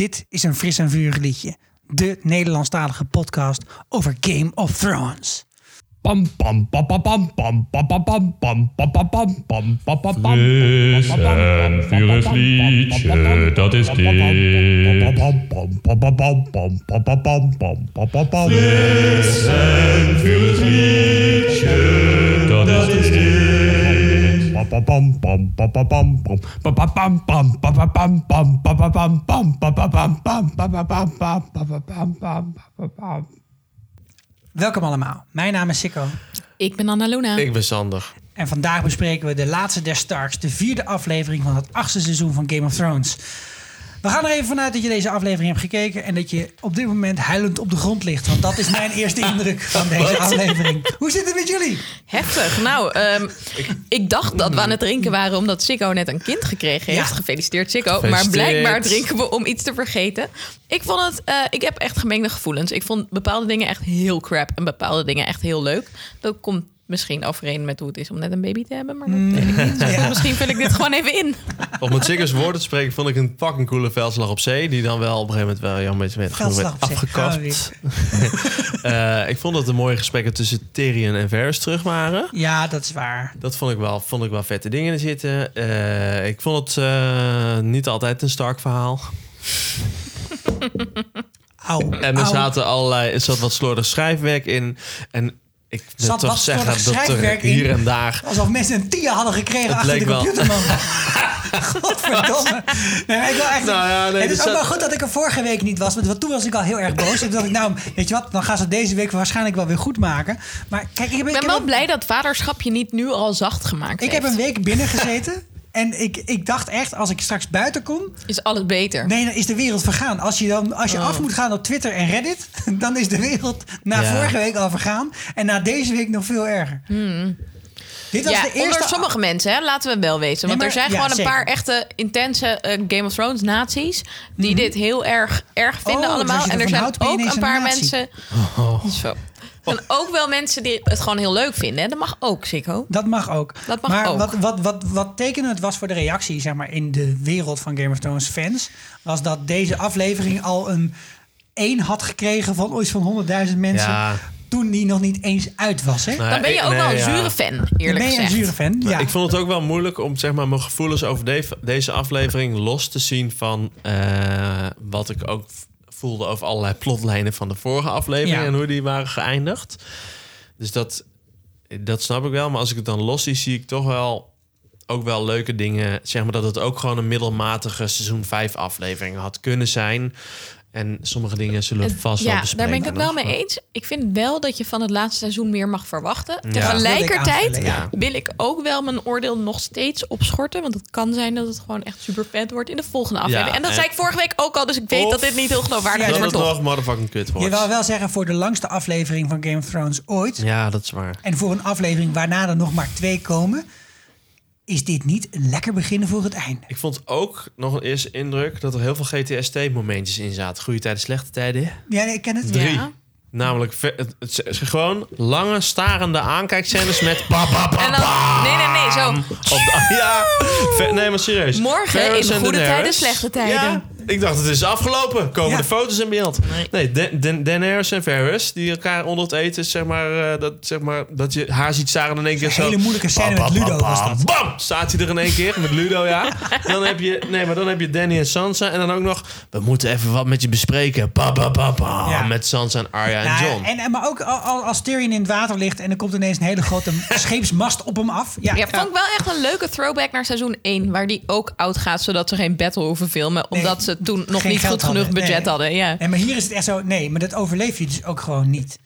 Dit is een fris en vurig liedje. De Nederlandstalige podcast over Game of Thrones. Pam pam pam pam pam pam pam pam pam pam pam pam pam pam pam pam pam. Fris en vurig liedje, dat is dit. Fris en vurig liedje, dat is dit. Welkom allemaal. Mijn naam is Sikko. Ik ben Annalona. Ik ben Sander. En vandaag bespreken we de laatste der Starks, de 4e aflevering van het 8e seizoen van Game of Thrones. We gaan er even vanuit dat je deze aflevering hebt gekeken en dat je op dit moment huilend op de grond ligt. Want dat is mijn eerste indruk van deze aflevering. Hoe zit het met jullie? Heftig. Nou, ik dacht dat we aan het drinken waren omdat Sikko net een kind gekregen heeft. Ja. Gefeliciteerd, Sikko. Maar blijkbaar drinken we om iets te vergeten. Ik vond het, ik heb echt gemengde gevoelens. Ik vond bepaalde dingen echt heel crap en bepaalde dingen echt heel leuk. Dat komt misschien overeen met hoe het is om net een baby te hebben, maar dat weet ik niet. Dus ja. Misschien vul ik dit gewoon even in. Om met Sikko's woorden te spreken, vond ik een fucking coole veldslag op zee, die dan wel op een gegeven moment wel een beetje werd afgekapt. Ik vond dat de mooie gesprekken tussen Tyrion en Varys terug waren. Ja, dat is waar. Dat vond ik wel vette dingen zitten. Ik vond het niet altijd een Stark verhaal. En er zaten zat wat slordig schrijfwerk in en ik wil toch zeggen dat er hier en daar... Alsof mensen een 10 hadden gekregen achter de computer, man. Godverdomme. Nee, ik wil echt... Nou ja, nee, het is ook wel goed dat ik er vorige week niet was. Want toen was ik al heel erg boos. Toen dacht ik, nou, weet je wat? Dan gaan ze deze week waarschijnlijk wel weer goed maken. Maar kijk, ik ben wel blij dat vaderschap je niet nu al zacht gemaakt heeft. Ik heb een week binnen gezeten. En ik dacht echt, als ik straks buiten kom... Is alles beter? Nee, dan is de wereld vergaan. Als je af moet gaan op Twitter en Reddit... dan is de wereld vorige week al vergaan. En na deze week nog veel erger. Hmm. Dit was de eerste... onder sommige mensen, hè, laten we wel wezen. Want er zijn gewoon een paar echte intense Game of Thrones nazi's... die dit heel erg vinden allemaal. En er zijn ook een paar mensen... Zo. Er zijn ook wel mensen die het gewoon heel leuk vinden. Dat mag ook, Sikko. Dat mag ook. Maar wat tekenend was voor de reactie, zeg maar, in de wereld van Game of Thrones fans... was dat deze aflevering al een 1 had gekregen van ooit van 100.000 mensen... Ja. Toen die nog niet eens uit was. Hè? Dan ben je ook wel een zure fan, eerlijk gezegd. Een zure fan, ja. Ik vond het ook wel moeilijk om, zeg maar, mijn gevoelens over deze aflevering los te zien van wat ik ook... voelde over allerlei plotlijnen van de vorige aflevering... en hoe die waren geëindigd. Dus dat snap ik wel. Maar als ik het dan los zie ik toch wel... ook wel leuke dingen. Zeg maar dat het ook gewoon een middelmatige... seizoen 5 aflevering had kunnen zijn... En sommige dingen zullen we vast wel bespreken. Daar ben ik het wel mee eens. Ik vind wel dat je van het laatste seizoen meer mag verwachten. Ja. Tegelijkertijd wil ik ook wel mijn oordeel nog steeds opschorten. Want het kan zijn dat het gewoon echt super vet wordt in de volgende aflevering. Ja, en dat zei ik vorige week ook al, dus ik weet dat dit niet heel geloofwaardig is. Maar dat het nog motherfucking kut wordt. Je wil wel zeggen, voor de langste aflevering van Game of Thrones ooit... Ja, dat is waar. En voor een aflevering waarna er nog maar 2 komen... is dit niet een lekker beginnen voor het einde. Ik vond ook nog een eerste indruk... dat er heel veel GTST-momentjes in zaten. Goede tijden, slechte tijden. Ja, ik ken het. 3. Ja. Namelijk gewoon lange, starende aankijkscènes met... Pa, pa, pa, en dan, nee, zo... nee, maar serieus. Morgen Ferris in goede tijden, slechte tijden. Ja, ik dacht, het is afgelopen. Komen de foto's in beeld. Nee, Daenerys en Varys, die elkaar onder het eten... dat je haar ziet staren in één keer zo... Een hele moeilijke scène met Ludo was dat. Bam! Staat hij er in één keer met Ludo, ja. Dan heb je Dany en Sansa. En dan ook nog... We moeten even wat met je bespreken. Pa, pa, pa, pa, met Sansa en Arya. Nou, maar ook als Tyrion in het water ligt... en er komt ineens een hele grote scheepsmast op hem af. Ja, vond ik wel echt een leuke throwback naar seizoen 1... waar die ook oud gaat, zodat ze geen battle hoeven filmen... omdat ze toen nog niet goed genoeg budget hadden. Ja. Nee, maar hier is het echt zo... Nee, maar dat overleef je dus ook gewoon niet.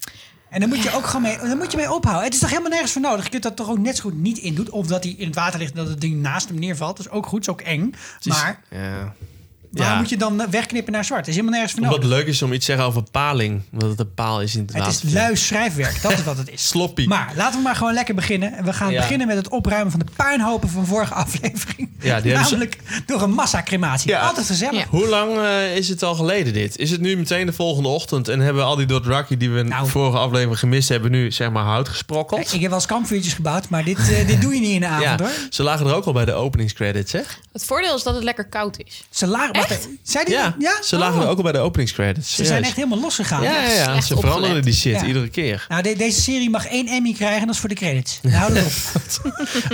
En dan moet je ook gewoon mee ophouden. Het is toch helemaal nergens voor nodig. Je kunt dat toch ook net zo goed niet in doen. Of dat hij in het water ligt en dat het ding naast hem neervalt. Dat is ook goed, is ook eng. Maar... Ja. Waarom moet je dan wegknippen naar zwart? Is helemaal nergens van nodig. Wat leuk is om iets te zeggen over paling. Omdat het een paal is in het water. Het is luis schrijfwerk. Dat is wat het is. Sloppy. Maar laten we maar gewoon lekker beginnen. We gaan beginnen met het opruimen van de puinhopen van vorige aflevering. Ja, namelijk door een massacrematie. Ja. Altijd gezellig. Ja. Hoe lang is het al geleden dit? Is het nu meteen de volgende ochtend? En hebben we al die Dothraki die we in de vorige aflevering gemist hebben... nu zeg maar hout gesprokkeld? Kijk, ik heb wel eens kampvuurtjes gebouwd. Maar dit doe je niet in de avond hoor. Ze lagen er ook al bij de openingscredits, hè? Het voordeel is dat het lekker koud is. Ze lagen... Echt? Zei die? Ja, ja? Ze lagen er ook al bij de openingscredits. Ze zijn echt helemaal losgegaan. Ja. Ze veranderden die shit iedere keer. Nou, deze serie mag 1 Emmy krijgen en dat is voor de credits. Nou, hou erop.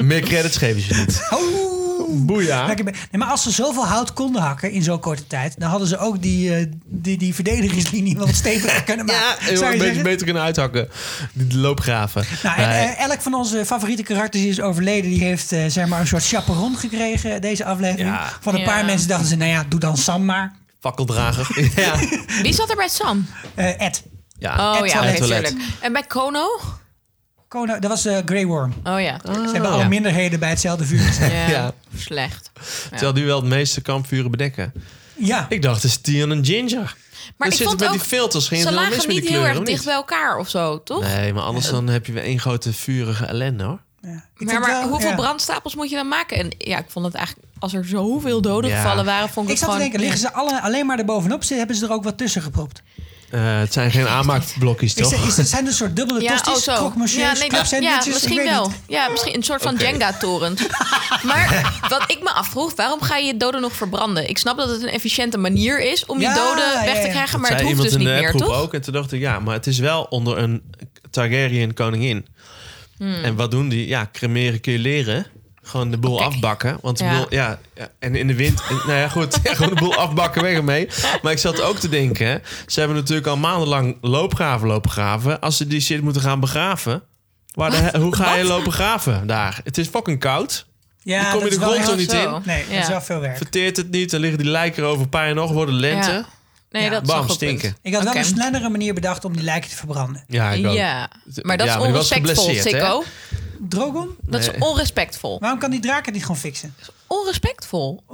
Meer credits geven ze niet. Boeia. Nee, maar als ze zoveel hout konden hakken in zo'n korte tijd... dan hadden ze ook die verdedigingslinie wel steviger kunnen maken. Ja, een beetje beter kunnen uithakken. Die loopgraven. Nou, en elk van onze favoriete karakters die is overleden... die heeft zeg maar een soort chaperon gekregen, deze aflevering. Ja. Van een paar mensen dachten ze, nou ja, doe dan Sam maar. Fakkeldrager. Ja. Wie zat er bij Sam? Ed. Ja. Oh Ed ja, natuurlijk. En bij Kono? Dat was Grey Worm. Oh ja. Oh. Ze hebben al minderheden bij hetzelfde vuur. Ja, slecht. Terwijl die wel het meeste kampvuren bedekken. Ja. Ik dacht, het is Theon en Ginger. Maar dus ik vond ook, die filters, ze lagen niet heel erg dicht bij elkaar of zo, toch? Nee, maar anders dan heb je weer één grote vurige ellende, hoor. Ja. Maar hoeveel brandstapels moet je dan maken? En ja, ik vond het eigenlijk... Als er zoveel doden gevallen waren, vond ik het gewoon... Ik zat te denken, liggen ze alleen maar erbovenop? Hebben ze er ook wat tussen gepropt? Het zijn geen aanmaakblokjes, toch? Het zijn een soort dubbele tosties, krokmachines, klapsandwiches. Misschien wel. Ja, misschien een soort van Jenga-toren. Maar wat ik me afvroeg, waarom ga je doden nog verbranden? Ik snap dat het een efficiënte manier is om die doden weg te krijgen, maar het hoeft dus niet meer, toch? Ook, en toen dacht ik, ja, maar het is wel onder een Targaryen koningin. En wat doen die? Ja, cremeren kun je leren. Gewoon de boel afbakken. Want de boel, en in de wind... nou ja, goed. Ja, gewoon de boel afbakken, weg ermee. Maar ik zat ook te denken... Ze hebben natuurlijk al maandenlang lopen graven. Als ze die shit moeten gaan begraven... Hoe ga je lopen graven daar? Het is fucking koud. Ja, dan kom je de grond er niet in. Nee, dat is wel veel werk. Verteert het niet, dan liggen die lijken over een paar jaar nog. Worden lente. Ja. Nee, dat is goed stinken. Ik had wel een snellere manier bedacht om die lijken te verbranden. Ja, ik ook. Ja. Maar dat is onrespectvol, Sikko. Drogon? Dat is onrespectvol. Waarom kan die draak het niet gewoon fixen? Dat is onrespectvol.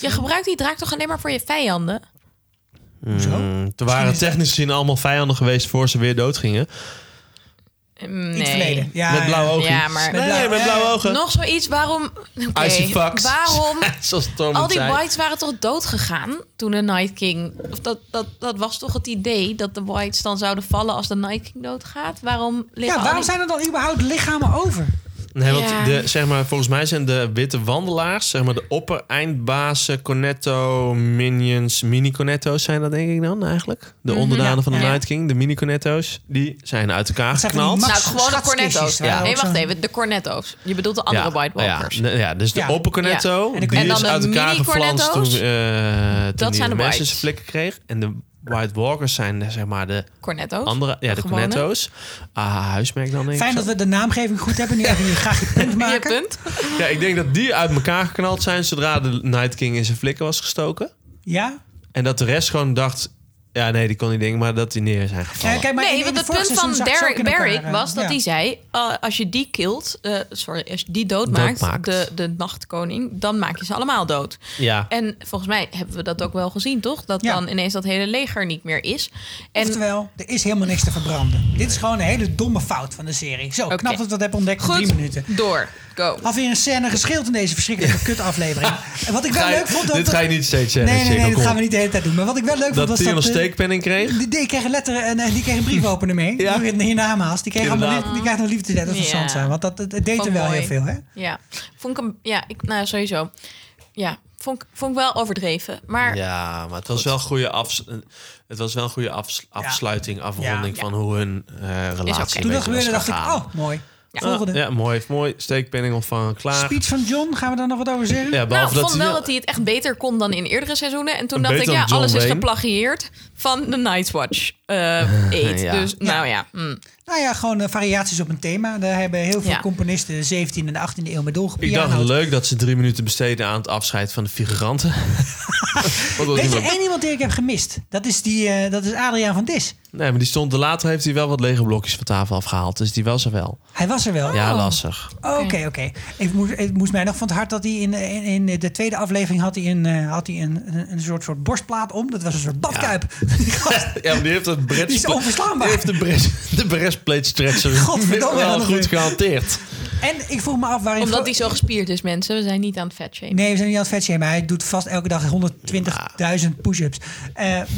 Je gebruikt die draak toch alleen maar voor je vijanden? Hoezo? Er waren technisch gezien allemaal vijanden geweest... voor ze weer doodgingen. Nee. Ja, met blauwe ogen. Ja, maar... met blauwe ogen. Nog zoiets, waarom... Okay. Icy fucks. Waarom... al die Whites waren toch doodgegaan toen de Night King... Of dat was toch het idee dat de Whites dan zouden vallen als de Night King doodgaat? Waarom zijn er dan überhaupt lichamen over? Nee, want volgens mij zijn de witte wandelaars... zeg maar de opper-eindbazen, Cornetto, minions... mini-Cornetto's zijn dat denk ik dan eigenlijk. De onderdanen van de Night King, de mini-Cornetto's... die zijn uit elkaar geknald. Nou, gewoon de Cornetto's. Ja. Nee, wacht even, de Cornetto's. Je bedoelt de andere White Walkers. Ja, dus de opper-Cornetto... die is uit elkaar geflanst toen die de mensen zijn flikken kreeg. En de White Walkers zijn zeg maar de Cornetto's. Andere, de Cornetto's. Huismerk dan denk ik. Fijn dat we de naamgeving goed hebben. Nu even graag je punt maken. Ja, ik denk dat die uit elkaar geknald zijn... zodra de Night King in zijn flikken was gestoken. Ja. En dat de rest gewoon dacht... ja, nee, die kon niet denken, maar dat die neer zijn gevallen. Ja, kijk, maar want het punt van Barrick was dat hij zei... als je die killt, als je die doodmaakt, de nachtkoning... dan maak je ze allemaal dood. Ja. En volgens mij hebben we dat ook wel gezien, toch? Dat dan ineens dat hele leger niet meer is. En... Oftewel, er is helemaal niks te verbranden. Nee. Dit is gewoon een hele domme fout van de serie. Zo, knap dat we dat hebben ontdekt in 10 minuten. Door. Go. Alweer een scène geschild in deze verschrikkelijke kutaflevering. En wat ik wel leuk vond... Dit ga je niet steeds zeggen. Nee, dat gaan we niet de hele tijd doen. Maar wat ik wel leuk vond was dat... steekpenning kreeg? Die kreeg een briefopener mee. Ja. Hiernamaals. Die kreeg een liefdesletter van Sansa. Want dat deed er wel heel veel, hè? Ja, vond ik hem... Ja, nou, sowieso. Ja, vond ik wel overdreven. Maar... Ja, maar het was wel een goede afsluiting, afronding van hoe hun relatie... Toen dat gebeurde, dacht ik, mooi. Ja. Volgende. Ja, mooi. Steekpenning ontvangen, klaar. Speech van Jon, gaan we daar nog wat over zeggen? Ja, ik vond wel dat hij het echt beter kon dan in eerdere seizoenen. En toen dacht ik, alles is geplagieerd van de Night's Watch eet. Ja. Dus, Nou ja, gewoon variaties op een thema. Daar hebben heel veel componisten de 17e en de 18e eeuw mee doorgepianood. Ik dacht leuk dat ze 3 minuten besteden aan het afscheid van de figuranten. Weet je één iemand die ik heb gemist? Dat is Adriaan van Dis. Nee, maar die stond later, heeft hij wel wat lege blokjes van tafel afgehaald. Dus die was er wel. Hij was er wel? Ja, lastig. Oké. Het moest mij nog van het hart dat hij in de tweede aflevering had hij een soort borstplaat om. Dat was een soort badkuip. Ja, maar die heeft een breastplate. Die is onverslaanbaar. Die heeft de breastplate stretcher wel goed gehanteerd. En ik vroeg me af waarin... Omdat hij zo gespierd is, mensen. We zijn niet aan het vetshamen. Nee, we zijn niet aan het vetshamen. Hij doet vast elke dag 120.000 push-ups.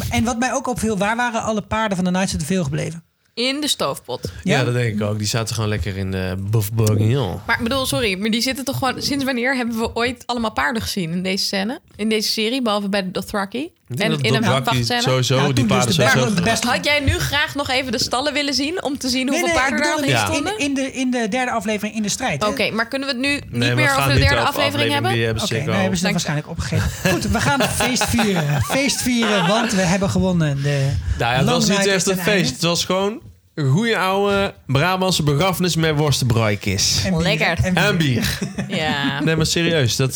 En wat mij ook opviel... waar waren alle paarden van de Knights of the Vale gebleven? In de stoofpot. Ja, dat denk ik ook. Die zaten gewoon lekker in de boeuf bourguignon. Maar ik bedoel, sorry, maar die zitten toch gewoon... Sinds wanneer hebben we ooit allemaal paarden gezien in deze scène? In deze serie, behalve bij de Dothraki. En in een handvachtscène. Sowieso, nou, die paarden dus sowieso. Had jij nu graag nog even de stallen willen zien? Om te zien hoeveel paarden daar al in stonden? In de derde aflevering in de strijd. Oké, maar kunnen we het nu niet meer over de derde aflevering hebben? Oké, nou hebben ze het waarschijnlijk opgegeven. Goed, we gaan feest vieren. Want we hebben gewonnen. Nou ja, het was niet echt een feest. Het was gewoon... Een goede oude Brabantse begrafenis met worstenbroodjes. Lekker. En bier. Ja. Nee, maar serieus. Dat,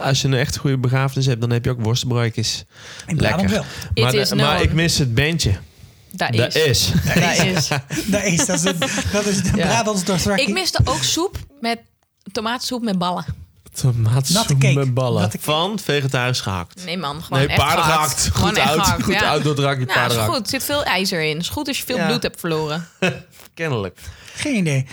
als je een echt goede begrafenis hebt, dan heb je ook worstenbroodjes. Lekker. Wel. Maar ik mis het bandje. Dat is. Dat is de Brabantse Dothraki. Ik miste ook tomaatsoep met ballen. Tomaatsoep met ballen. Van vegetarisch gehakt. Nee man, gewoon echt paarden gehakt. Goed oud Dothraki paarden gehakt. Goed, er zit veel ijzer in. Is goed als je veel bloed hebt verloren. Kennelijk. Geen idee.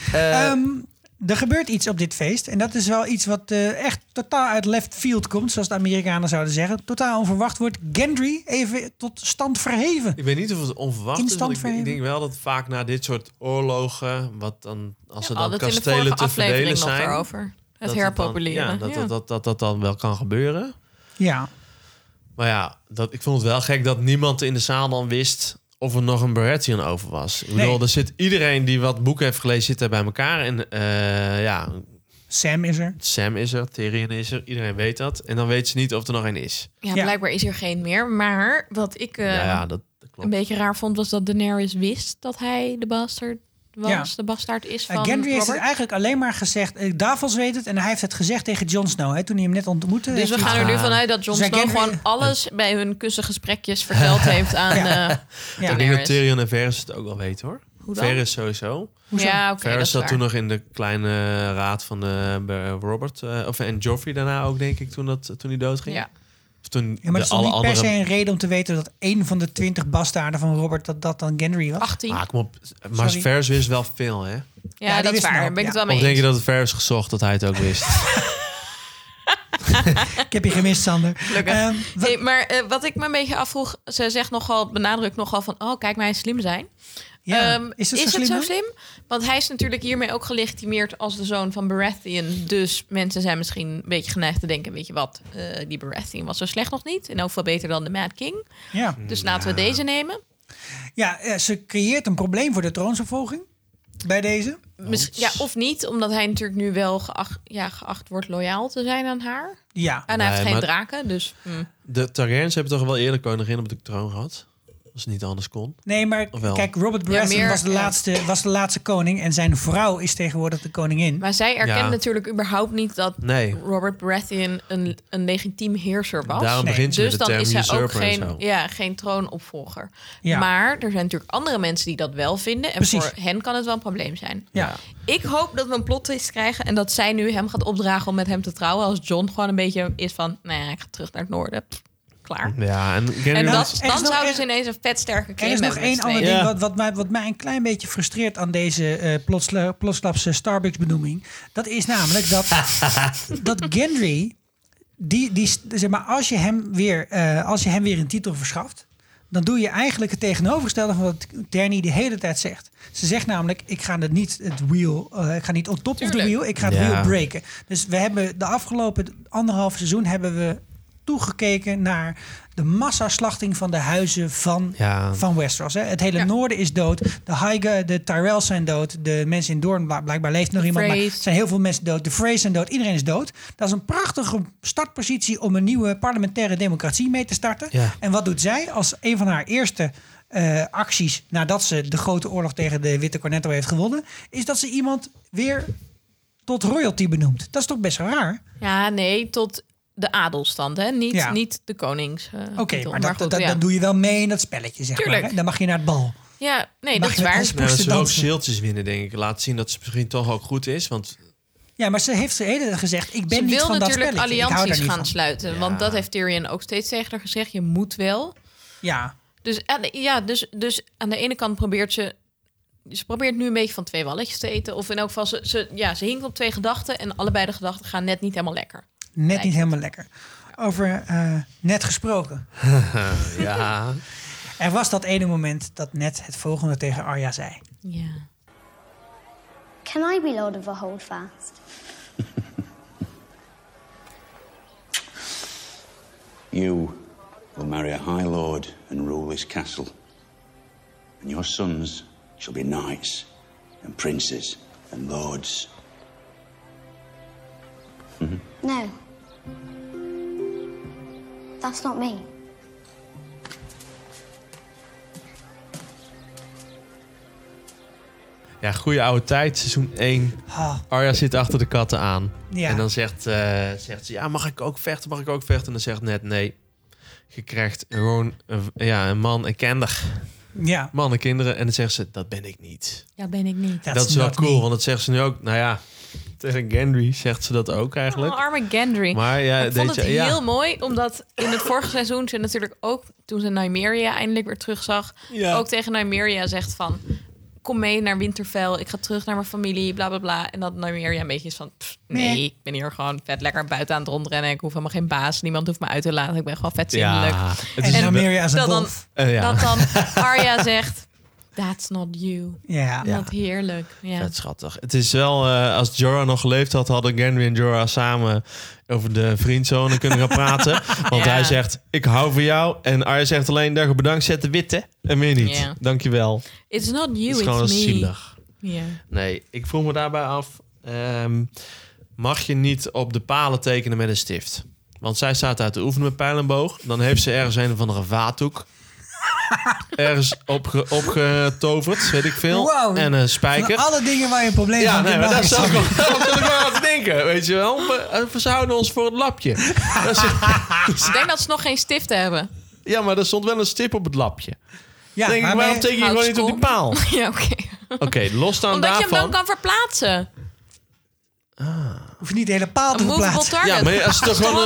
Er gebeurt iets op dit feest. En dat is wel iets wat echt totaal uit left field komt. Zoals de Amerikanen zouden zeggen. Totaal onverwacht wordt Gendry even tot stand verheven. Ik weet niet of het onverwacht is. Ik denk wel dat vaak na dit soort oorlogen... als er dan kastelen te verdelen zijn... Het herpopuleren. Dat dan wel kan gebeuren. Ja. Maar ja, ik vond het wel gek dat niemand in de zaal dan wist... of er nog een Baratheon over was. Ik bedoel, er zit iedereen die wat boeken heeft gelezen... zit daar bij elkaar. En Sam is er, Tyrion is er. Iedereen weet dat. En dan weet ze niet of er nog een is. Ja, blijkbaar is er geen meer. Maar wat ik dat klopt. Een beetje raar vond... was dat Daenerys wist dat hij de bastard... de bastaard is van Gendry heeft het eigenlijk alleen maar gezegd... Davos weet het en hij heeft het gezegd tegen Jon Snow... Hè, toen hij hem net ontmoette. Dus we gaan er nu vanuit dat Jon Snow gewoon alles... bij hun kussengesprekjes verteld heeft aan Daenerys. Ik denk dat Tyrion en Varys het ook wel weten, hoor. Varys sowieso. Ja, oké, Varys zat toen nog in de kleine raad van Robert. En Joffrey daarna ook, denk ik, toen hij doodging. Ja. Maar het is niet per se een reden om te weten... dat één van de 20 bastaarden van Robert... dat dan Gendry was? 18. Kom op. Maar Varys wist wel veel, hè? Ja, dat is waar. Ben ik het wel mee eens. Of denk je dat het Varys gezocht dat hij het ook wist? Ik heb je gemist, Sander. Wat ik me een beetje afvroeg... ze zegt benadrukt nogal van... oh, kijk mij slim zijn. Ja, is het zo slim? Want hij is natuurlijk hiermee ook gelegitimeerd als de zoon van Baratheon. Dus mensen zijn misschien een beetje geneigd te denken... weet je wat, die Baratheon was zo slecht nog niet. En ook veel beter dan de Mad King. Ja. Dus laten we deze nemen. Ja, ze creëert een probleem voor de troonsopvolging. Bij deze. Ja, of niet, omdat hij natuurlijk nu wel geacht wordt loyaal te zijn aan haar. Ja. En hij heeft geen draken, dus... De Targaryens hebben toch wel eerder koningin op de troon gehad? Als het niet anders kon. Nee, maar kijk, Robert Baratheon was de laatste koning... en zijn vrouw is tegenwoordig de koningin. Maar zij erkent natuurlijk überhaupt niet... dat Robert Baratheon een legitiem heerser was. Daarom begint dus dan is hij ook geen troonopvolger. Ja. Maar er zijn natuurlijk andere mensen die dat wel vinden... en voor hen kan het wel een probleem zijn. Ja. Ik hoop dat we een plot twist krijgen... en dat zij nu hem gaat opdragen om met hem te trouwen... als Jon gewoon een beetje is van... ik ga terug naar het noorden... Klaar. Ja, en dan zouden ze ineens een vetsterke klim hebben. Er is nog één ander ding wat mij een klein beetje frustreert... aan deze plotsklapse Starbucks-benoeming. Dat is namelijk dat Gendry... als je hem weer een titel verschaft... dan doe je eigenlijk het tegenovergestelde van wat Dany de hele tijd zegt. Ze zegt namelijk, ik ga niet on top of the wheel, ik ga het wheel breken. Dus we hebben de afgelopen anderhalf seizoen... hebben we toegekeken naar de massaslachting van de huizen van Westeros. Hè? Het hele noorden is dood. De Tyrells zijn dood. De mensen in Dorne, blijkbaar leeft nog iemand. Maar er zijn heel veel mensen dood. De Freys zijn dood. Iedereen is dood. Dat is een prachtige startpositie om een nieuwe parlementaire democratie mee te starten. Ja. En wat doet zij als een van haar eerste acties... nadat ze de grote oorlog tegen de Witte Cornetto heeft gewonnen... is dat ze iemand weer tot royalty benoemt. Dat is toch best wel raar? Ja, nee, tot... de adelstand, hè? Niet de konings. Oké, maar dat doe je wel mee in dat spelletje, zeg Tuurlijk. Maar. Hè? Dan mag je naar het bal. Ja, nee, dat is waar. Ze wil ook zeeltjes winnen, denk ik. Laat zien dat ze misschien toch ook goed is, want... Ja, maar ze heeft eerder gezegd, ik ben niet van dat spelletje. Ze wil natuurlijk allianties gaan sluiten, want dat heeft Tyrion ook steeds tegen haar gezegd. Je moet wel. Ja. Dus aan de ene kant probeert ze... Ze probeert nu een beetje van twee walletjes te eten. Of in elk geval, ze hinkt op twee gedachten... en allebei de gedachten gaan net niet helemaal lekker. Net niet helemaal lekker. Over net gesproken. Ja. Er was dat ene moment dat net het volgende tegen Arya zei. Ja. Can I be Lord of a Holdfast? You will marry a high lord and rule this castle. And your sons shall be knights and princes and lords. Mm-hmm. No. That's not me. Ja, goede oude tijd, seizoen 1. Arya zit achter de katten aan. Ja. En dan zegt ze, ja, mag ik ook vechten? Mag ik ook vechten? En dan zegt Ned, nee. Je krijgt gewoon een man en kinder. Ja. Man en kinderen. En dan zegt ze, dat ben ik niet. Ja, ben ik niet. Dat is wel cool, want dat zegt ze nu ook. Nou ja, tegen Gendry zegt ze dat ook eigenlijk. Oh, arme Gendry. Maar ja, ik vond het heel mooi, omdat in het vorige seizoen ze natuurlijk ook, toen ze Nymeria eindelijk weer terugzag, ook tegen Nymeria zegt van, kom mee naar Winterfell, ik ga terug naar mijn familie, bla bla bla. En dat Nymeria een beetje is van, nee, ik ben hier gewoon vet lekker buiten aan het rondrennen. Ik hoef helemaal geen baas, niemand hoeft me uit te laten. Ik ben gewoon vet zindelijk. Ja, en Nymeria is een wolf. Dat dan Arya zegt, that's not you. Ja. Wat heerlijk. Ja. Vet schattig. Het is wel, als Jorah nog geleefd had, hadden Gendry en Jorah samen over de vriendzonen kunnen gaan praten. Want hij zegt, ik hou van jou. En Arya zegt alleen, dag bedankt, zet de witte. En meer niet. Yeah. Dankjewel. It's not you, it's me. Het is gewoon zielig. Yeah. Nee, ik vroeg me daarbij af, mag je niet op de palen tekenen met een stift? Want zij staat uit te oefenen met pijlenboog. Dan heeft ze ergens een of andere vaatdoek ergens opgetoverd, weet ik veel. Wow. En een spijker. Van alle dingen waar je een probleem van hebt. Ja, nee, maar daar zat ik wel aan te denken, weet je wel. We zouden ons voor het lapje. Ik denk dat ze nog geen stiften hebben. Ja, maar er stond wel een stip op het lapje. Ja, denk ik, waarom teken je gewoon niet op die paal? Ja, oké, los dan daarvan. Omdat je hem dan kan verplaatsen. Hoef je niet de hele paal te verplaatsen. Ja, maar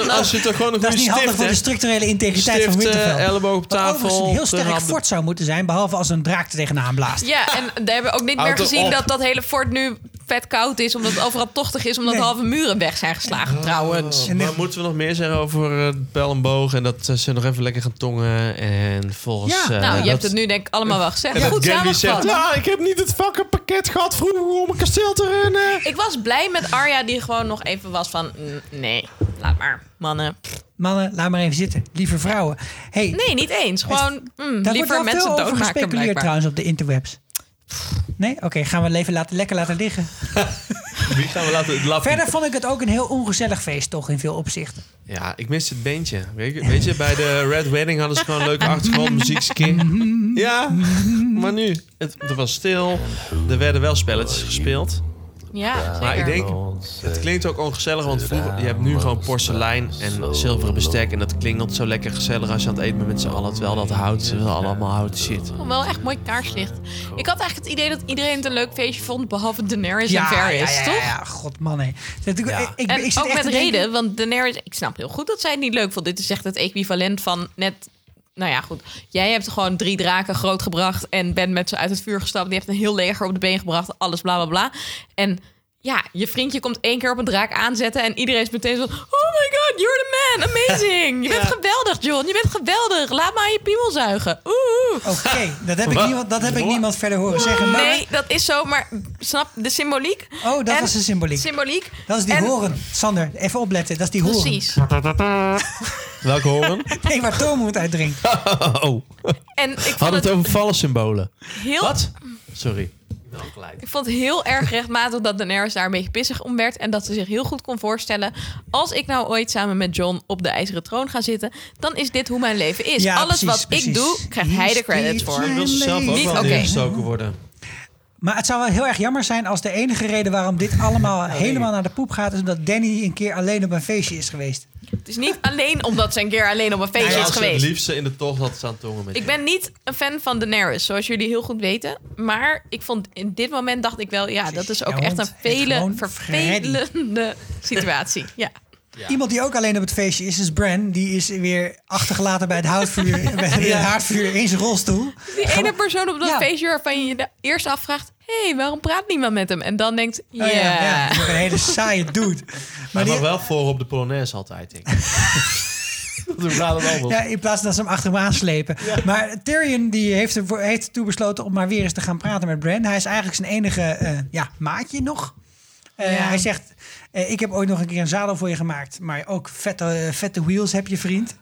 als je toch gewoon een goede stift hebt. Dat is niet handig voor de structurele integriteit van Winterfell. Elleboog op tafel. Overigens een heel sterk fort zou moeten zijn, behalve als een draak er tegenaan blaast. Ja, en daar hebben we ook niet meer gezien dat hele fort nu vet koud is, omdat het overal tochtig is, omdat halve muren weg zijn geslagen trouwens. Maar moeten we nog meer zeggen over pijl en boog en dat ze nog even lekker gaan tongen en volgens... Ja, je hebt het nu denk ik allemaal wel gezegd. Ja, goed samengevat. Ja, ik heb niet het fucking pakket gehad vroeger om een kasteel te rennen. Ik was blij met Arya die gewoon nog even was van, nee, laat maar, mannen. Mannen, laat maar even zitten. Lieve vrouwen. Hey, nee, niet eens. Gewoon liever mensen doodmaken blijkbaar. Daar wordt wel veel over gespeculeerd trouwens op de interwebs. Nee? Oké, gaan we even lekker laten liggen. Wie gaan we laten verder vond ik het ook een heel ongezellig feest, toch, in veel opzichten. Ja, ik mis het beentje. Weet je, bij de Red Wedding hadden ze gewoon een leuke achtergrondmuziekje. Ja, maar nu. Het was stil. Er werden wel spelletjes gespeeld. Ja, zeker. Maar ik denk, het klinkt ook ongezellig, want vroeger, je hebt nu gewoon porselein en zilveren bestek. En dat klingelt zo lekker gezellig als je aan het eten bent met z'n allen. Terwijl dat hout, allemaal hout shit. Oh, wel echt mooi kaarslicht. Ik had eigenlijk het idee dat iedereen het een leuk feestje vond, behalve Daenerys en Varys, toch? Ja, god man, hé. Ik zit ook echt met reden, want Daenerys, ik snap heel goed dat zij het niet leuk vond. Dit is echt het equivalent van net... Nou ja, goed. Jij hebt gewoon 3 draken grootgebracht en bent met ze uit het vuur gestapt. Die heeft een heel leger op de been gebracht. Alles bla bla bla. En ja, je vriendje komt 1 keer op een draak aanzetten en iedereen is meteen zo... Oh my god, you're the man. Amazing. Je bent geweldig, Jon. Je bent geweldig. Laat maar je piemel zuigen. Oké, dat heb ik niemand verder horen zeggen. Maar... Nee, dat is zo, maar snap de symboliek. Oh, dat was de symboliek. Dat is die horen. Sander, even opletten. Dat is die horen. Precies. Welke horen? Nee, waar Tormund uit drinkt. Oh. En ik vond het over vallen symbolen. Wat? Sorry. Ik vond het heel erg rechtmatig dat Daenerys daar een beetje pissig om werd. En dat ze zich heel goed kon voorstellen. Als ik nou ooit samen met Jon op de IJzeren Troon ga zitten, dan is dit hoe mijn leven is. Ja, Alles wat ik doe, krijgt hij de credits voor. Ze wil zelf ook wel neergestoken worden. Maar het zou wel heel erg jammer zijn als de enige reden waarom dit allemaal helemaal naar de poep gaat, is omdat Danny een keer alleen op een feestje is geweest. Het is niet alleen omdat ze een keer alleen op een feestje is geweest. Het liefste in de tocht had staan tongen met Ik ben niet een fan van Daenerys, zoals jullie heel goed weten. Maar ik vond in dit moment, dacht ik wel, ja, dat is ook echt een vervelende situatie. Ja. Ja. Iemand die ook alleen op het feestje is Bran. Die is weer achtergelaten bij het haardvuur in zijn rolstoel. Die ene persoon op dat feestje waarvan je eerst afvraagt, hey, waarom praat niemand met hem? En dan denkt, ja. Een hele saaie dude. Maar wel voor op de Polonaise altijd, denk ik. Dat is anders. Ja, in plaats dat ze hem achter me aanslepen. Ja. Maar Tyrion die heeft ertoe besloten om maar weer eens te gaan praten met Bran. Hij is eigenlijk zijn enige maatje nog. Hij zegt, ik heb ooit nog een keer een zadel voor je gemaakt. Maar ook vette wheels heb je, vriend.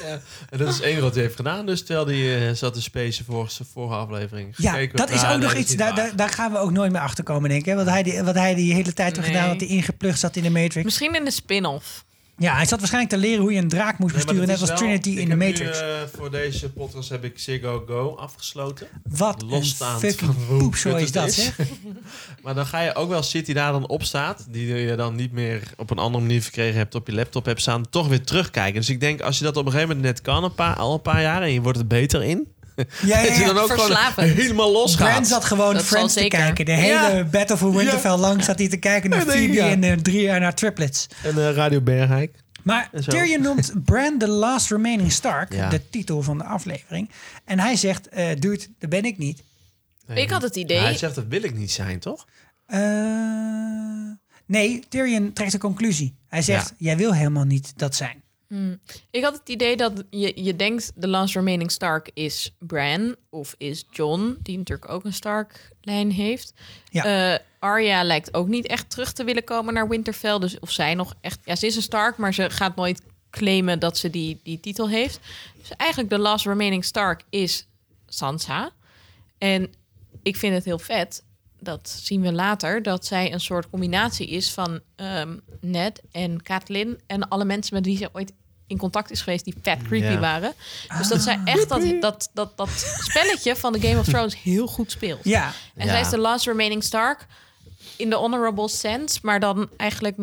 Ja, en dat is één wat hij heeft gedaan. Dus terwijl hij zat te spacen vorige aflevering. Ja, dat is ook nog iets. Daar gaan we ook nooit meer achter komen, denk ik. Wat hij die hele tijd heeft gedaan, dat hij ingeplucht zat in de Matrix. Misschien in de spin-off. Ja, hij zat waarschijnlijk te leren hoe je een draak moest besturen. Net als wel, Trinity in de Matrix. Voor deze podcast heb ik Ziggo Go afgesloten. Wat losstaand een fucking poepzooi is dat, hè? Maar dan ga je ook wel shit die daar dan op staat... die je dan niet meer op een andere manier verkregen hebt... op je laptop hebt staan, toch weer terugkijken. Dus ik denk, als je dat op een gegeven moment net kan... al een paar jaar en je wordt er beter in... Ja, dat je dan ook gewoon helemaal los gaat. Bran zat gewoon dat Friends te kijken. De hele Battle for Winterfell lang zat hij te kijken naar Phoebe en 3 jaar naar triplets. En Radio Berghijk. Maar Tyrion noemt Bran The Last Remaining Stark, de titel van de aflevering. En hij zegt, dude, dat ben ik niet. Nee, ik had het idee... Hij zegt, dat wil ik niet zijn, toch? Nee, Tyrion trekt een conclusie. Hij zegt, jij wil helemaal niet dat zijn. Ik had het idee dat je denkt... The Last Remaining Stark is Bran... of is Jon, die natuurlijk ook een Stark-lijn heeft. Ja. Arya lijkt ook niet echt terug te willen komen naar Winterfell. Dus of zij nog echt... Ja, ze is een Stark, maar ze gaat nooit claimen... dat ze die titel heeft. Dus eigenlijk The Last Remaining Stark is Sansa. En ik vind het heel vet... dat zien we later, dat zij een soort combinatie is van Ned en Catelyn... en alle mensen met wie ze ooit in contact is geweest die vet creepy waren. Dus dat zij echt dat spelletje van de Game of Thrones heel goed speelt. Ja. En zij is de Last Remaining Stark in de honorable sense... maar dan eigenlijk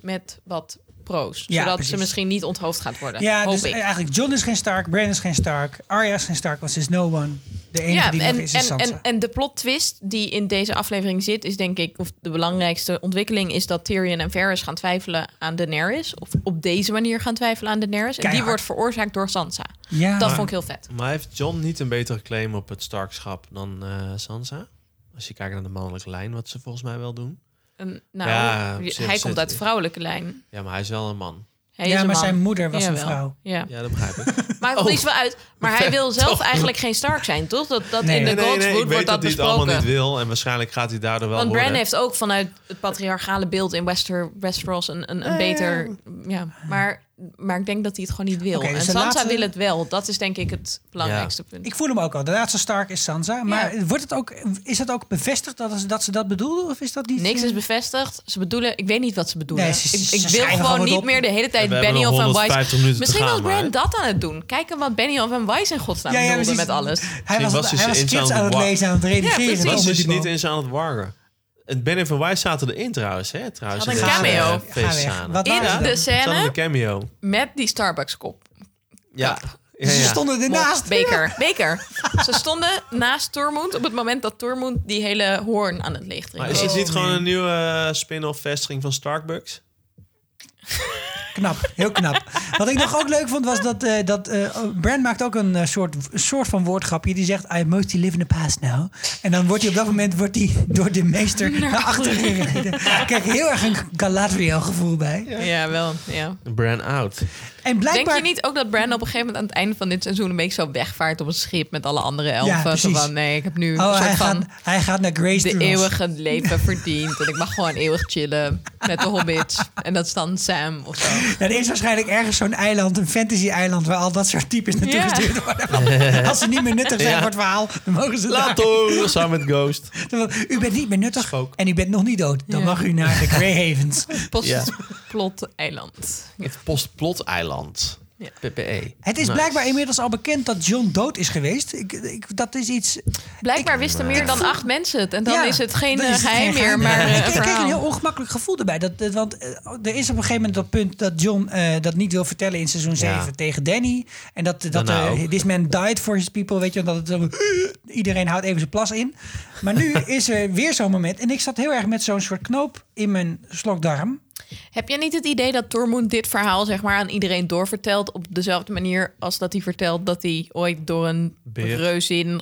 met wat pro's. Ja, zodat precies. Ze misschien niet onthoofd gaat worden. Ja, hoop dus ik. Eigenlijk Jon is geen Stark, Bran is geen Stark... Arya is geen Stark, want ze is no one... De enige die nog is Sansa. En de plot twist die in deze aflevering zit... is denk ik, of de belangrijkste ontwikkeling... is dat Tyrion en Varys gaan twijfelen aan Daenerys. Of op deze manier gaan twijfelen aan Daenerys. En die wordt veroorzaakt door Sansa. Ja. Dat vond ik heel vet. Maar heeft Jon niet een betere claim op het Starkschap dan Sansa? Als je kijkt naar de mannelijke lijn, wat ze volgens mij wel doen. Hij komt uit de vrouwelijke lijn. Ja, maar hij is wel een man. Zijn moeder was een vrouw. Ja, dat begrijp ik. Maar het is wel uit. Maar hij wil zelf eigenlijk geen Stark zijn, toch? In de Godswood wordt dat besproken. Hij het allemaal niet wil en waarschijnlijk gaat hij daardoor wel worden. Want Bran heeft ook vanuit het patriarchale beeld in Westeros een beter... Ja, maar ik denk dat hij het gewoon niet wil. Okay, dus en Sansa wil het wel. Dat is denk ik het belangrijkste punt. Ik voel hem ook al. De laatste Stark is Sansa. Maar is het ook bevestigd dat ze dat bedoelden? Of is dat niet? Niks is bevestigd. Ze bedoelen... Ik weet niet wat ze bedoelen. Nee, ik wil gewoon niet meer de hele tijd Benioff en Weiss... Misschien was Bran dat aan het doen. Kijken wat Benioff en Weiss in godsnaam bedoelden met alles. Hij was kids aan het lezen, aan het redigeren. Was hij niet eens aan het wargen? En Benioff en Weiss zaten erin trouwens. Had een cameo. In de scène cameo. Met die Starbucks kop. Ja. Ze stonden ernaast. Beker. Ze stonden naast Tormund op het moment dat Tormund die hele hoorn aan het leeg drinkt. Maar is dit niet gewoon een nieuwe spin-off vestiging van Starbucks? Knap, heel knap. Wat ik nog ook leuk vond was dat Bran maakt ook een soort van woordgrapje. Die zegt, I mostly live in the past now. En dan wordt hij op dat moment door de meester naar achteren gereden. Ik krijg heel erg een Galadriel gevoel bij. Ja, wel. Ja. Bran out. En blijkbaar... Denk je niet ook dat Bran op een gegeven moment aan het einde van dit seizoen... een beetje zo wegvaart op een schip met alle andere elfen? Ja, nee, ik heb nu een soort hij gaat naar Grey's de eeuwige leven verdiend. En ik mag gewoon eeuwig chillen met de hobbits. En dat is dan Sam of zo. Ja, er is waarschijnlijk ergens zo'n eiland, een fantasy-eiland... waar al dat soort types naartoe gestuurd worden. Als ze niet meer nuttig zijn voor het verhaal, dan mogen ze... Later, samen met Ghost. U bent niet meer nuttig Spook. En u bent nog niet dood. Dan mag u naar de Grey Havens. Postplot-eiland. Het postplot-eiland. Ja. PPE. Het is blijkbaar inmiddels al bekend dat Jon dood is geweest. Dat is iets... Blijkbaar wisten meer dan 8 mensen het. En dan is het geen geheim meer. Maar ik kreeg een heel ongemakkelijk gevoel erbij. Want er is op een gegeven moment dat punt dat Jon dat niet wil vertellen in seizoen 7 tegen Dany. En dat this man died for his people. Weet je, iedereen houdt even zijn plas in. Maar nu is er weer zo'n moment. En ik zat heel erg met zo'n soort knoop in mijn slokdarm. Heb je niet het idee dat Tormund dit verhaal zeg maar aan iedereen doorvertelt... op dezelfde manier als dat hij vertelt dat hij ooit door een reuzin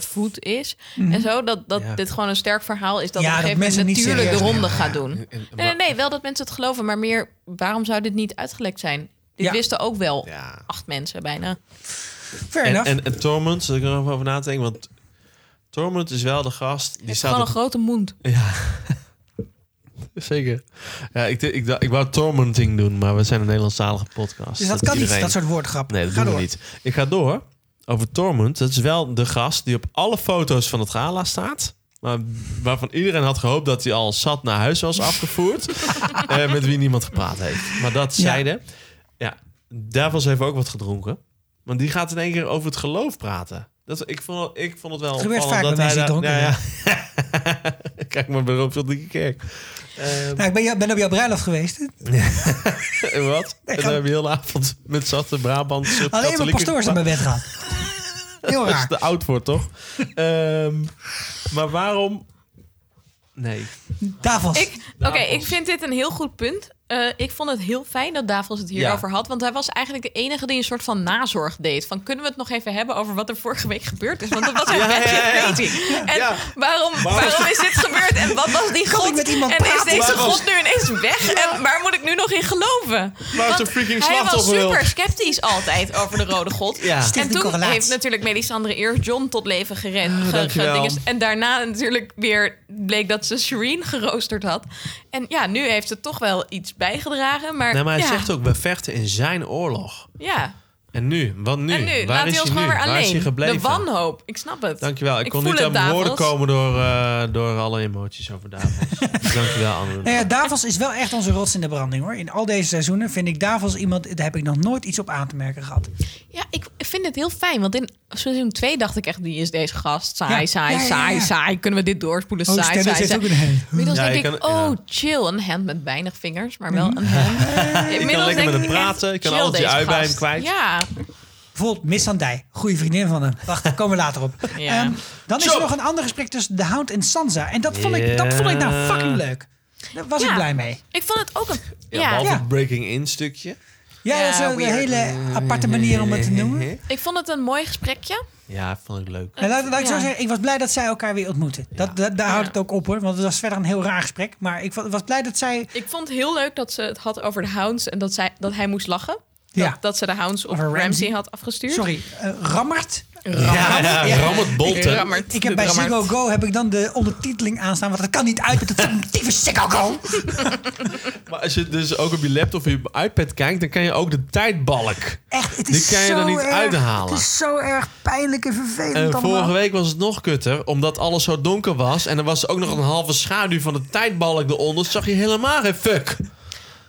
voet is. En zo, dat dit gewoon een sterk verhaal is... dat op een gegeven moment natuurlijk de ronde gaat doen. Nee, wel dat mensen het geloven. Maar meer, waarom zou dit niet uitgelekt zijn? Dit wisten ook wel 8 mensen bijna. Fair enough. En Tormund, zal ik er nog over nadenken? Want Tormund is wel de gast... die heeft gewoon een grote mond. Ja. Zeker. Ja, ik wou tormenting doen, maar we zijn een Nederlandstalige podcast. Dus dat kan iedereen... niet, dat soort woordgrappen. Nee, dat doen we niet. Ik ga door over Tormund. Dat is wel de gast die op alle foto's van het gala staat. Maar waarvan iedereen had gehoopt dat hij al zat naar huis was afgevoerd. Met wie niemand gepraat heeft. Maar dat zeiden. Ja, Davos heeft ook wat gedronken. Want die gaat in één keer over het geloof praten. Ik vond het wel opvallend. Het gebeurt vaak dat hij dronken. Kijk maar bij Rob de Kerk. Ik ben op jouw bruiloft geweest. En wat? En dan heb je heel de avond met zatte Brabantse katholieken... Alleen maar pastoors aan mijn bed gaan. Heel raar. Dat is te oud voor, toch? Maar waarom... Nee. Davos. Ik vind dit een heel goed punt. Ik vond het heel fijn dat Davos het hierover had. Want hij was eigenlijk de enige die een soort van nazorg deed. Van, kunnen we het nog even hebben over wat er vorige week gebeurd is? Want dat was een beetje crazy. En waarom is dit gebeurd? En wat was die God? En is deze God nu ineens weg? En waar moet ik nu nog in geloven? Want hij was super sceptisch altijd over de rode God. Ja. En toen heeft natuurlijk Melisandre eerst Jon tot leven gerend. En daarna natuurlijk weer bleek dat ze Shireen geroosterd had. En ja, nu heeft ze toch wel iets bijgedragen. Maar hij zegt ook, we vechten in zijn oorlog. Ja. En nu? Wat nu? En nu? Waar is hij nu? Waar is hij gebleven? De wanhoop. Ik snap het. Dankjewel. Ik kon niet aan mijn woorden komen door alle emoties over Davos. Dankjewel, Anne. Davos is wel echt onze rots in de branding, hoor. In al deze seizoenen vind ik Davos iemand... daar heb ik nog nooit iets op aan te merken gehad. Ja, ik vind het heel fijn. Want in seizoen 2 dacht ik echt... die is deze gast. Saai. Kunnen we dit doorspoelen? Saai. Inmiddels denk ik, chill. Een hand met weinig vingers, maar wel een hand. Ik kan lekker met hem praten. Ik kan altijd je ui bij hem kwijt. Ja. Bijvoorbeeld Missandei, goede vriendin van hem. Wacht, daar komen we later op. Ja. Dan is er nog een ander gesprek tussen de Hound en Sansa. En dat vond ik nou fucking leuk. Daar was ik blij mee. Ik vond het ook een... breaking-in stukje. Ja, dat is een hele aparte manier om het te noemen. Ik vond het een mooi gesprekje. Ja, dat vond ik leuk. En laat ik zo zeggen, ik was blij dat zij elkaar weer ontmoeten. Daar houdt het ook op, hoor. Want het was verder een heel raar gesprek. Maar ik was blij dat zij... Ik vond het heel leuk dat ze het had over de Hounds... en dat hij moest lachen. Dat ze de Hounds op Ramsay had afgestuurd. Sorry, Rammert. Rammert Bolten. Rammert. Ik heb bij Ziggo Go heb ik dan de ondertiteling aanstaan. Want dat kan niet uit met het formatieve Ziggo Go. Maar als je dus ook op je laptop of je iPad kijkt... dan kan je ook de tijdbalk. Echt, het is zo er niet uithalen. Het is zo erg pijnlijk en vervelend allemaal. Vorige week was het nog kutter. Omdat alles zo donker was. En er was ook nog een halve schaduw van de tijdbalk eronder. Zag je helemaal geen fuck.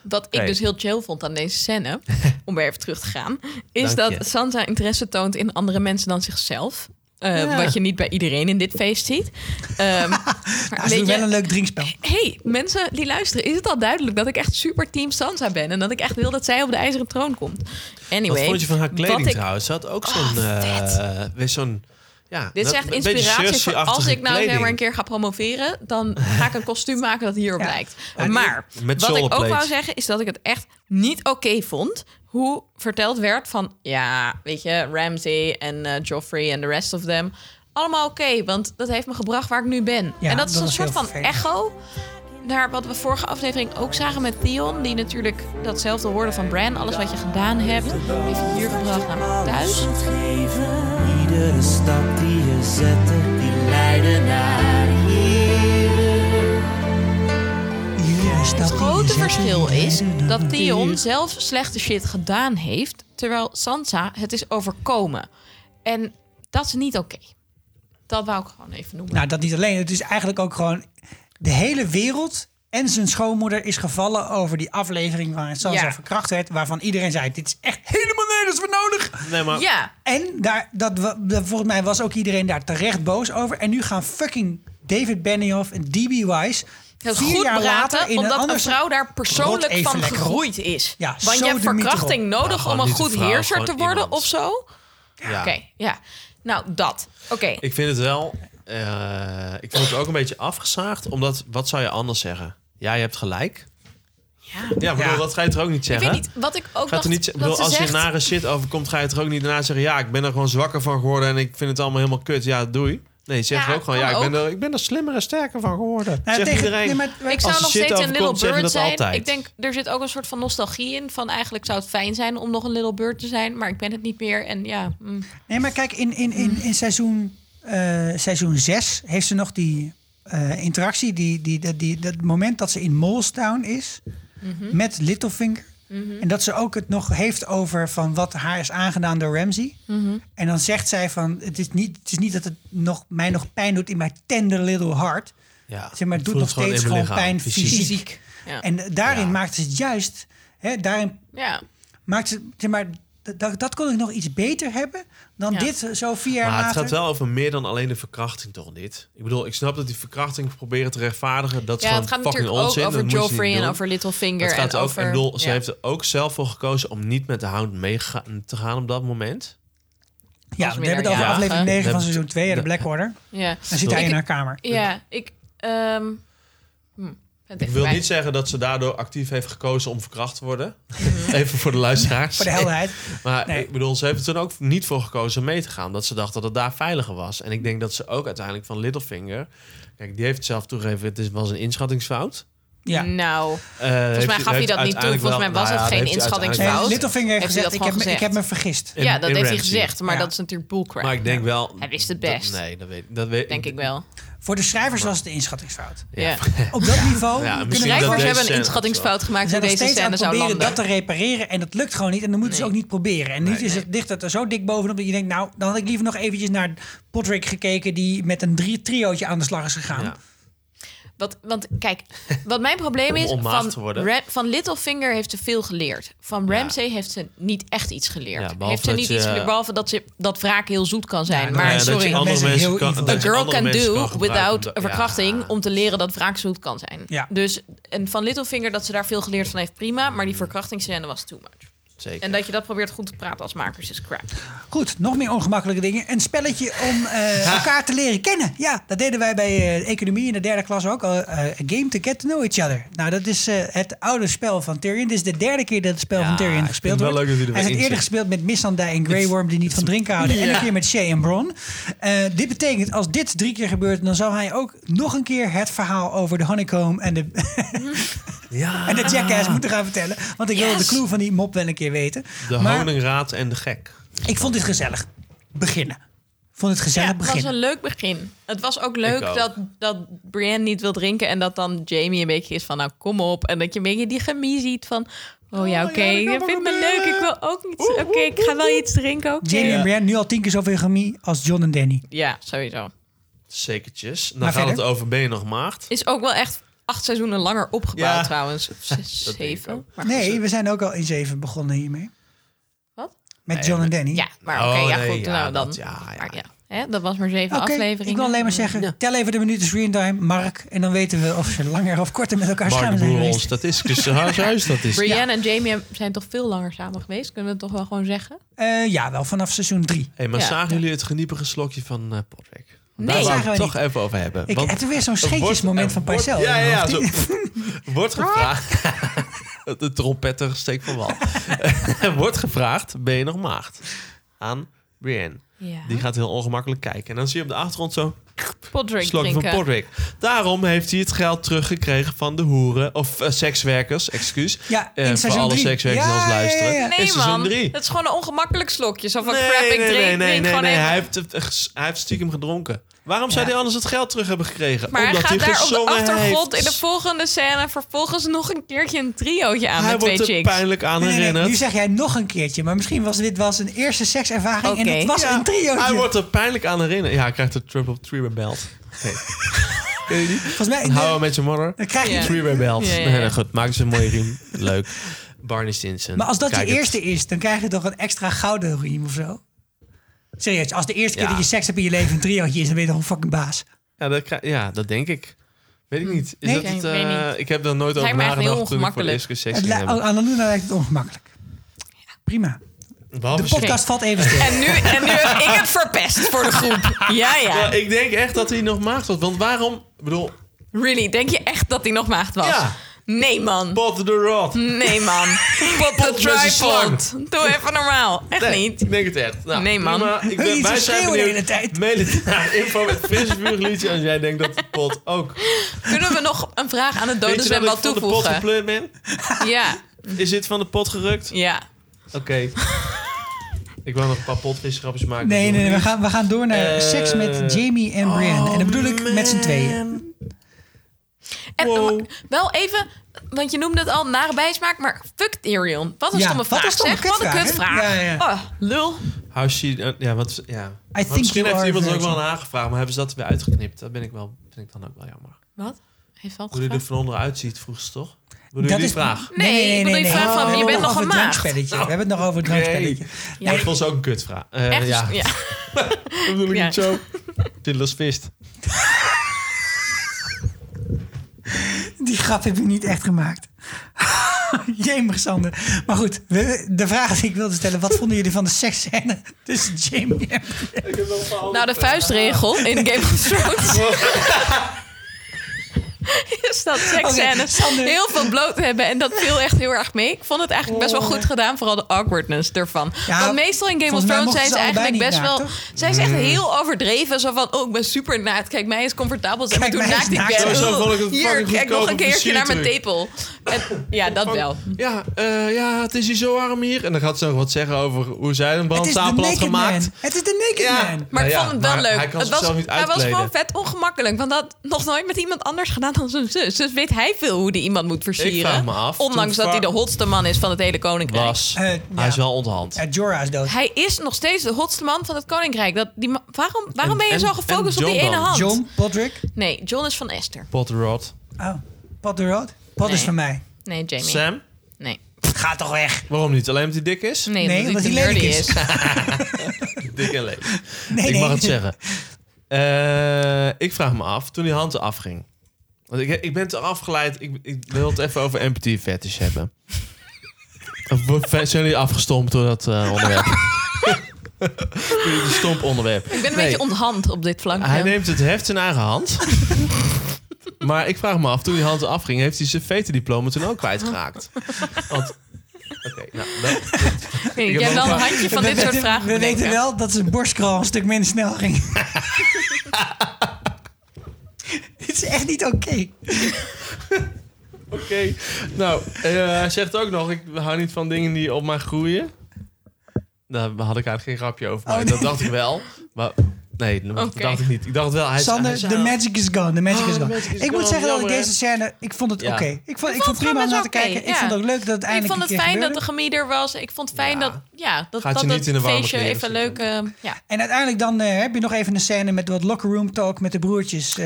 Wat ik dus heel chill vond aan deze scène, om weer even terug te gaan... is dat Sansa interesse toont in andere mensen dan zichzelf. Wat je niet bij iedereen in dit feest ziet. Dat is wel een leuk drinkspel. Hey, mensen die luisteren, is het al duidelijk dat ik echt super team Sansa ben... en dat ik echt wil dat zij op de IJzeren Troon komt? Anyway, wat vond je van haar kleding trouwens? Ze had ook zo'n... weer zo'n... Ja, dit is echt inspiratie voor als ik nou zeg maar een keer ga promoveren... dan ga ik een kostuum maken dat hierop lijkt. Maar wat ik ook wou zeggen is dat ik het echt niet oké vond... hoe verteld werd van, weet je, Ramsay en Joffrey en the rest of them... allemaal oké, want dat heeft me gebracht waar ik nu ben. Ja, en dat is een soort van echo naar wat we vorige aflevering ook zagen met Theon... die natuurlijk datzelfde hoorde van Bran. Alles wat je gedaan hebt, heeft je hier gebracht naar thuis... De stap die je zette, die leidde naar hier. Het grote verschil is dat Theon zelf slechte shit gedaan heeft... terwijl Sansa het is overkomen. En dat is niet oké. Dat wou ik gewoon even noemen. Nou, dat niet alleen. Het is eigenlijk ook gewoon de hele wereld... en zijn schoonmoeder is gevallen over die aflevering... waarin Sansa verkracht werd, waarvan iedereen zei... dit is echt helemaal nergens voor nodig. Nee, maar... Ja. En volgens mij was ook iedereen daar terecht boos over. En nu gaan fucking David Benioff en D.B. Wise... Het goed praten, omdat een vrouw daar persoonlijk van gegroeid is. Ja, want je hebt verkrachting nodig om een goed heerser te worden of zo. Ja. Oké. Nou, dat. Oké. Ik vind het wel... Ik vond het ook een beetje afgezaagd. Omdat, wat zou je anders zeggen? Ja, je hebt gelijk. Ja, dat ga je er ook niet zeggen. Ik weet niet, wat ik ook dacht, niet, bedoel, als je nare shit overkomt, ga je het er ook niet daarna zeggen... ja, ik ben er gewoon zwakker van geworden en ik vind het allemaal helemaal kut. Ja, doei. Nee, zeg ook gewoon, ik ben er slimmer en sterker van geworden. Ja, zegt iedereen. Nee, maar ik zou nog steeds een Little Bird zijn. Altijd. Ik denk, er zit ook een soort van nostalgie in. Van eigenlijk zou het fijn zijn om nog een Little Bird te zijn. Maar ik ben het niet meer. En ja. Mm. Nee, maar kijk, in seizoen 6 heeft ze nog die interactie. Dat moment dat ze in Molstown is. Mm-hmm. Met Littlefinger. Mm-hmm. En dat ze ook het nog heeft over van wat haar is aangedaan door Ramsay. Mm-hmm. En dan zegt zij van, het is niet dat het mij nog pijn doet in mijn tender little heart. Ja, zeg maar, het doet nog steeds gewoon pijn fysiek. Ja. En daarin maakt ze het juist. Hè, daarin maakt ze, zeg maar, dat kon ik nog iets beter hebben dan dit zo 4 jaar later. Maar het gaat wel over meer dan alleen de verkrachting, toch niet? Ik bedoel, ik snap dat die verkrachting proberen te rechtvaardigen. Dat is gewoon fucking onzin. Het gaat natuurlijk ook over Joffrey en over Littlefinger. Het gaat over... Ze heeft er ook zelf voor gekozen om niet met de Hound mee te gaan op dat moment. Ja, we hebben het over aflevering 9 van seizoen 2, de Blackwater. Ja. Dan zit hij in haar kamer. Ja, ik... Ik wil niet zeggen dat ze daardoor actief heeft gekozen om verkracht te worden. Mm-hmm. Even voor de luisteraars. Voor de helderheid. Maar ik bedoel, ze heeft er toen ook niet voor gekozen om mee te gaan. Dat ze dacht dat het daar veiliger was. En ik denk dat ze ook uiteindelijk van Littlefinger... Kijk, die heeft zelf toegegeven, het was een inschattingsfout. Ja. Nou, volgens mij gaf hij dat niet toe. Volgens mij was het geen inschattingsfout. Littlefinger heeft gezegd, ik heb me vergist. Ja, dat heeft hij gezegd, maar dat is natuurlijk bullcrap. Maar ik denk wel... Hij wist het best. Dat weet ik. Denk ik wel. Voor de schrijvers was het een inschattingsfout. Ja. Op dat niveau... Ja, de schrijvers hebben een inschattingsfout gemaakt... hoe deze scène zou landen. Dat te repareren en dat lukt gewoon niet. En dan moeten ze ook niet proberen. En nu is het dicht dat er zo dik bovenop... dat je denkt, nou, dan had ik liever nog eventjes naar Podrick gekeken... die met een triootje aan de slag is gegaan. Want kijk, wat mijn probleem is... van Littlefinger heeft ze veel geleerd. Van Ramsay heeft ze niet echt iets geleerd. Ja, heeft ze niet iets geleerd, behalve dat ze dat wraak heel zoet kan zijn. Ja, maar sorry, a girl can do without een verkrachting... om te leren dat wraak zoet kan zijn. Ja. Dus en van Littlefinger dat ze daar veel geleerd van heeft, prima. Maar die verkrachtingsscène was too much. Zeker. En dat je dat probeert goed te praten als makers is crap. Goed, nog meer ongemakkelijke dingen. Een spelletje om elkaar te leren kennen. Ja, dat deden wij bij economie in de 3e klas ook. A game to get to know each other. Nou, dat is het oude spel van Tyrion. Dit is de 3e keer dat het spel van Tyrion gespeeld wordt. Hij heeft eerder gespeeld met Missandei en Grey Worm... die niet van drinken houden. En een keer met Shay en Bronn. Dit betekent, als dit 3 keer gebeurt... dan zal hij ook nog een keer het verhaal over de honeycomb... en de, en de jackass moeten gaan vertellen. Want ik wil de clue van die mop wel een keer weten. De honingraad en de gek. Ik vond dit gezellig beginnen. Het was een leuk begin. Het was ook leuk dat Brienne niet wil drinken... en dat dan Jaime een beetje is van, nou kom op. En dat je een beetje die chemie ziet van... oh ja, oké, je vindt me leuk. Ik wil ook niet... Oké, ik ga wel iets drinken. Jaime en Brienne nu al 10 keer zoveel chemie als Jon en Danny. Ja, sowieso. Zekertjes. Dan gaat het over ben je nog maagd. Is ook wel echt... 8 seizoenen langer opgebouwd trouwens. 6, 7. Nee, we zijn ook al in 7 begonnen hiermee. Wat? Met Jon en Danny. Ja, maar goed. Nou dan. Dat was maar 7 afleveringen. Ik wil alleen maar zeggen, tel even de minuten screen time, Mark. En dan weten we of ze langer of korter met elkaar samen zijn geweest. Statisticus, huisstatistisch. Brienne en Jaime zijn toch veel langer samen geweest? Kunnen we het toch wel gewoon zeggen? Wel vanaf seizoen 3. Hey, maar zagen jullie het geniepige slokje van Podrick? Nee, daar wou ik het toch even over hebben. Ik heb er weer zo'n scheetjesmoment van Parcel. Ja, zo. Wordt gevraagd... de trompetter steekt van wal. Wordt gevraagd, ben je nog maagd? Aan Brienne. Ja. Die gaat heel ongemakkelijk kijken. En dan zie je op de achtergrond zo... slokje van Podrick. Daarom heeft hij het geld teruggekregen van de hoeren... of sekswerkers, excuus. Ja, voor alle sekswerkers die ons luisteren. Nee, in seizoen 3. Dat is gewoon een ongemakkelijk slokje. Zo van crap, ik drink. Nee. Hij heeft stiekem gedronken. Waarom zou hij anders het geld terug hebben gekregen? Maar omdat hij gaat daar op de achtergrond in de volgende scène... vervolgens nog een keertje een triootje aan met 2 chicks. Hij wordt er pijnlijk aan herinnerd. Nu zeg jij nog een keertje. Maar misschien was dit wel zijn eerste sekservaring... en het was een triootje. Hij wordt er pijnlijk aan herinnerd. Ja, hij krijgt de triple belt. Nee. Ken je die? Volgens mij... Hou met je modder. Dan krijg je three-way belt. Nee, goed, maak eens een mooie riem. Leuk. Barney Stinson. Maar als dat je eerste is... dan krijg je toch een extra gouden riem of zo? Serieus, als de eerste keer dat je seks hebt in je leven een triootje is, dan ben je toch een fucking baas. Ja, dat denk ik. Weet ik niet. Is dat het, niet. Ik heb er nooit over nagedacht toen ik voor de eerste keer seks ging hebben. Aan Luna lijkt het ongemakkelijk. Ja. Prima. De podcast valt even stil. En nu heb ik het verpest voor de groep. Ja. Ik denk echt dat hij nog maagd was. Want waarom... Ik bedoel... Really, denk je echt dat hij nog maagd was? Ja. Nee, man. Pot de rot. Nee, man. Pot de tripod. Doe even normaal. Echt nee, niet. Ik denk het echt. Nou, nee, man. Ik ben bij zijn de hele tijd. Mail het naar info@visvuurliedje als jij denkt dat de pot ook... Kunnen we nog een vraag aan het dode zwembad toevoegen? Weet je dat ik van de pot gepleurd ben? Ja. Is dit van de pot gerukt? Ja. Oké. Okay. Ik wil nog een paar potvisgrapjes maken. Nee, we gaan door naar seks met Jaime en Brienne. En dat bedoel ik met z'n tweeën. En wel even, want je noemde het al, nare bijsmaak, maar fuck Tyrion. Wat een stomme vraag, zeg. Wat een kutvraag. Ja. Oh, lul. How she, Misschien heeft iemand ook wel een haar gevraagd, maar hebben ze dat weer uitgeknipt? Dat vind ik dan ook wel jammer. Wat? Heeft wel hoe je er van onderuit ziet, vroeg ze toch? Bedoel je die vraag? Nee. Die vraag van, je bent nog een maagd. We hebben het nog over het drankspelletje. Ja, ik vond ze ook een kutvraag. Ja. Dat bedoel ik niet zo. Tiddler's Fist. Die grap heb je niet echt gemaakt. Jemig, Sander. Maar goed, de vraag die ik wilde stellen... wat vonden jullie van de seksscène tussen Jaime en... Nou, de vuistregel in Game of Thrones... is dat seksscènes heel veel bloot hebben. En dat viel echt heel erg mee. Ik vond het eigenlijk best wel goed gedaan. Vooral de awkwardness ervan. Ja, want meestal in Game of Thrones zijn ze eigenlijk best wel... Zijn ze echt heel overdreven. Zo van, ik ben super naakt. Kijk, mij is comfortabel. Kijk, toen naakt ik ben. Hier, kijk nog een keertje naar mijn tepel. En, ja, dat wel. Ja, het is hier zo warm hier. En dan gaat ze nog wat zeggen over hoe zij een brandstapel had gemaakt. Het is de naked man. Maar ik vond het wel leuk. Hij was gewoon vet ongemakkelijk. Want dat had nog nooit met iemand anders gedaan... dan zijn zus. Dus weet hij veel hoe die iemand moet versieren. Ik vraag me af. Ondanks dat hij de hotste man is van het hele koninkrijk. Hij is wel onthand. Jorah is dood. Hij is nog steeds de hotste man van het koninkrijk. Waarom ben je zo gefocust op die ene hand? Jon Podrick? Nee, Jon is van Esther. Podrod. Oh, Podrod? Is van mij. Nee, Jaime. Sam? Nee. Ga toch weg. Waarom niet? Alleen omdat hij dik is? Nee, omdat hij lelijk is. Dik en lelijk. Ik mag het zeggen. Ik vraag me af, toen die hand afging... Want ik ben te afgeleid. Ik wil het even over empathy fetish hebben. Zijn jullie afgestompt door dat onderwerp? Een stomp onderwerp. Ik ben een beetje onthand op dit vlak. Hij neemt het heft in eigen hand. Maar ik vraag me af, toen die hand afging... heeft hij zijn veterdiploma toen ook kwijtgeraakt. Want... Oké, ik heb wel een handje van dit soort vragen. We weten wel dat zijn borstkrol een stuk minder snel ging. Dit is echt niet oké. Oké. Nou, hij zegt ook nog... ik hou niet van dingen die op mij groeien. Daar had ik eigenlijk geen grapje over. Maar dat dacht ik wel. Maar nee, dat dacht ik niet. Ik dacht wel... Sander, the magic is gone. Ik moet zeggen dat ik deze scène... Ik vond het oké. Ik vond het prima om naar te kijken. Ja. Ik vond het ook leuk dat het eindelijk een keer gebeurde. Ik vond het fijn dat de chemie er was. Ik vond het fijn dat het feestje even leuk... En uiteindelijk dan heb je nog even een scène... met wat locker room talk met de broertjes.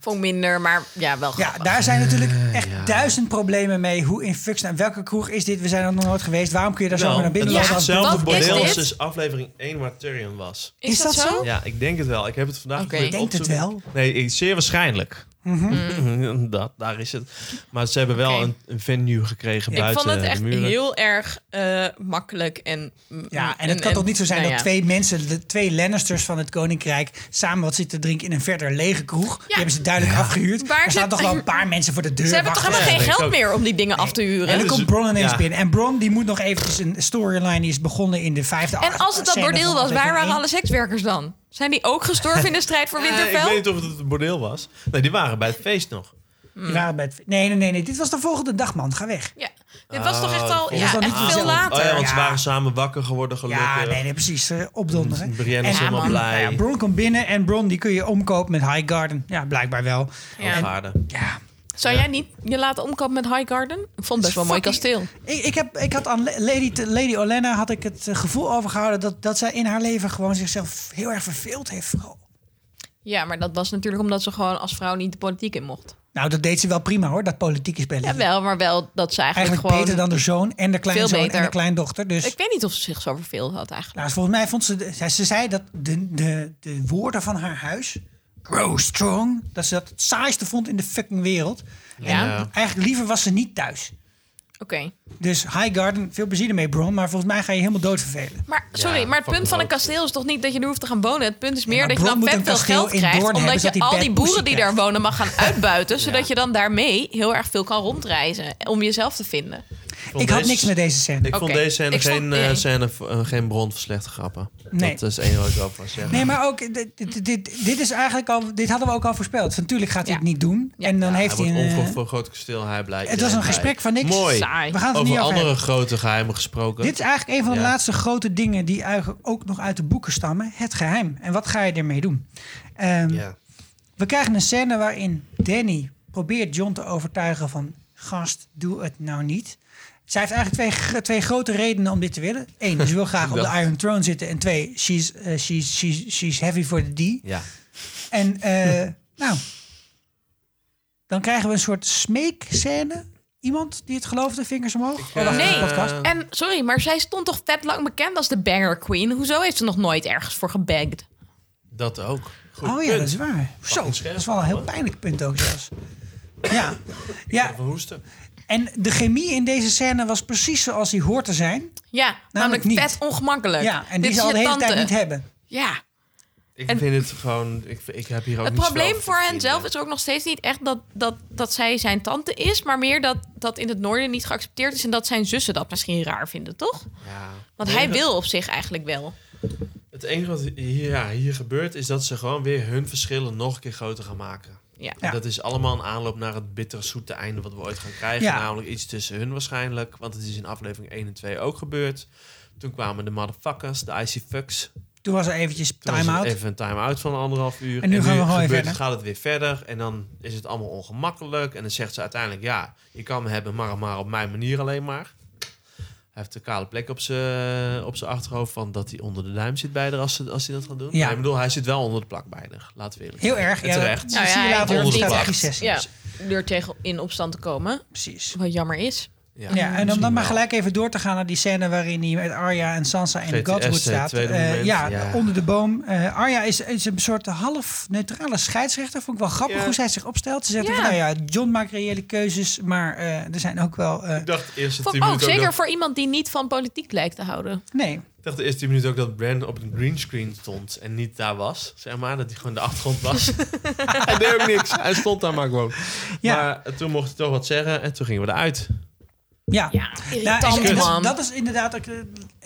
Vond minder, maar ja, wel grappig. Ja, daar zijn natuurlijk echt 1000 problemen mee. Hoe in fucks... Welke kroeg is dit? We zijn er nog nooit geweest. Waarom kun je daar zo naar binnen lopen? Hetzelfde bordeel als dus aflevering 1 waar Tyrion was. Is dat zo? Ja, ik denk het wel. Ik heb het vandaag geprobeerd op te zoeken. Nee, zeer waarschijnlijk. Mm-hmm. Daar is het. Maar ze hebben wel een venue gekregen buiten de muren. Ik vond het echt heel erg makkelijk. En het kan toch niet zo zijn dat twee mensen... de twee Lannisters van het Koninkrijk... samen wat zitten drinken in een verder lege kroeg. Die hebben ze duidelijk afgehuurd. Er staan toch wel een paar mensen voor de deur. Ze hebben toch helemaal geen geld meer om die dingen af te huren. En dan komt Bron ineens binnen. En Bron die moet nog eventjes een storyline... die is begonnen in de 5e... En als het dat bordeel was, waar waren alle sekswerkers dan? Zijn die ook gestorven in de strijd voor Winterfell? Ik weet niet of het een bordeel was. Nee, die waren bij het feest nog. Die waren bij het nee. Dit was de volgende dag, man. Ga weg. Ja. Dit was toch echt al niet veel later. Oh ja, want ze waren samen wakker geworden, gelukkig. Ja, nee, precies. Opdonderen. Brienne is helemaal blij. Ja, Bron komt binnen en Bron die kun je omkopen met Highgarden. Ja, blijkbaar wel. Ja. Zou jij niet je laten omkopen met Highgarden? Ik vond het best wel een mooi kasteel. Ik had aan Lady Olenna had ik het gevoel overgehouden... dat zij in haar leven gewoon zichzelf heel erg verveeld heeft vooral. Ja, maar dat was natuurlijk omdat ze gewoon als vrouw niet de politiek in mocht. Nou, dat deed ze wel prima hoor, dat politiek is bellen. Ja, wel, maar wel dat ze eigenlijk gewoon... Eigenlijk beter dan de zoon en de kleinzoon en de kleindochter. Dus... Ik weet niet of ze zich zo verveeld had eigenlijk. Nou, volgens mij vond ze zei dat de woorden van haar huis... Grow strong. Dat ze dat het saaiste vond in de fucking wereld. Ja. En eigenlijk liever was ze niet thuis. Okay. Dus Highgarden, veel plezier ermee, Bron. Maar volgens mij ga je helemaal doodvervelen. Maar, sorry, ja, maar het punt van een kasteel is toch niet dat je er hoeft te gaan wonen? Het punt is meer dat je dan vet veel geld krijgt... omdat je al die boeren die daar wonen mag gaan uitbuiten... zodat je dan daarmee heel erg veel kan rondreizen... om jezelf te vinden. Ik had niks met deze scène. Ik vond deze scène geen bron voor slechte grappen. Nee. Dat is één rood op. Nee, maar ook dit is eigenlijk al... Dit hadden we ook al voorspeld. Natuurlijk gaat hij het niet doen. En dan heeft hij een... voor groot kasteel, hij blijft... Het was een gesprek van niks. Mooi. We gaan het over andere grote geheimen gesproken. Dit is eigenlijk een van de laatste grote dingen... die eigenlijk ook nog uit de boeken stammen. Het geheim. En wat ga je ermee doen? We krijgen een scène waarin Danny probeert Jon te overtuigen van... gast, doe het nou niet... Zij heeft eigenlijk twee grote redenen om dit te willen. Eén, ze wil graag op de Iron Throne zitten. En twee, she's heavy for the D. Ja. En nou, dan krijgen we een soort smeekscène. Iemand die het geloofde, vingers omhoog? Nee, en sorry, maar zij stond toch vet lang bekend als de banger queen. Hoezo heeft ze nog nooit ergens voor gebagd? Dat ook. Goed punt. Ja, dat is waar. Zo, dat is wel een heel pijnlijk punt ook zelfs. Ja. Even hoesten. En de chemie in deze scène was precies zoals die hoort te zijn. Ja, namelijk niet. Vet ongemakkelijk. Ja, en die zal de hele tijd niet hebben. Ja. Ik vind het gewoon... Ik heb hier ook het probleem voor hen zelf is ook nog steeds niet echt dat zij zijn tante is... maar meer dat in het noorden niet geaccepteerd is... en dat zijn zussen dat misschien raar vinden, toch? Ja. Want hij wil op zich eigenlijk wel. Het enige wat hier gebeurt... is dat ze gewoon weer hun verschillen nog een keer groter gaan maken... Ja. Dat is allemaal een aanloop naar het bitterzoete einde... wat we ooit gaan krijgen. Ja. Namelijk iets tussen hun waarschijnlijk. Want het is in aflevering 1 en 2 ook gebeurd. Toen kwamen de motherfuckers, de icy fucks. Toen was er eventjes time-out. Even een time-out van 1,5 uur. En nu gaan we gewoon verder. Gaat het weer verder. En dan is het allemaal ongemakkelijk. En dan zegt ze uiteindelijk... ja, je kan me hebben, maar op mijn manier alleen maar. Hij heeft een kale plek op zijn achterhoofd... van dat hij onder de duim zit bij haar als hij dat gaat doen. Ja. Maar ik bedoel, hij zit wel onder de plak bij haar. Laten we eerlijk zijn. Heel erg. En terecht. Ja, dat zie je later onder de plak. Ja, door tegenin opstand te komen. Precies. Wat jammer is. Ja, en om dan maar gelijk even door te gaan naar die scène... waarin hij met Arya en Sansa in de Godwood staat. Onder de boom. Arya is een soort half neutrale scheidsrechter. Vond ik wel grappig hoe zij zich opstelt. Ze zegt van, Jon maakt reële keuzes. Maar er zijn ook wel... Ik dacht eerst 10 minuten... Zeker voor iemand die niet van politiek lijkt te houden. Nee. Ik dacht de eerste 10 minuten ook dat Bran op een greenscreen stond... en niet daar was, zeg maar. Dat hij gewoon de achtergrond was. Hij deed ook niks. Hij stond daar maar gewoon. Ja. Maar toen mocht hij toch wat zeggen en toen gingen we eruit. Ja. Dat is inderdaad...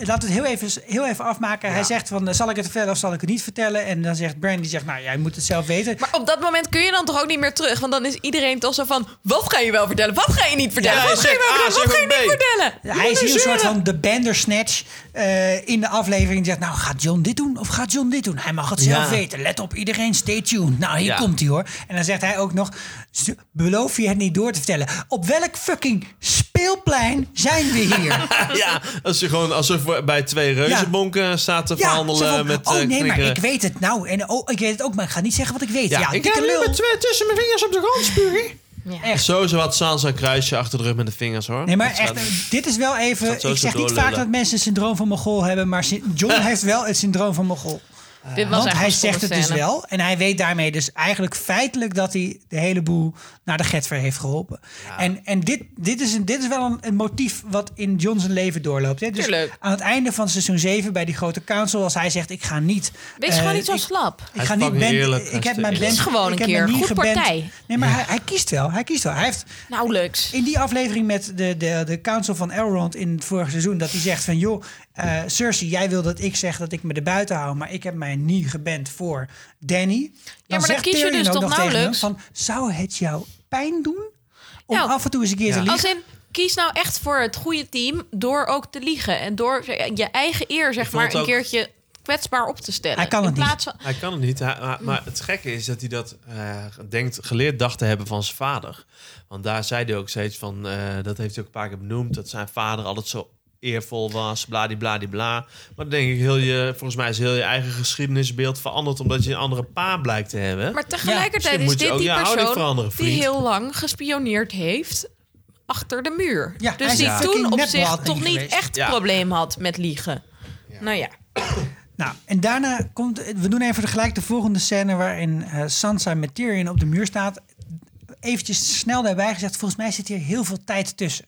Laten we het heel even afmaken. Ja. Hij zegt van, zal ik het vertellen of zal ik het niet vertellen? En dan zegt Brandy, nou, jij moet het zelf weten. Maar op dat moment kun je dan toch ook niet meer terug? Want dan is iedereen toch zo van, wat ga je wel vertellen? Wat ga je niet vertellen? Ja, wat ga je niet vertellen? Ja, hij is hier een soort van de bandersnatch in de aflevering. Die zegt, nou, gaat Jon dit doen of gaat Jon dit doen? Hij mag het zelf weten. Let op, iedereen, stay tuned. Nou, hier komt hij hoor. En dan zegt hij ook nog, beloof je het niet door te vertellen. Op welk fucking speelplein zijn we hier? Ja, als je gewoon alsof bij 2 reuzenbonken staat te verhandelen met knikken. Maar ik weet het nou. En ik weet het ook, maar ik ga niet zeggen wat ik weet. Ja, ik heb nu met 2 tussen mijn vingers op de grond spugen. Ja. Echt. Zo had Sansa een kruisje achter de rug met de vingers, hoor. Nee, maar echt, dit is wel even... Ik zeg niet vaak dat mensen het syndroom van Mogol hebben... maar Jon heeft wel het syndroom van Mogol. Want hij zegt het dus wel. En hij weet daarmee dus eigenlijk feitelijk... dat hij de hele boel naar de getver heeft geholpen. Ja. En dit is wel een motief wat in Jon zijn leven doorloopt. Hè? Dus aan het einde van seizoen 7 bij die grote council... als hij zegt, ik ga niet... Wees gewoon niet zo slap. Ik heb mijn band gewoon een keer goed geband. Nee, maar hij kiest wel. Hij heeft, nauwelijks. In die aflevering met de council van Elrond in het vorige seizoen... dat hij zegt van, joh, Cersei, jij wil dat ik zeg... dat ik me erbuiten hou, maar ik heb mij niet geband voor Danny. Dan maar dan kies je dus toch nauwelijks. Van, zou het jou pijn doen om af en toe eens een keer te liegen? Als in, kies nou echt voor het goede team door ook te liegen. En door je eigen eer zeg maar een keertje kwetsbaar op te stellen. Hij kan het niet. Maar het gekke is dat hij dat geleerd dacht te hebben van zijn vader. Want daar zei hij ook steeds van... dat heeft hij ook een paar keer benoemd... dat zijn vader altijd zo... eervol was, bladibladibla. Maar dan denk ik, volgens mij is heel je eigen geschiedenisbeeld veranderd... omdat je een andere pa blijkt te hebben. Maar tegelijkertijd is dit die persoon die heel lang gespioneerd heeft... achter de muur. Ja, dus die toen op zich toch niet echt een probleem had met liegen. Ja. Nou, en daarna we doen even tegelijk de volgende scène... waarin Sansa met Tyrion op de muur staat. Eventjes snel daarbij gezegd, volgens mij zit hier heel veel tijd tussen...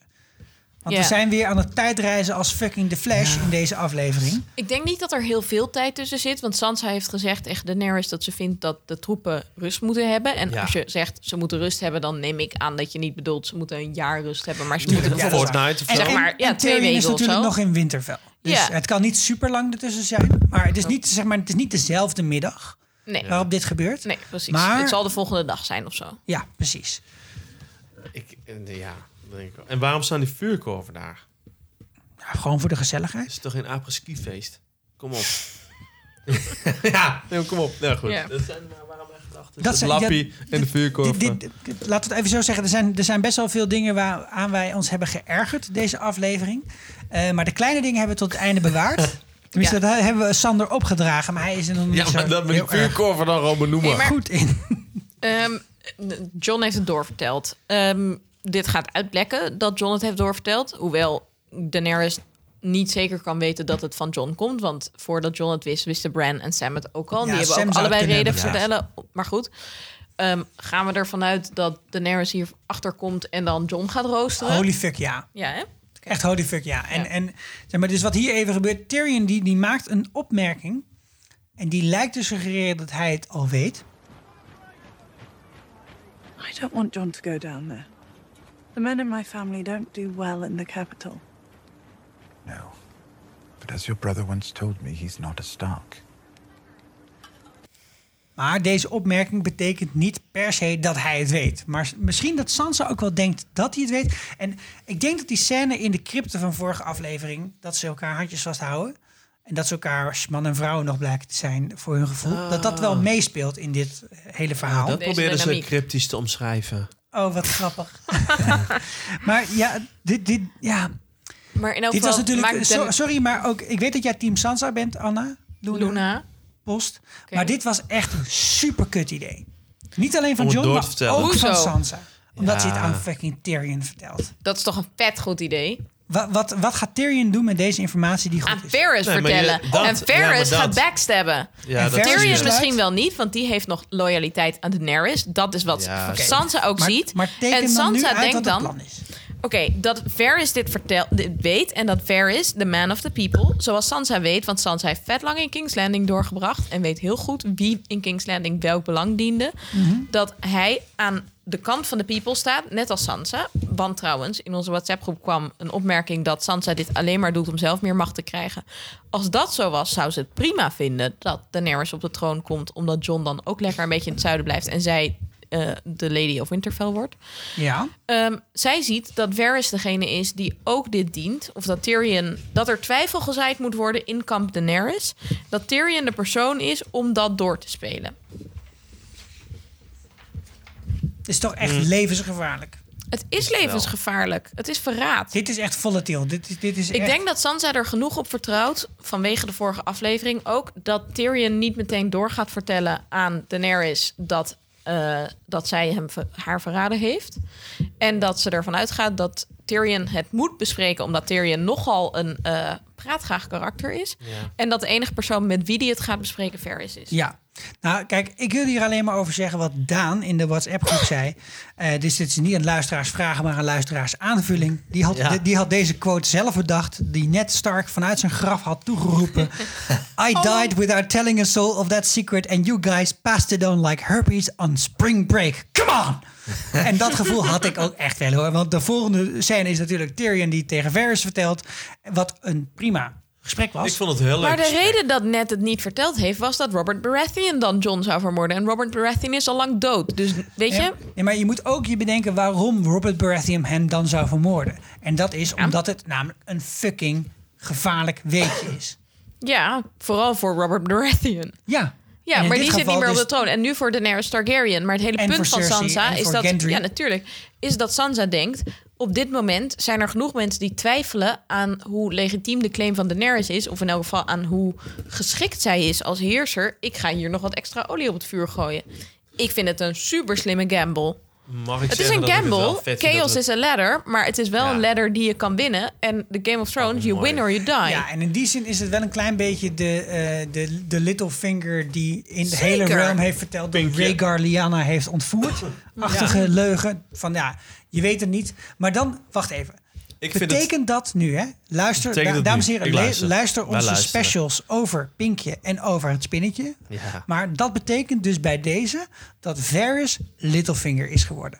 Want we zijn weer aan het tijdreizen als fucking The Flash in deze aflevering. Ik denk niet dat er heel veel tijd tussen zit. Want Sansa heeft gezegd, echt Daenerys, dat ze vindt dat de troepen rust moeten hebben. En als je zegt, ze moeten rust hebben, dan neem ik aan dat je niet bedoelt, ze moeten een jaar rust hebben. Maar ze moeten een fortnight of zo. En 2 weken is natuurlijk nog in Winterfell. Dus het kan niet super lang ertussen zijn. Maar het is niet, het is niet dezelfde middag waarop dit gebeurt. Nee, precies. Maar het zal de volgende dag zijn of zo. Ja, precies. En waarom staan die vuurkorven daar? Ja, gewoon voor de gezelligheid. Is het toch geen apres-ski feest? Kom op. Kom op. Nou goed. Ja. Dat zijn waarom mijn gedachten. Het lappie en de vuurkorven. Laten we het even zo zeggen. Er zijn best wel veel dingen waaraan wij ons hebben geërgerd deze aflevering. Maar de kleine dingen hebben we tot het einde bewaard. Tenminste, dat hebben we Sander opgedragen. Maar hij is er nog niet zo. Ja, maar dat met die vuurkorven dan gewoon benoemen. Nee, maar goed in. Jon heeft het doorverteld. Dit gaat uitblekken dat Jon het heeft doorverteld. Hoewel Daenerys niet zeker kan weten dat het van Jon komt. Want voordat Jon het wist, wisten Bran en Sam het ook al. Ja, die hebben Sam ook allebei reden vertellen. Maar goed, gaan we ervan uit dat Daenerys hier achterkomt en dan Jon gaat roosteren? Holy fuck, ja. Ja, hè? Okay. Echt holy fuck, ja. En zeg maar, dus wat hier even gebeurt, Tyrion die maakt een opmerking. En die lijkt te suggereren dat hij het al weet. I don't want Jon to go down there. The men in my family don't do well in the capital. No, but as your brother once told me, he's not a Stark. Maar deze opmerking betekent niet per se dat hij het weet. Maar misschien dat Sansa ook wel denkt dat hij het weet. En ik denk dat die scène in de crypte van vorige aflevering, dat ze elkaar handjes vasthouden en dat ze elkaar man en vrouw nog blijken te zijn voor hun gevoel, dat wel meespeelt in dit hele verhaal. Dat probeerden ze cryptisch te omschrijven. Oh, wat grappig. Maar ja, dit ja. Maar in elk dit was natuurlijk. Sorry, maar ook. Ik weet dat jij team Sansa bent, Anna. Luna. Post. Okay. Maar dit was echt een super kut idee. Niet alleen van Jon, maar ook van Sansa. Omdat ze het aan fucking Tyrion vertelt. Dat is toch een vet goed idee. Wat gaat Tyrion doen met deze informatie die goed is? Aan Varys vertellen. Varys gaat backstabben. Ja, Tyrion misschien wel niet, want die heeft nog loyaliteit aan Daenerys. Dat is wat Sansa ook ziet. Maar en Sansa denkt dan... Oké, dat Varys dit weet en dat Varys, the man of the people, zoals Sansa weet, want Sansa heeft vet lang in King's Landing doorgebracht en weet heel goed wie in King's Landing welk belang diende, dat hij aan de kant van de people staat, net als Sansa. Want trouwens, in onze WhatsApp-groep kwam een opmerking dat Sansa dit alleen maar doet om zelf meer macht te krijgen. Als dat zo was, zou ze het prima vinden dat Daenerys op de troon komt, omdat Jon dan ook lekker een beetje in het zuiden blijft en zij de Lady of Winterfell wordt. Ja. Zij ziet dat Varys degene is die ook dit dient. Of dat Tyrion... Dat er twijfel gezaaid moet worden in kamp Daenerys. Dat Tyrion de persoon is om dat door te spelen. Het is toch echt levensgevaarlijk? Het is levensgevaarlijk. Het is verraad. Dit is echt volatiel. Ik denk dat Sansa er genoeg op vertrouwt, vanwege de vorige aflevering ook, dat Tyrion niet meteen door gaat vertellen aan Daenerys dat zij haar verraden heeft. En dat ze ervan uitgaat dat Tyrion het moet bespreken, omdat Tyrion nogal een praatgraag karakter is. Ja. En dat de enige persoon met wie die het gaat bespreken Varys is. Ja. Nou, kijk, ik wil hier alleen maar over zeggen wat Daan in de WhatsApp-groep zei. Dus dit is niet een luisteraarsvraag, maar een luisteraarsaanvulling. Die had deze quote zelf bedacht, die net Stark vanuit zijn graf had toegeroepen. I died without telling a soul of that secret and you guys passed it on like herpes on spring break. Come on! En dat gevoel had ik ook echt wel, hoor. Want de volgende scène is natuurlijk Tyrion die tegen Varys vertelt. Wat een prima gesprek was. Ik vond het heel leuk. Maar de reden dat Ned het niet verteld heeft, was dat Robert Baratheon dan Jon zou vermoorden. En Robert Baratheon is al lang dood. Dus weet je? Ja, maar je moet ook je bedenken waarom Robert Baratheon hem dan zou vermoorden. En dat is omdat het namelijk een fucking gevaarlijk weetje is. Ja, vooral voor Robert Baratheon. Ja. Ja, maar die zit niet meer op de troon. En nu voor Daenerys Targaryen. Maar het hele punt van Cersei, Sansa is dat... Gendry. Ja, natuurlijk. Is dat Sansa denkt, op dit moment zijn er genoeg mensen die twijfelen aan hoe legitiem de claim van Daenerys is. Of in elk geval aan hoe geschikt zij is als heerser. Ik ga hier nog wat extra olie op het vuur gooien. Ik vind het een super slimme gamble. Het is een gamble. Chaos is a ladder. Maar het is wel een ladder die je kan winnen. En de Game of Thrones, you win or you die. Ja, en in die zin is het wel een klein beetje de Littlefinger die in de hele realm heeft verteld dat Rhaegal Lyanna heeft ontvoerd. Achtige leugen. Van je weet het niet. Maar dan, wacht even. Betekent dat nu, hè? Luister, dames en heren, luister onze specials over Pinkje en over het spinnetje. Ja. Maar dat betekent dus bij deze dat Varys Littlefinger is geworden.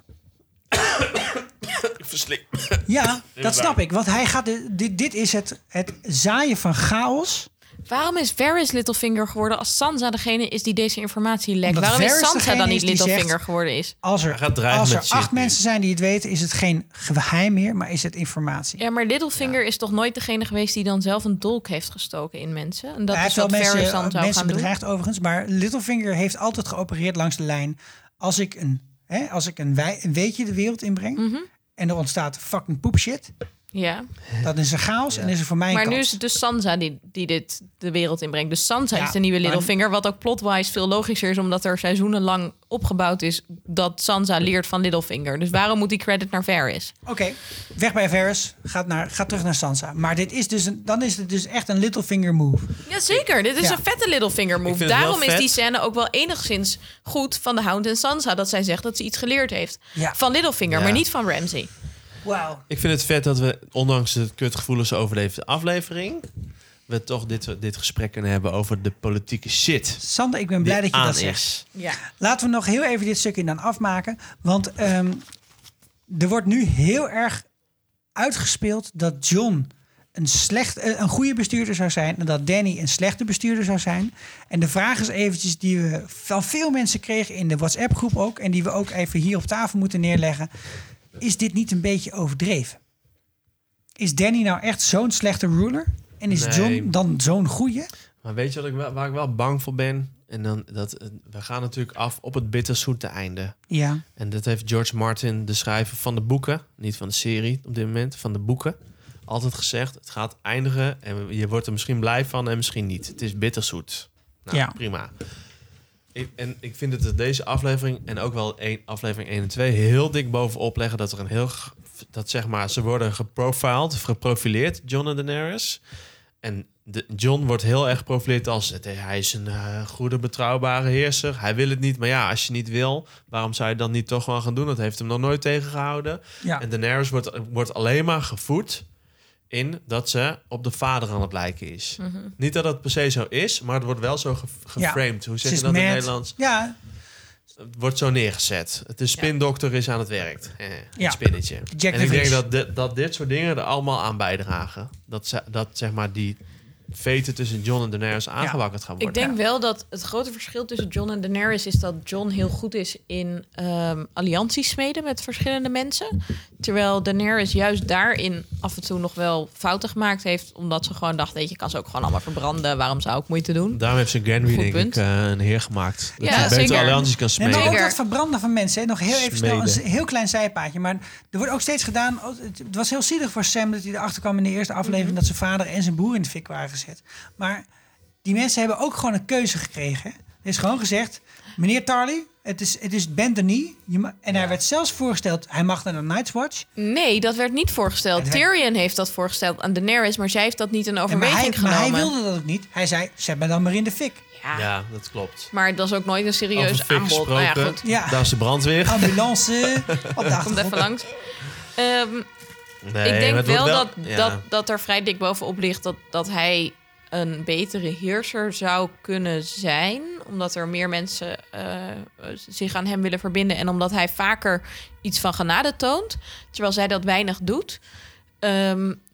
Verslik. Ja, dat snap ik. Want hij gaat dit is het zaaien van chaos. Waarom is Varys Littlefinger geworden als Sansa degene is die deze informatie lekt? Omdat waarom Varys is Sansa dan niet Littlefinger geworden is? Als er 8 mensen zijn die het weten, is het geen geheim meer, maar is het informatie. Ja, maar Littlefinger is toch nooit degene geweest die dan zelf een dolk heeft gestoken in mensen? En dat hij is heeft wel mensen bedreigd overigens, maar Littlefinger heeft altijd geopereerd langs de lijn. Als ik een weetje de wereld inbreng en er ontstaat fucking poepshit... Ja. Dat is een chaos en is er voor mij maar kant. Nu is het dus Sansa die dit de wereld inbrengt. Dus Sansa is de nieuwe Littlefinger. Wat ook plotwise veel logischer is, omdat er seizoenenlang opgebouwd is dat Sansa leert van Littlefinger. Dus waarom moet die credit naar Varys? Oké, weg bij Varys. Gaat terug naar Sansa. Maar dit is dus dan is het echt een Littlefinger move. Jazeker, dit is een vette Littlefinger move. Daarom is die scène ook wel enigszins goed van de Hound en Sansa. Dat zij zegt dat ze iets geleerd heeft van Littlefinger, maar niet van Ramsay. Wow. Ik vind het vet dat we, ondanks de kutgevoelens overleefde aflevering... we toch dit gesprek kunnen hebben over de politieke shit. Sander, ik ben blij dat je dat zegt. Ja. Laten we nog heel even dit stukje dan afmaken. Want er wordt nu heel erg uitgespeeld dat Jon een goede bestuurder zou zijn... en dat Dany een slechte bestuurder zou zijn. En de vraag is eventjes die we van veel mensen kregen in de WhatsApp-groep ook... en die we ook even hier op tafel moeten neerleggen... Is dit niet een beetje overdreven? Is Dany nou echt zo'n slechte ruler? En is Jon dan zo'n goeie? Maar weet je waar ik wel bang voor ben? En dan we gaan natuurlijk af op het bitterzoete einde. Ja. En dat heeft George Martin, de schrijver van de boeken... niet van de serie op dit moment, van de boeken... altijd gezegd, het gaat eindigen... en je wordt er misschien blij van en misschien niet. Het is bitterzoet. Nou, prima. Ik vind dat deze aflevering en ook wel aflevering 1 en 2 heel dik bovenop leggen dat er een heel... dat zeg maar, ze worden geprofileerd, Jon en Daenerys. En Jon wordt heel erg geprofileerd als... hij is een goede, betrouwbare heerser. Hij wil het niet, maar ja, als je niet wil... waarom zou je dan niet toch wel gaan doen? Dat heeft hem nog nooit tegengehouden. Ja. En Daenerys wordt alleen maar gevoed... in dat ze op de vader aan het lijken is. Mm-hmm. Niet dat dat per se zo is, maar het wordt wel zo geframed. Hoe zeg je dat in het Nederlands? Ja. Het wordt zo neergezet. De spindokter is aan het werk. Het spinnetje. Jack en ik denk dat dit soort dingen er allemaal aan bijdragen. Dat zeg maar die veten tussen Jon en Daenerys aangewakkerd gaan worden. Ik denk wel dat het grote verschil tussen Jon en Daenerys is dat Jon heel goed is in allianties smeden met verschillende mensen. Terwijl Daenerys juist daarin af en toe nog wel fouten gemaakt heeft, omdat ze gewoon dacht, je kan ze ook gewoon allemaal verbranden. Waarom zou ik moeite doen? Daarom heeft ze Gendry, een heer gemaakt. Dat ze beter allianties kan smeden. En ook dat verbranden van mensen. Nog heel even snel, een heel klein zijpaadje. Maar er wordt ook steeds gedaan, het was heel zielig voor Sam dat hij erachter kwam in de eerste aflevering, dat zijn vader en zijn broer in de fik waren gezet. Maar die mensen hebben ook gewoon een keuze gekregen. Er is gewoon gezegd, meneer Tarly, het is Ben Denis. En hij werd zelfs voorgesteld, hij mag naar de Night's Watch. Nee, dat werd niet voorgesteld. Tyrion heeft dat voorgesteld aan Daenerys, maar zij heeft dat niet in overweging genomen. Maar hij wilde dat ook niet. Hij zei, zet me dan maar in de fik. Ja, dat klopt. Maar dat is ook nooit een serieus aanbod. Nou ja, goed. Ja. Daar is de brandweer. Ambulance op de achtergrond. Komt even langs. Nee, ik denk wel dat er vrij dik bovenop ligt dat hij een betere heerser zou kunnen zijn. Omdat er meer mensen zich aan hem willen verbinden. En omdat hij vaker iets van genade toont. Terwijl zij dat weinig doet.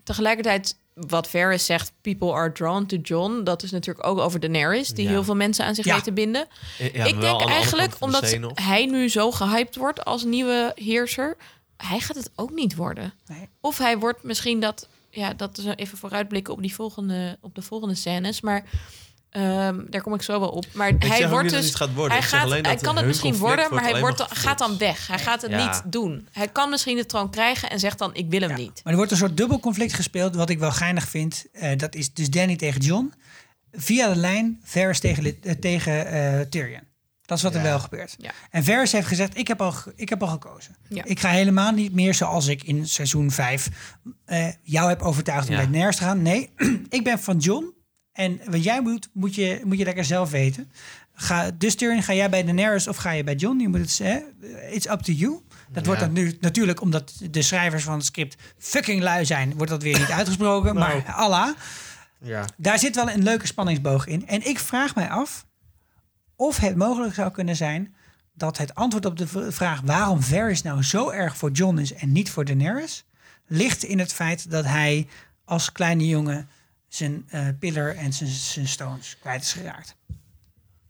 Tegelijkertijd, wat Varys zegt, people are drawn to Jon. Dat is natuurlijk ook over Daenerys, die heel veel mensen aan zich weet te binden. Ja, ik denk eigenlijk, omdat hij nu zo gehyped wordt als nieuwe heerser... hij gaat het ook niet worden. Nee. Of hij wordt misschien dat we even vooruitblikken op de volgende scènes, maar daar kom ik zo wel op. Maar hij wordt dus, hij kan het misschien worden, maar hij gaat dan weg. Hij gaat het niet doen. Hij kan misschien de troon krijgen en zegt dan ik wil hem niet. Maar er wordt een soort dubbel conflict gespeeld, wat ik wel geinig vind. Dat is dus Dany tegen Jon via de lijn Varys tegen Tyrion. Dat is wat er wel gebeurt. Ja. En Varys heeft gezegd, ik heb al gekozen. Ja. Ik ga helemaal niet meer zoals ik in seizoen 5 jou heb overtuigd om bij Daenerys te gaan. Nee, ik ben van Jon. En wat jij doet, moet je lekker zelf weten. Dus Tyrion, ga jij bij Daenerys of ga je bij Jon? Je moet het zeggen. It's up to you. Dat wordt dan nu natuurlijk, omdat de schrijvers van het script fucking lui zijn, wordt dat weer niet uitgesproken. No. Maar Allah. Ja. Daar zit wel een leuke spanningsboog in. En ik vraag mij af of het mogelijk zou kunnen zijn dat het antwoord op de vraag waarom Varys nou zo erg voor Jon is en niet voor Daenerys, ligt in het feit dat hij als kleine jongen zijn pillar en zijn stones kwijt is geraakt.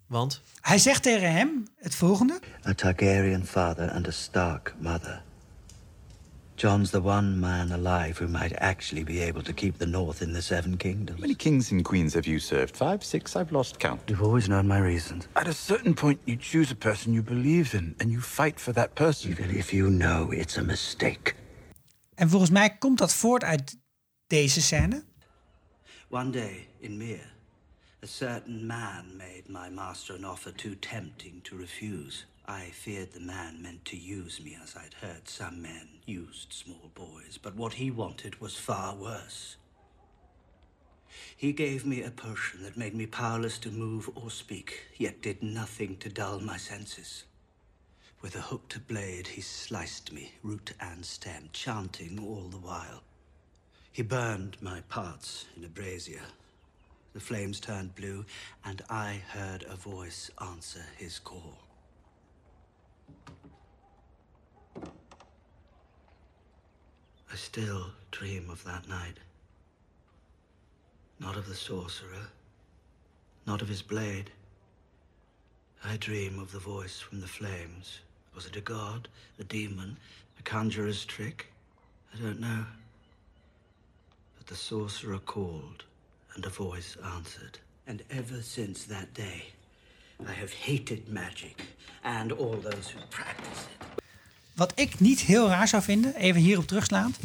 Want? Hij zegt tegen hem het volgende. A Targaryen father and a Stark mother. Jon's the one man alive who might actually be able to keep the North in the Seven Kingdoms. How many kings and queens have you served? 5, 6, I've lost count. You've always known my reasons. At a certain point you choose a person you believe in and you fight for that person. Even if you know it's a mistake. En volgens mij komt dat voort uit deze scène. One day in Mere, a certain man made my master an offer too tempting to refuse. I feared the man meant to use me as I'd heard some men used small boys, but what he wanted was far worse. He gave me a potion that made me powerless to move or speak, yet did nothing to dull my senses. With a hooked blade, he sliced me, root and stem, chanting all the while. He burned my parts in a brazier. The flames turned blue, and I heard a voice answer his call. I still dream of that night. Not of the sorcerer, not of his blade. I dream of the voice from the flames. Was it a god, a demon, a conjurer's trick? I don't know. But the sorcerer called, and a voice answered. And ever since that day, I have hated magic and all those who practice it. Wat ik niet heel raar zou vinden, even hierop terugslaand,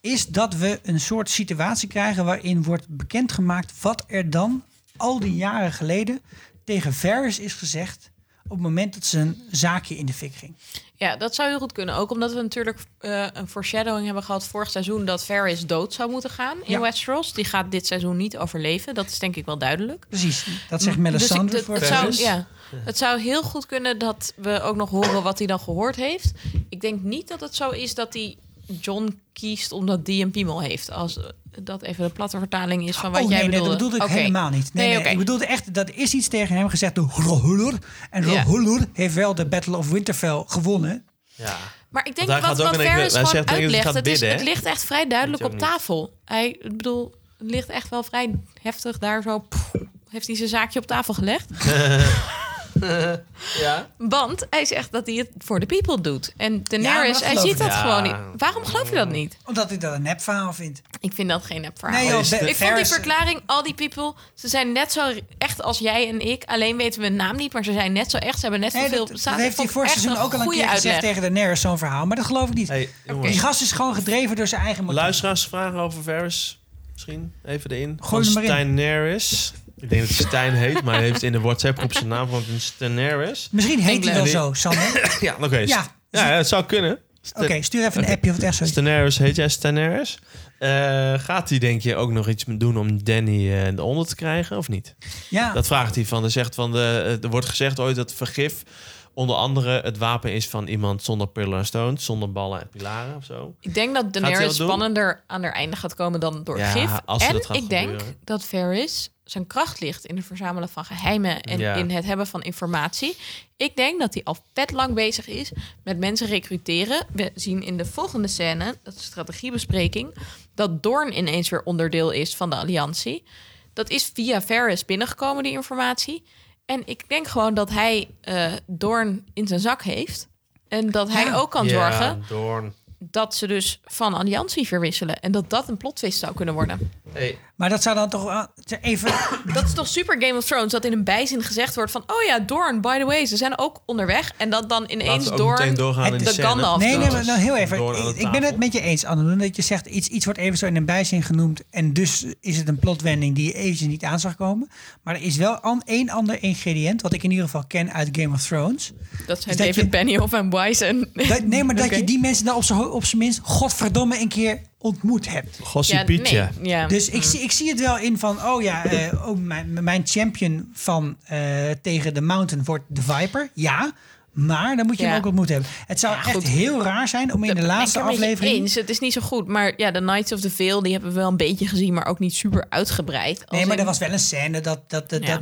is dat we een soort situatie krijgen waarin wordt bekendgemaakt wat er dan al die jaren geleden tegen Varys is gezegd op het moment dat zijn zaakje in de fik ging. Ja, dat zou heel goed kunnen. Ook omdat we natuurlijk een foreshadowing hebben gehad vorig seizoen dat Varys dood zou moeten gaan in Westeros. Die gaat dit seizoen niet overleven. Dat is denk ik wel duidelijk. Precies, dat zegt Melisandre voor Varys. Het zou heel goed kunnen dat we ook nog horen wat hij dan gehoord heeft. Ik denk niet dat het zo is dat hij Jon kiest omdat die een piemel heeft. Als dat even de platte vertaling is van wat jij bedoelde. Nee, dat bedoelde ik helemaal niet. Nee, ik bedoelde echt, dat is iets tegen hem gezegd door Rohulur. En Rohulur heeft wel de Battle of Winterfell gewonnen. Ja. Maar ik denk wat Varys gewoon uitlegt, het ligt echt vrij duidelijk op tafel. Het ligt echt wel vrij heftig daar zo. Heeft hij zijn zaakje op tafel gelegd? Ja. Want hij zegt dat hij het voor de people doet. En Daenerys, hij ziet dat gewoon niet. Waarom geloof je dat niet? Omdat ik dat een nepverhaal vind. Ik vind dat geen nepverhaal. Nee, ik vond die verklaring, al die people, ze zijn net zo echt als jij en ik. Alleen weten we hun naam niet, maar ze zijn net zo echt. Ze hebben net zoveel... Dat heeft hij vorig seizoen ook al een keer gezegd tegen Daenerys, zo'n verhaal. Maar dat geloof ik niet. Die gast is gewoon gedreven door zijn eigen motief. Luisteraarsvragen over Varys? Misschien even erin. Gooi hem maar in. Daenerys. Ik denk dat hij Stijn heet, maar hij heeft in de WhatsApp-groep zijn naam van Daenerys. Misschien heet hij wel zo, Sander. Oké. Ja, het zou kunnen. Oké, stuur even een appje of het echt zo is. Daenerys, heet jij Daenerys? Gaat hij, denk je, ook nog iets doen om Dany eronder te krijgen, of niet? Ja. Dat vraagt hij van. Er wordt gezegd ooit dat vergif onder andere het wapen is van iemand zonder pillar en stones, zonder ballen en pilaren of zo. Ik denk dat Daenerys spannender aan haar einde gaat komen dan door gif. Denk dat Varys zijn kracht ligt in het verzamelen van geheimen en in het hebben van informatie. Ik denk dat hij al vet lang bezig is met mensen recruteren. We zien in de volgende scène, dat is strategiebespreking, dat Dorne ineens weer onderdeel is van de alliantie. Dat is via Varys binnengekomen, die informatie. En ik denk gewoon dat hij Dorne in zijn zak heeft. En dat hij ook kan zorgen dat ze dus van alliantie verwisselen. En dat dat een plotwist zou kunnen worden. Hey. Maar dat zou dan toch even... Dat is toch super Game of Thrones, dat in een bijzin gezegd wordt van... oh ja, Dorne, by the way, ze zijn ook onderweg. En dat dan ineens Dorne de Gandalf... Nee, maar nou, heel even. Ik ben het met je eens, Anneloen, dat je zegt... iets wordt even zo in een bijzin genoemd... en dus is het een plotwending die je eventjes niet aan zag komen. Maar er is wel één ander ingrediënt... wat ik in ieder geval ken uit Game of Thrones. Dat zijn David Benioff en Weiss. Nee, maar dat je die mensen nou op zijn op zijn minst godverdomme een keer ontmoet hebt. Gossipje. Ja, nee. Ja. Dus ik zie het wel in van, oh ja, mijn champion van tegen de Mountain wordt de Viper. Ja, maar dan moet je hem ook ontmoet hebben. Het zou echt heel raar zijn om in de laatste aflevering... Eens, het is niet zo goed, maar ja, de Knights of the Vale... die hebben we wel een beetje gezien, maar ook niet super uitgebreid. Nee, maar er was wel een scène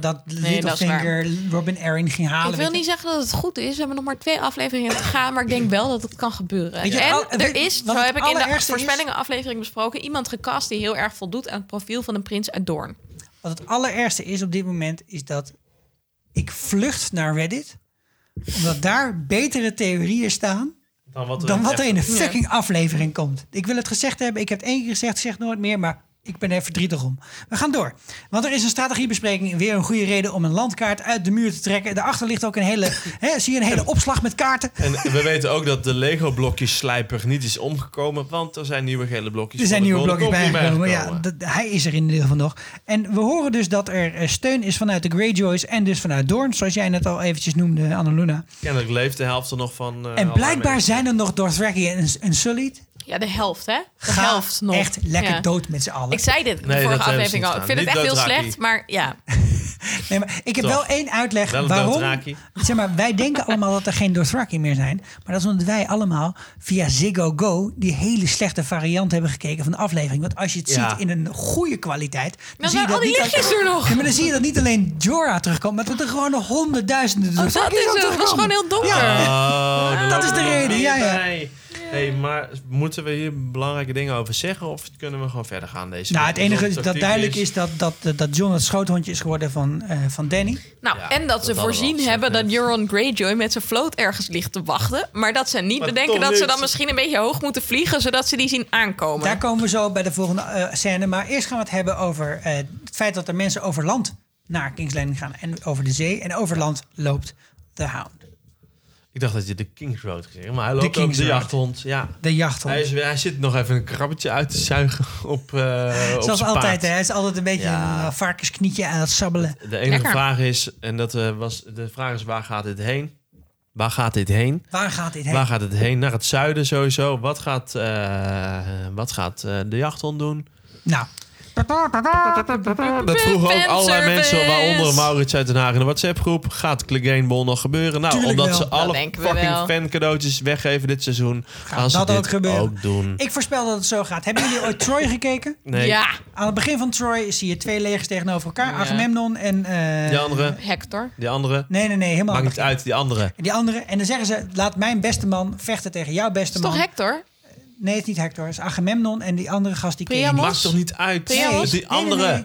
dat Littlefinger Robin Arryn ging halen. Ik wil niet zeggen dat het goed is. We hebben nog maar 2 afleveringen te gaan... maar ik denk wel dat het kan gebeuren. Zo heb ik in de voorspellingen aflevering besproken... iemand gecast die heel erg voldoet aan het profiel van een prins uit Dorne. Wat het allerergste is op dit moment... is dat ik vlucht naar Reddit... omdat daar betere theorieën staan... dan wat er in een fucking aflevering komt. Ik wil het gezegd hebben. Ik heb het 1 keer gezegd, zeg nooit meer... maar ik ben er verdrietig om. We gaan door. Want er is een strategiebespreking... weer een goede reden om een landkaart uit de muur te trekken. Daarachter ligt ook een hele opslag met kaarten. En we weten ook dat de Lego-blokjes-slijper niet is omgekomen... want er zijn nieuwe gele blokjes. Er zijn nieuwe blokjes bijgekomen. Ja, hij is er in ieder geval nog. En we horen dus dat er steun is vanuit de Greyjoys... en dus vanuit Dorne, zoals jij net al eventjes noemde, Annaluna. Kennelijk leeft de helft er nog van. En blijkbaar zijn er nog Dothraki en Sullied... Ja, de helft, hè? De helft nog. Echt lekker dood met z'n allen. Ik zei dit in de vorige aflevering al. Ik vind het echt heel slecht, maar ja. Nee, maar ik heb wel 1 uitleg waarom. Zeg maar, wij denken allemaal dat er geen Dothraki meer zijn. Maar dat is omdat wij allemaal via Ziggo Go... die hele slechte variant hebben gekeken van de aflevering. Want als je het ziet in een goede kwaliteit... Dan zie je dat al die lichtjes er nog. Ja, maar dan zie je dat niet alleen Jorah terugkomt... maar dat er gewoon 100.000 Dothraki terugkomen. Het was gewoon heel donker. Ja. Dat is de reden, ja. Hey, maar moeten we hier belangrijke dingen over zeggen... of kunnen we gewoon verder gaan deze week? Het enige dat duidelijk is dat Jon het schoothondje is geworden van Dany. En dat ze voorzien hebben dat Euron Greyjoy... met zijn vloot ergens ligt te wachten. Maar dat ze niet bedenken dat ze dan misschien een beetje hoog moeten vliegen... zodat ze die zien aankomen. Daar komen we zo bij de volgende scène. Maar eerst gaan we het hebben over het feit dat er mensen over land... naar King's Landing gaan en over de zee. En over land loopt de Hound. Ik dacht dat je de King's Road gezegd maar hij loopt ook de jachthond. Ja. De jachthond. Hij zit nog even een krabbetje uit te zuigen op zoals op altijd, hè? Hij is altijd een beetje een varkensknietje aan het sabbelen. De enige vraag is, en dat was de vraag is, waar gaat dit heen? Waar gaat dit heen? Waar gaat dit heen? Waar gaat het heen? Naar het zuiden sowieso. Wat gaat de jachthond doen? Nou... Dat vroegen ook allerlei mensen, waaronder Maurits uit Den Haag in de WhatsApp-groep. Gaat Clegane Bowl nog gebeuren? Nou, tuurlijk omdat wel. Ze alle fucking fancadeautjes weggeven dit seizoen, gaan ze dat ook doen. Ik voorspel dat het zo gaat. Hebben jullie ooit Troy gekeken? Nee. Ja. Aan het begin van Troy zie je 2 legers tegenover elkaar. Ja. Agamemnon en... die andere. Hector. Die andere. Nee, helemaal maakt niet uit. Die andere. En dan zeggen ze, laat mijn beste man vechten tegen jouw beste man. Is toch Hector? Nee, het is niet Hector. Het is Agamemnon en die andere gast die Priamos. Maakt toch niet uit? Nee, die andere. Nee.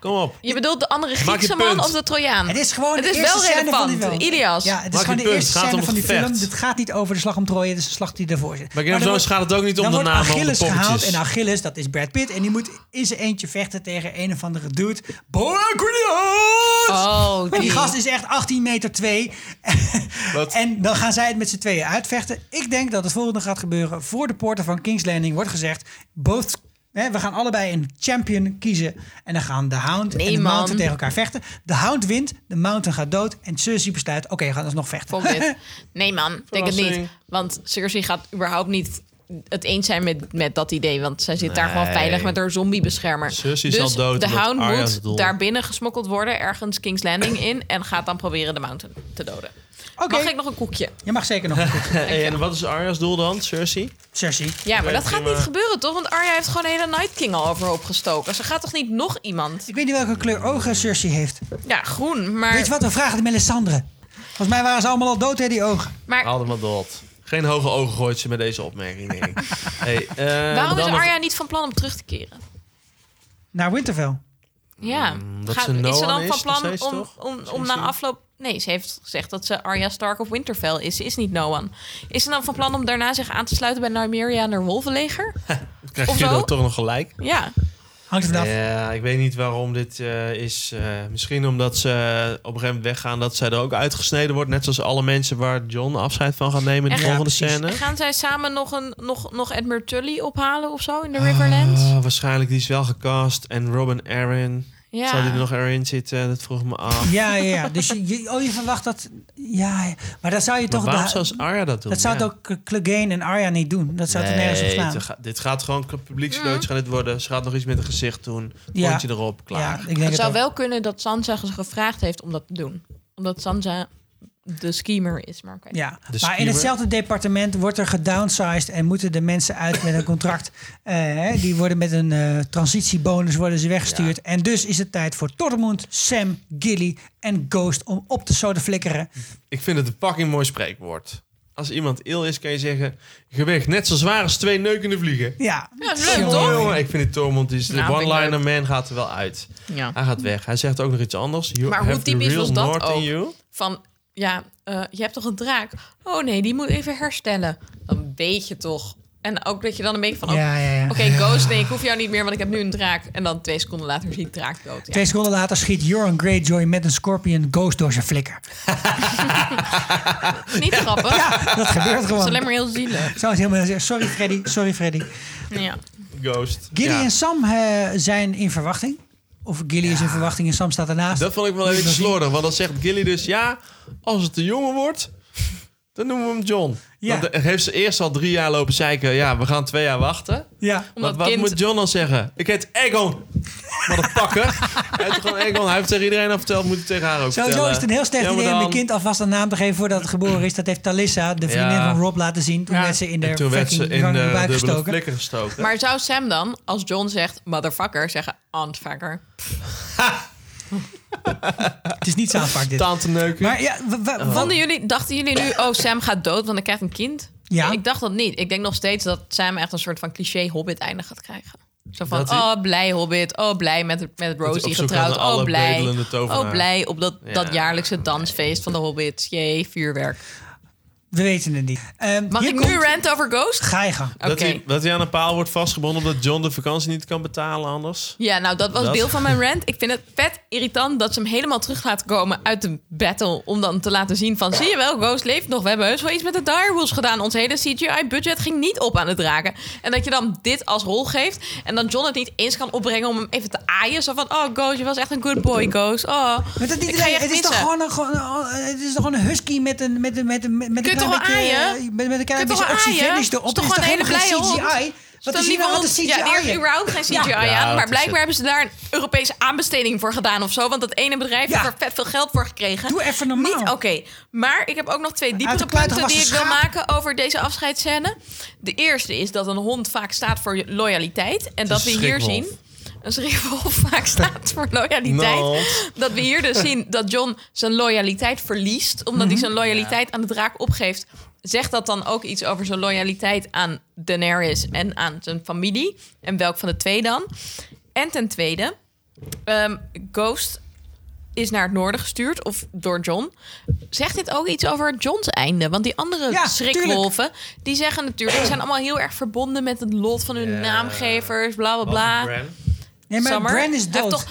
Kom op. Je bedoelt de andere Griekse man of de Trojaan? Het is gewoon het is wel relevant. Ilias. Ja, het is gewoon de eerste scène van die film. Het gaat niet over de slag om Troje. Het is de slag die ervoor zit. Maar Game of Thrones gaat het ook niet om de naam van de poppetjes. Dan wordt Achilles gehaald. En Achilles, dat is Brad Pitt. En die moet in zijn eentje vechten tegen een of andere dude. Boracunios! Die gast is echt 18,2 meter. En dan gaan zij het met z'n tweeën uitvechten. Ik denk dat het volgende gaat gebeuren. Voor de poorten van King's Landing wordt gezegd... We gaan allebei een champion kiezen. En dan gaan de Hound en de Mountain tegen elkaar vechten. De Hound wint, de Mountain gaat dood. En Cersei besluit, we gaan alsnog vechten. Nee man, denk het niet. Want Cersei gaat überhaupt niet het eens zijn met dat idee. Want zij zit daar gewoon veilig met haar zombiebeschermer. Cersei is al dood. De Hound moet daar binnen gesmokkeld worden. Ergens King's Landing in. En gaat dan proberen de Mountain te doden. Okay. Mag ik nog een koekje? Je mag zeker nog een koekje. En wat is Arya's doel dan? Cersei? Ja, maar dat gaat niet gebeuren, toch? Want Arya heeft gewoon de hele Night King al overhoop gestoken. Ze gaat toch niet nog iemand? Ik weet niet welke kleur ogen Cersei heeft. Ja, groen, maar... Weet je wat? We vragen de Melisandre. Volgens mij waren ze allemaal al dood, hè, die ogen. Allemaal dood. Geen hoge ogen gooit ze met deze opmerking, denk ik. Waarom is Arya niet van plan om terug te keren? Naar Winterfell. Ja. Is ze dan van plan om na afloop... Nee, ze heeft gezegd dat ze Arya Stark of Winterfell is. Ze is niet Noan. Is ze dan van plan om daarna zich aan te sluiten bij Nymeria en haar wolvenleger? Krijg je dan toch nog gelijk? Ja. Hangt het af. Ja, ik weet niet waarom dit is. Misschien omdat ze op een gegeven moment weggaan... dat zij er ook uitgesneden wordt. Net zoals alle mensen waar Jon afscheid van gaat nemen in de volgende scène. En gaan zij samen nog Edmure Tully ophalen of zo in de Riverlands? Waarschijnlijk, die is wel gecast. En Robin Arryn... Ja. Zou die er nog erin zitten? Dat vroeg me af. Ja. Dus je verwacht dat... Ja, maar dat zou je toch... Waarom zou Arya dat doen? Dat zou ook Clegane en Arya niet doen. Dat zou er nergens op staan. Dit gaat gewoon publieksleuts gaan dit worden. Ze gaat nog iets met haar gezicht doen. Rondje erop, klaar. Ja, het zou ook wel kunnen dat Sansa gevraagd heeft om dat te doen. Omdat Sansa de schemer is. Maar, maar in hetzelfde departement wordt er gedownsized en moeten de mensen uit met een contract. Die worden met een transitiebonus worden ze weggestuurd. Ja. En dus is het tijd voor Tormund, Sam, Gilly en Ghost om op de soda flikkeren. Ik vind het een fucking mooi spreekwoord. Als iemand ill is, kan je zeggen... gewicht net zo zwaar als 2 neukende vliegen. Ja dat is leuk, toch? Ik vind het Tormund. Dus de one-liner man gaat er wel uit. Ja. Hij gaat weg. Hij zegt ook nog iets anders. Maar hoe typisch was dat ook? Van... je hebt toch een draak? Oh nee, die moet even herstellen. Dan weet je toch. En ook dat je dan een beetje van... Oké, Ghost, nee, ik hoef jou niet meer, want ik heb nu een draak. En dan 2 seconden later ziet de draak dood. Ja. 2 seconden later schiet Euron Greyjoy met een Scorpion Ghost door zijn flikker. Niet grappig. Ja, dat gebeurt gewoon. Dat is alleen maar heel zielig. Zo is helemaal... Sorry, Freddy. Ja. Ghost. Gilly en Sam zijn in verwachting. Of Gilly is in verwachting en Sam staat ernaast. Dat vond ik wel even slordig. Want dan zegt Gilly dus... ja, als het een jongen wordt... dan noemen we hem Jon. Ja. Want heeft ze eerst al 3 jaar lopen zeiken... ja, we gaan 2 jaar wachten. Ja. Want wat moet Jon dan zeggen? Ik heet Aegon. Wat een pakker. Hij heeft tegen iedereen al verteld. Moet het tegen haar ook vertellen. Sowieso is het een heel slecht idee om je kind alvast een naam te geven... voordat het geboren is. Dat heeft Talissa, de vriendin van Rob, laten zien... toen werd ze in de buik gestoken. Maar zou Sam dan, als Jon zegt... motherfucker, zeggen... antfucker. Ha! Het is niet zo aanpak dit. Tante neuken. Maar dachten jullie nu... oh, Sam gaat dood, want hij krijgt een kind? Ja. Ik dacht dat niet. Ik denk nog steeds dat Sam echt een soort van cliché hobbit einde gaat krijgen. Zo van, blij hobbit. Oh, blij met Rosie getrouwd. Oh, blij. Oh, blij op dat jaarlijkse dansfeest van de hobbits. Jee, vuurwerk. We weten het niet. Mag ik nu rant over Ghost? Ga je gang. Okay. Dat hij aan een paal wordt vastgebonden... omdat Jon de vakantie niet kan betalen anders. Ja, nou, dat was deel van mijn rant. Ik vind het vet irritant dat ze hem helemaal terug laat komen... uit de battle, om dan te laten zien van... zie je wel, Ghost leeft nog. We hebben heus wel iets met de direwolves gedaan. Ons hele CGI-budget ging niet op aan de draken. En dat je dan dit als rol geeft... en dan Jon het niet eens kan opbrengen om hem even te aaien. Zo van, oh, Ghost, je was echt een good boy, Ghost. Oh, maar dat het is toch gewoon een husky met een kun je toch wel aaien? Met elkaar een beetje actiefinish erop. Het is toch gewoon een hele blije CGI? Wat is hier nou wat de CGI? Ja, die heeft überhaupt geen CGI aan. Maar blijkbaar hebben ze daar een Europese aanbesteding voor gedaan of zo. Want dat ene bedrijf heeft er vet veel geld voor gekregen. Doe even normaal. Oké. Maar ik heb ook nog 2 diepere punten die ik wil maken over deze afscheidsscène. De eerste is dat een hond vaak staat voor loyaliteit. En dat we hier zien... een schriftwolf vaak staat voor loyaliteit. Dat we hier dus zien dat Jon zijn loyaliteit verliest... omdat hij zijn loyaliteit aan de draak opgeeft. Zegt dat dan ook iets over zijn loyaliteit aan Daenerys... en aan zijn familie? En welk van de 2 dan? En ten tweede, Ghost is naar het noorden gestuurd, of door Jon. Zegt dit ook iets over Jons einde? Want die andere schrikwolven, die zeggen natuurlijk... die zijn allemaal heel erg verbonden met het lot van hun naamgevers... bla, bla, bla. Nee, maar Summer. Bran is dood.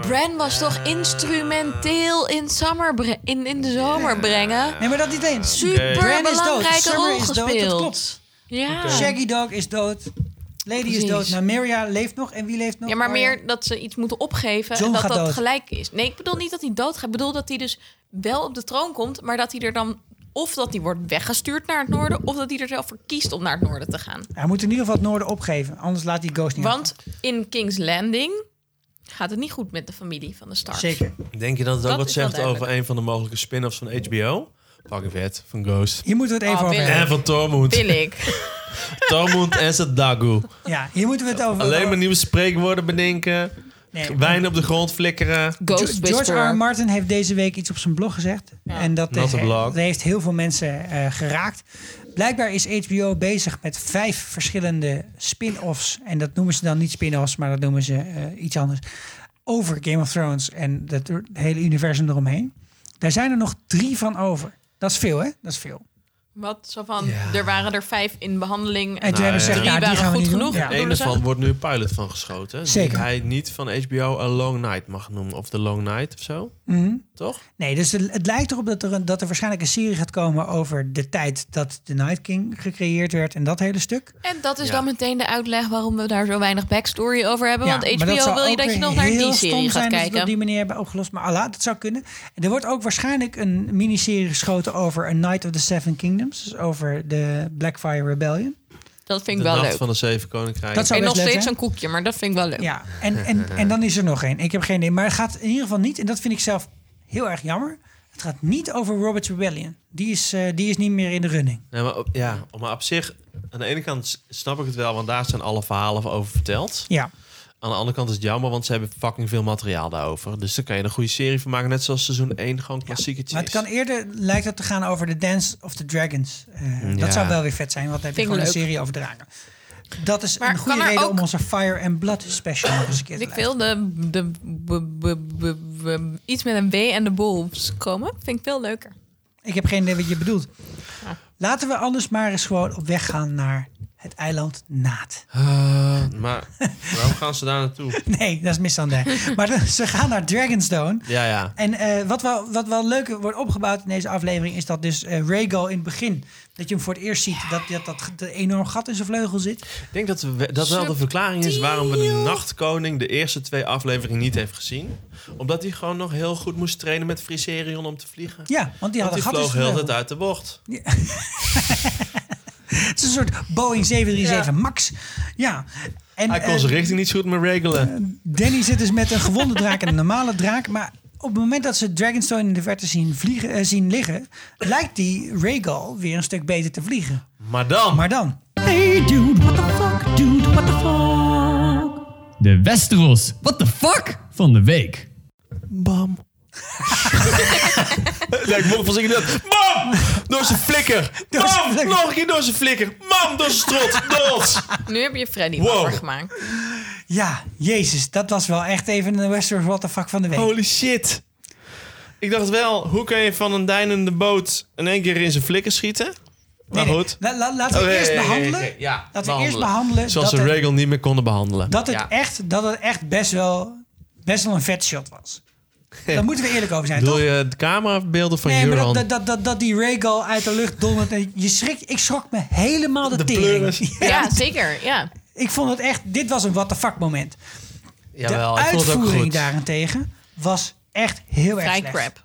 Bran was toch instrumenteel in Summer in de zomer brengen? Nee, maar dat niet eens. Super belangrijke rol gespeeld. Dat klopt. Ja. Okay. Shaggy Dog is dood. Lady is dood. Nymeria leeft nog. En wie leeft nog? Ja, maar meer dat ze iets moeten opgeven. John en dat gelijk is. Nee, ik bedoel niet dat hij doodgaat. Ik bedoel dat hij dus wel op de troon komt, maar dat hij er dan... of dat hij wordt weggestuurd naar het noorden... of dat hij er zelf voor kiest om naar het noorden te gaan. Hij moet in ieder geval het noorden opgeven. Anders laat hij Ghost niet aan. Want in King's Landing gaat het niet goed met de familie van de Starks. Zeker. Denk je dat het ook wat zegt over een van de mogelijke spin-offs van HBO? Fucking vet, van Ghost. Hier moeten we het even over hebben. En van Tormund. Wil ik. Tormund en zijn Dagu. Ja, hier moeten we het over... Alleen maar nieuwe spreekwoorden bedenken. Nee, wijn op de grond flikkeren. George R. R. Martin heeft deze week iets op zijn blog gezegd. Ja. En dat heeft heel veel mensen geraakt. Blijkbaar is HBO bezig met 5 verschillende spin-offs. En dat noemen ze dan niet spin-offs, maar dat noemen ze iets anders. Over Game of Thrones en het hele universum eromheen. Daar zijn er nog 3 van over. Dat is veel, hè? Dat is veel. Wat? Zo van, ja. Er waren er 5 in behandeling. En toen hebben ze gezegd, 3 waren goed genoeg. Ja. Eén ervan wordt nu een pilot van geschoten. Hè? Zeker. Die hij niet van HBO A Long Night mag noemen. Of The Long Night of zo. Mm-hmm. Toch? Nee, dus het lijkt erop dat er waarschijnlijk een serie gaat komen over de tijd dat de Night King gecreëerd werd en dat hele stuk. En dat is dan meteen de uitleg waarom we daar zo weinig backstory over hebben. Ja, want HBO wil je dat je nog naar die serie gaat kijken. Dat het op die manier hebben opgelost. Maar Allah, dat zou kunnen. En er wordt ook waarschijnlijk een miniserie geschoten over A Night of the Seven Kingdoms. Dus over de Blackfyre Rebellion. Dat vind ik wel leuk. De Nacht van de Zeven Koninkrijken. En nog steeds een koekje, maar dat vind ik wel leuk. Ja, en dan is er nog één. Ik heb geen idee. Maar het gaat in ieder geval niet, en dat vind ik zelf heel erg jammer. Het gaat niet over Robert's Rebellion. Die is niet meer in de running. Nee, maar op zich, aan de ene kant snap ik het wel, want daar zijn alle verhalen over verteld. Ja. Aan de andere kant is het jammer, want ze hebben fucking veel materiaal daarover. Dus daar kan je een goede serie van maken. Net zoals seizoen 1, gewoon klassiekertjes. Maar het kan eerder, lijkt het te gaan over de Dance of the Dragons. Dat zou wel weer vet zijn, want daar heb je gewoon een serie over draken. Dat is maar een goede reden om onze Fire and Blood special nog eens een keer te luisteren. Ik wil iets met een W en de Wolves komen. Vind ik veel leuker. Ik heb geen idee wat je bedoelt. Ja. Laten we anders maar eens gewoon op weg gaan naar het eiland Naad. Maar waarom gaan ze daar naartoe? Nee, dat is Missandei. Maar ze gaan naar Dragonstone. Ja. En wat wel leuk wordt opgebouwd in deze aflevering is dat dus Rhaegal in het begin, dat je hem voor het eerst ziet, dat een enorm gat in zijn vleugel zit. Ik denk dat wel de verklaring is waarom we de Nachtkoning de eerste 2 afleveringen niet heeft gezien. Omdat hij gewoon nog heel goed moest trainen met Viserion om te vliegen. Ja, want die had een gat in zijn vleugel. Hij vloog heel het uit de bocht. Ja. Het is een soort Boeing 737 Max. Ja. En, hij kon zijn richting niet zo goed meer regelen. Danny zit dus met een gewonde draak en een normale draak. Maar op het moment dat ze Dragonstone in de verte zien liggen, lijkt die Rhaegal weer een stuk beter te vliegen. Maar dan. Hey dude, what the fuck? Dude, what the fuck? De Westeros, what the fuck? Van de week. Bam. Ja, ik mocht van zingen dat. Mam! Door zijn flikker. Mam! Nog een keer door zijn flikker. Mam! Door zijn strot. Dots! Nu heb je Freddy wakker gemaakt. Ja, jezus. Dat was wel echt even een Westeros what the fuck van de week. Holy shit. Ik dacht wel, hoe kan je van een deinende boot in één keer in zijn flikker schieten? Maar goed. Laten we eerst behandelen. Zoals ze Rhaegal niet meer konden behandelen. Dat het echt best wel een vet shot was. Daar moeten we eerlijk over zijn, toch? Doe je de camerabeelden van Euron? Nee, maar dat die Rhaegal uit de lucht dondert. Ik schrok me helemaal de tering. Ja, zeker. Ja. Ik vond het echt, dit was een what the fuck moment. Jawel, de uitvoering daarentegen was echt heel erg slecht. Crap.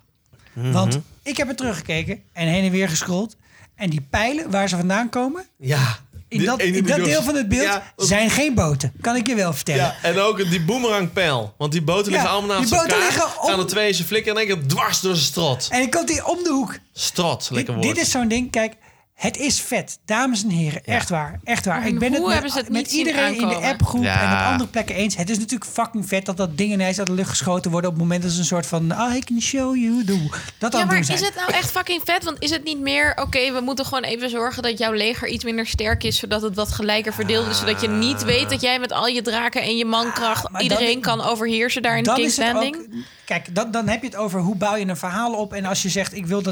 Mm-hmm. Want ik heb er teruggekeken en heen en weer gescrollt. En die pijlen waar ze vandaan komen... Ja. In dat deel van het beeld zijn geen boten. Kan ik je wel vertellen. Ja, en ook die boemerangpijl. Want die boten liggen allemaal naast elkaar. Gaan er 2 in zijn flikker en één keer dwars door zijn strot. En dan komt hij om de hoek. Strot, lekker woord. Dit is zo'n ding. Kijk, het is vet. Dames en heren, echt waar. En ik ben het met iedereen in de appgroep en op andere plekken eens. Het is natuurlijk fucking vet dat dingen ineens uit de lucht geschoten worden op het moment dat ze een soort van I can show you do. Is het nou echt fucking vet? Want is het niet meer oké, we moeten gewoon even zorgen dat jouw leger iets minder sterk is, zodat het wat gelijker verdeeld is, zodat je niet weet dat jij met al je draken en je mankracht iedereen kan overheersen daar in de King's Landing? Kijk, dan heb je het over hoe bouw je een verhaal op. En als je zegt, ik wil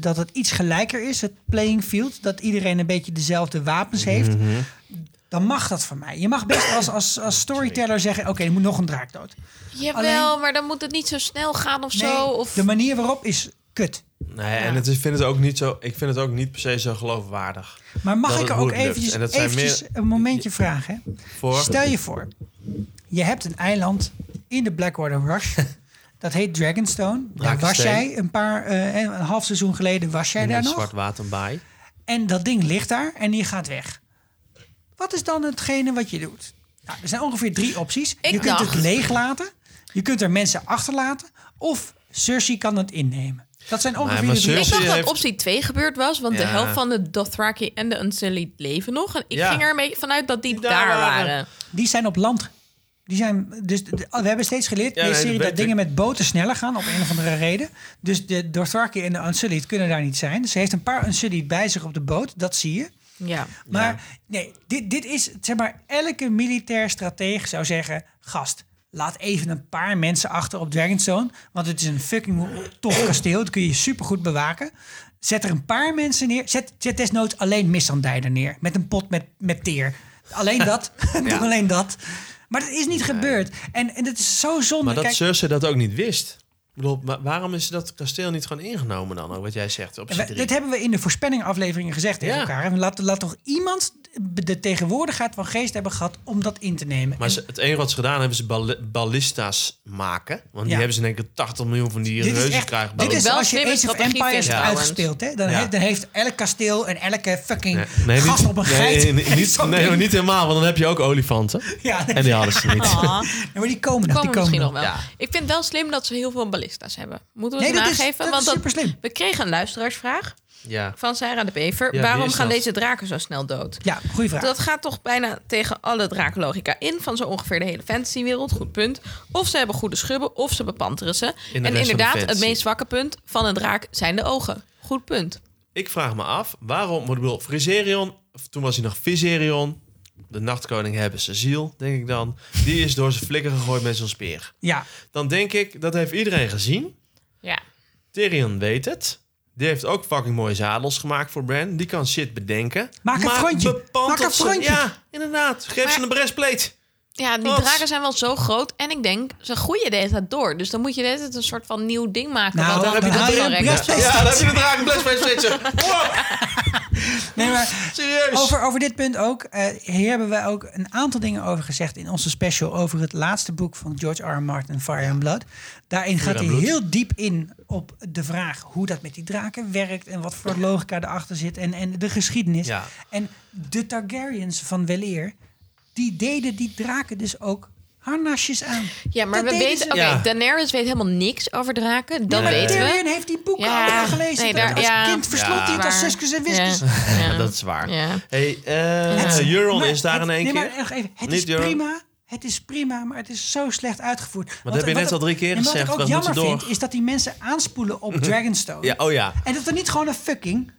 dat het iets gelijker is, het playing field, dat iedereen een beetje dezelfde wapens heeft, dan mag dat van mij. Je mag best als storyteller zeggen, oké, er moet nog een draak dood. Jawel, maar dan moet het niet zo snel gaan of zo. Of... de manier waarop is kut. Nee, en ik vind het ook niet per se zo geloofwaardig. Maar mag ik ook eventjes een momentje vragen? Hè? Stel je voor, je hebt een eiland in de Blackwater Rush. Dat heet Dragonstone. Daar was jij een half seizoen geleden daar nog. In een zwartwaterbaai. En dat ding ligt daar en die gaat weg. Wat is dan hetgene wat je doet? Nou, er zijn ongeveer 3 opties. Je kunt het leeg laten. Je kunt er mensen achterlaten. Of Cersei kan het innemen. Dat zijn ongeveer de 3. Ik dacht dat optie 2 gebeurd was. Want de helft van de Dothraki en de Unsullied leven nog. En ik ging er mee vanuit dat die daar waren. Die zijn op land. We hebben steeds geleerd in de serie dat dingen met boten sneller gaan, op een of andere reden. Dus de Dothraki en de Unsullied kunnen daar niet zijn. Ze heeft een paar Unsullied bij zich op de boot, dat zie je. Ja. Maar nee, dit is, zeg maar, elke militair stratege zou zeggen, gast, laat even een paar mensen achter op Dragonstone. Want het is een fucking tof kasteel. Dat kun je supergoed bewaken. Zet er een paar mensen neer. Zet desnoods alleen Missandei er neer. Met een pot met teer. Alleen dat. Doe alleen dat. Maar dat is niet gebeurd. En dat is zo zonde. Maar dat Cersei dat ook niet wist. Ik bedoel, waarom is dat kasteel niet gewoon ingenomen dan? Ook wat jij zegt. Dit hebben we in de voorspellingafleveringen gezegd tegen elkaar. En laat toch iemand de tegenwoordigheid van geest hebben gehad om dat in te nemen. Maar het enige wat ze gedaan hebben, is ballista's maken. Want die hebben ze in één keer 80 miljoen van die reuzen krijgen. Dit is wel als je Age of Empires uitgespeeld. Hè? Dan heeft elk kasteel en elke fucking gast op een geit. Nee, niet helemaal. Want dan heb je ook olifanten. Ja, en die hadden ze niet. Maar die komen misschien nog wel. Ja. Ik vind het wel slim dat ze heel veel ballista's hebben. Moeten we het aangeven? Want dat is super slim. We kregen een luisteraarsvraag. Ja. Van Sarah de Bever. Ja, waarom gaan deze draken zo snel dood? Ja, goeie vraag. Dat gaat toch bijna tegen alle drakenlogica in... van zo ongeveer de hele fantasywereld. Goed punt. Of ze hebben goede schubben, of ze bepanteren ze. En inderdaad, het meest zwakke punt van een draak zijn de ogen. Goed punt. Ik vraag me af, waarom... Viserion, toen was hij nog Viserion... De nachtkoning hebben zijn ziel, denk ik dan. Die is door zijn flikker gegooid met zijn speer. Ja. Dan denk ik, dat heeft iedereen gezien. Ja. Tyrion weet het... Die heeft ook fucking mooie zadels gemaakt voor Bran. Die kan shit bedenken. Maak een frontje. Ja, inderdaad. Geef ze een breastplate. Ja, die draken zijn wel zo groot. En ik denk, ze groeien de hele tijd door. Dus dan moet je de hele tijd een soort van nieuw ding maken. Nou, dan heb je de draken breastplate. Nee, maar serieus. Over dit punt ook. Hier hebben wij ook een aantal dingen over gezegd... in onze special over het laatste boek van George R. R. Martin, Fire and Blood. Daarin gaat hij heel diep in op de vraag hoe dat met die draken werkt... en wat voor logica erachter zit en de geschiedenis. Ja. En de Targaryens van weleer, die deden die draken dus ook... harnasjes aan. Ja, maar we weten... Daenerys weet helemaal niks over draken. Dat weten we. Tyrion heeft die boeken allemaal gelezen. Nee, als kind verslot hij het als zusjes en wiskjes. Ja, dat is waar. Ja. Hey, Euron is daar in één keer. Maar, even, het is prima, maar het is zo slecht uitgevoerd. Maar dat heb je net al 3 keer gezegd. Wat ik ook jammer vind, is dat die mensen aanspoelen op Dragonstone. En dat er niet gewoon een fucking...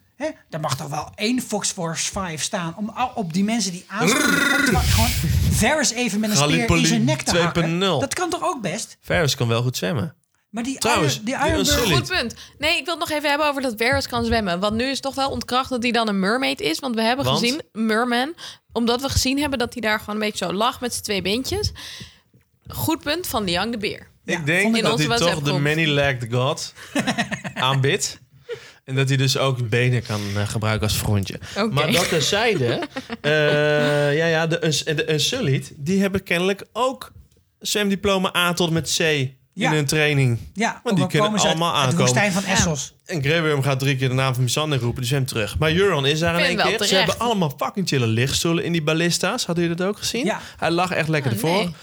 Er mag toch wel 1 Fox Force 5 staan... om op die mensen die aanspoelen... gewoon Varys even met een speer in zijn nek te hakken. Dat kan toch ook best? Varys kan wel goed zwemmen. Maar die goed punt. Nee, ik wil het nog even hebben over dat Varys kan zwemmen. Want nu is het toch wel ontkracht dat hij dan een mermaid is. Want we hebben gezien... Merman. Omdat we gezien hebben dat hij daar gewoon een beetje zo lag... met zijn 2 beentjes. Goed punt van Liang de Beer. Ik denk dat hij toch de many-legged god aanbidt. En dat hij dus ook benen kan gebruiken als frontje. Okay. Maar dat terzijde... de Unsullied... die hebben kennelijk ook... zwemdiploma A tot met C... in hun training. Ja, want die kunnen allemaal aankomen. De woestijn van Essos. En Grey Worm gaat 3 keer de naam van Missandei roepen... dus hem terug. Maar Euron is daar in één keer. Terecht. Ze hebben allemaal fucking chille lichtstoelen... in die ballista's. Hadden jullie dat ook gezien? Ja. Hij lag echt lekker ervoor. Nee.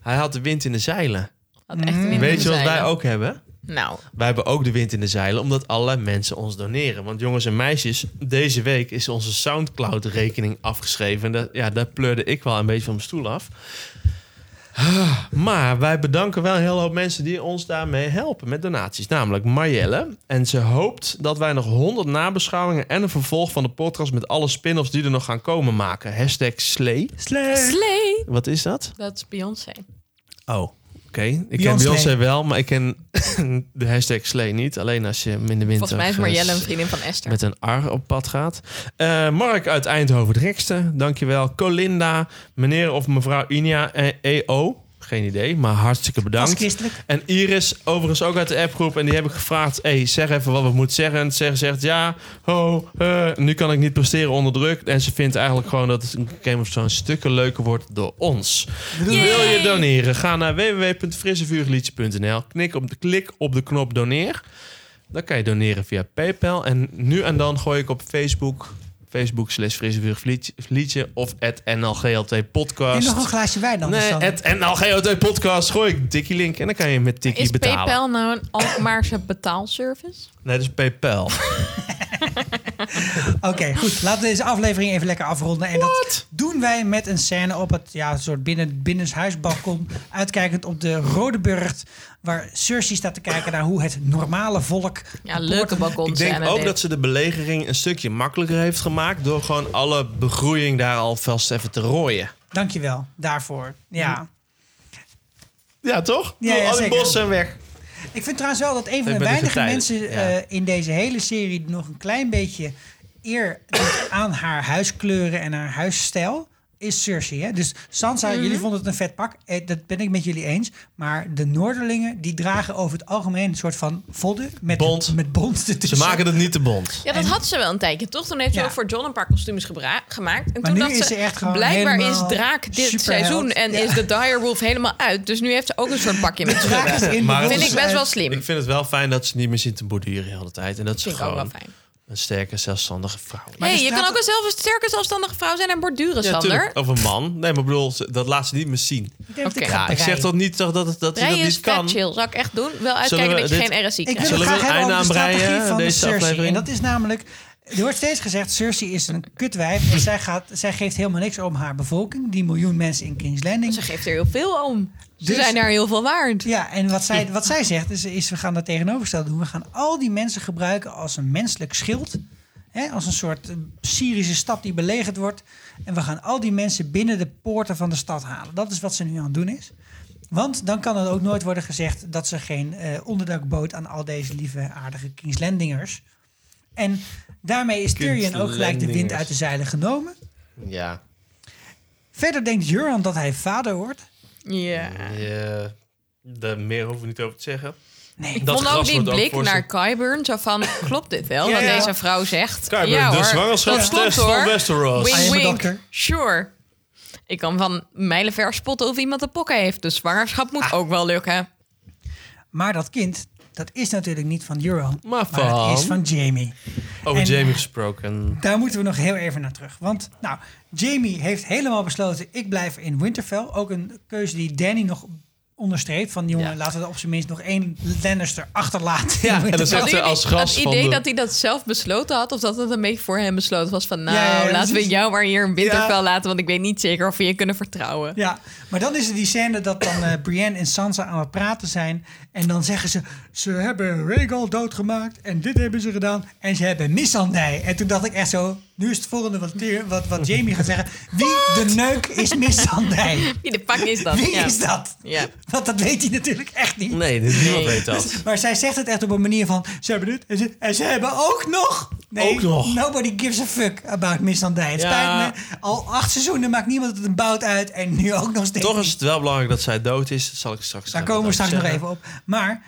Hij had de wind in de zeilen. Weet je wat wij ook hebben... Nou. Wij hebben ook de wind in de zeilen, omdat allerlei mensen ons doneren. Want jongens en meisjes, deze week is onze Soundcloud-rekening afgeschreven. Daar pleurde ik wel een beetje van mijn stoel af. Maar wij bedanken wel een hele hoop mensen die ons daarmee helpen met donaties. Namelijk Marjelle. En ze hoopt dat wij nog 100 nabeschouwingen en een vervolg van de podcast... met alle spin-offs die er nog gaan komen maken. Hashtag Slay. Slay. Wat is dat? Dat is Beyoncé. Oh. Oké, ik ken Beyoncé wel, maar ik ken de hashtag Slee niet. Alleen als je minder winter... Volgens mij is Marjelle een vriendin van Esther. ...met een R op pad gaat. Mark uit Eindhoven-Drexten, dankjewel. Colinda, meneer of mevrouw Inia EO, geen idee, maar hartstikke bedankt. En Iris, overigens ook uit de appgroep. En die heb ik gevraagd, zeg even wat we moeten zeggen. En ze zegt, nu kan ik niet presteren onder druk. En ze vindt eigenlijk gewoon dat het Game of Thrones stukken leuker wordt door ons. Yay! Wil je doneren? Ga naar www.frissevuurliedje.nl. Klik op de knop doneer. Dan kan je doneren via PayPal. En nu en dan gooi ik op Facebook.com/frissevuurliedje of @NLGLT podcast. En nog een glaasje wijn dan? Nee, @NLGLT podcast. Gooi ik Tikkie link en dan kan je met Tikkie betalen. Is PayPal nou een Alkmaarse betaalservice? Nee, dat is PayPal. Oké, goed. Laten we deze aflevering even lekker afronden. En dat doen wij met een scène op het soort binnenshuisbalkon. Uitkijkend op de Rode Burcht. Waar Cersei staat te kijken naar hoe het normale volk... Ja, leuke balkon. Ik denk ook dat ze de belegering een stukje makkelijker heeft gemaakt... door gewoon alle begroeiing daar alvast even te rooien. Dankjewel daarvoor. Ja. Ja, toch? Ja, ja, al die bossen zijn weg. Ik vind trouwens wel dat een van de weinige mensen in deze hele serie nog een klein beetje eer aan haar huiskleuren en haar huisstijl is Cersei. Hè? Dus Sansa, jullie vonden het een vet pak. Dat ben ik met jullie eens. Maar de Noorderlingen, die dragen over het algemeen een soort van vodden met bont. Ze maken het niet te bont. Ja, dat had ze wel een tijdje, toch? Toen heeft ze ook voor Jon een paar kostuums gemaakt. En maar toen dacht ze echt blijkbaar is Draak dit seizoen en is de direwolf helemaal uit. Dus nu heeft ze ook een soort pakje met draak. Maar dat vind ik best wel slim. Ik vind het wel fijn dat ze niet meer zien te borduren de hele tijd. En dat ze gewoon... Wel fijn. Een sterke, zelfstandige vrouw. Nee, je kan ook een sterke, zelfstandige vrouw zijn en borduren, Sander. Of een man. Nee, maar bedoel, dat laat ze niet meer zien. Okay. Ja, ik zeg toch niet dat hij dat niet kan. Chill. Zou ik echt doen. Wel uitkijken dat je geen RSI krijgt. Zullen we een einde aanbreien van deze aflevering? En dat is namelijk... Er wordt steeds gezegd, Cersei is een kutwijf. En zij geeft helemaal niks om haar bevolking. Die 1 miljoen mensen in King's Landing. Ze geeft er heel veel om. Ze zijn daar heel veel waard. Ja, en wat zij zegt is we gaan dat tegenovergestelde doen. We gaan al die mensen gebruiken als een menselijk schild. Hè, als een soort Syrische stad die belegerd wordt. En we gaan al die mensen binnen de poorten van de stad halen. Dat is wat ze nu aan het doen is. Want dan kan het ook nooit worden gezegd dat ze geen onderdak bood aan al deze lieve aardige King's Landingers. En daarmee is Tyrion ook gelijk de wind uit de zeilen genomen. Ja. Verder denkt Euron dat hij vader wordt. Ja. Daar meer hoeven we niet over te zeggen. Nee. Ik vond ook die blik naar Qyburn. Zo van, klopt dit wel? Ja, dat deze vrouw zegt. Qyburn, de zwangerschapstest van Westeros. Wink, wink. Sure. Ik kan van mijlenver spotten of iemand de pokken heeft. Dus zwangerschap moet ook wel lukken. Maar dat kind... Dat is natuurlijk niet van Euron, maar dat is van Jaime. Over Jaime gesproken. Daar moeten we nog heel even naar terug. Want nou, Jaime heeft helemaal besloten, ik blijf in Winterfell. Ook een keuze die Danny nog onderstreept. Van jongen, laten we er op zijn minst nog 1 Lannister achterlaten. Ja, en dat zegt ze als gast. Het idee dat hij dat zelf besloten had, of dat het een beetje voor hem besloten was. Van nou, laten we jou maar hier in Winterfell laten. Want ik weet niet zeker of we je kunnen vertrouwen. Ja, maar dan is er die scène dat dan Brienne en Sansa aan het praten zijn. En dan zeggen ze, ze hebben Rhaegal doodgemaakt. En dit hebben ze gedaan. En ze hebben Missandei. En toen dacht ik echt zo... Nu is het volgende wat Jaime gaat zeggen. Wie de neuk is Missandei? Wie de pak is dat? Wie is dat? Ja. Want dat weet hij natuurlijk echt niet. Nee, niemand weet dat. Dus, maar zij zegt het echt op een manier van... Ze hebben dit en ze hebben ook nog... Nee, ook nog. Nobody gives a fuck about Missandei. Het spijt me. Al 8 seizoenen maakt niemand het een bout uit. En nu ook nog steeds. Toch is het wel belangrijk dat zij dood is. Dat zal ik straks zeggen. Daar komen we straks nog even op. Maar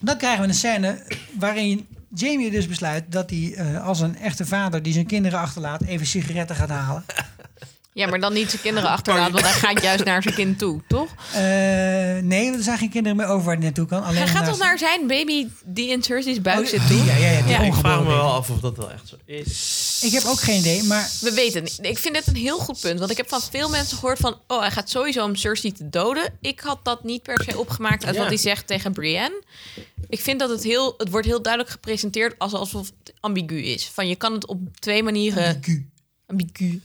dan krijgen we een scène waarin... Jaime dus besluit dat hij als een echte vader... die zijn kinderen achterlaat, even sigaretten gaat halen. Ja, maar dan niet zijn kinderen achterlaat... want hij gaat juist naar zijn kind toe, toch? Nee, want er zijn geen kinderen meer over waar hij naartoe kan. Alleen hij gaat toch naar zijn baby die in Cersei's buik zit toe? Ja, ik vraag me wel af of dat wel echt zo is. Ik heb ook geen idee, maar... We weten niet. Ik vind dit een heel goed punt. Want ik heb van veel mensen gehoord van... oh, hij gaat sowieso om Cersei te doden. Ik had dat niet per se opgemaakt uit wat hij zegt tegen Brienne... Ik vind dat het wordt heel duidelijk gepresenteerd alsof het ambigu is. Van je kan het op 2 manieren... Ambigu.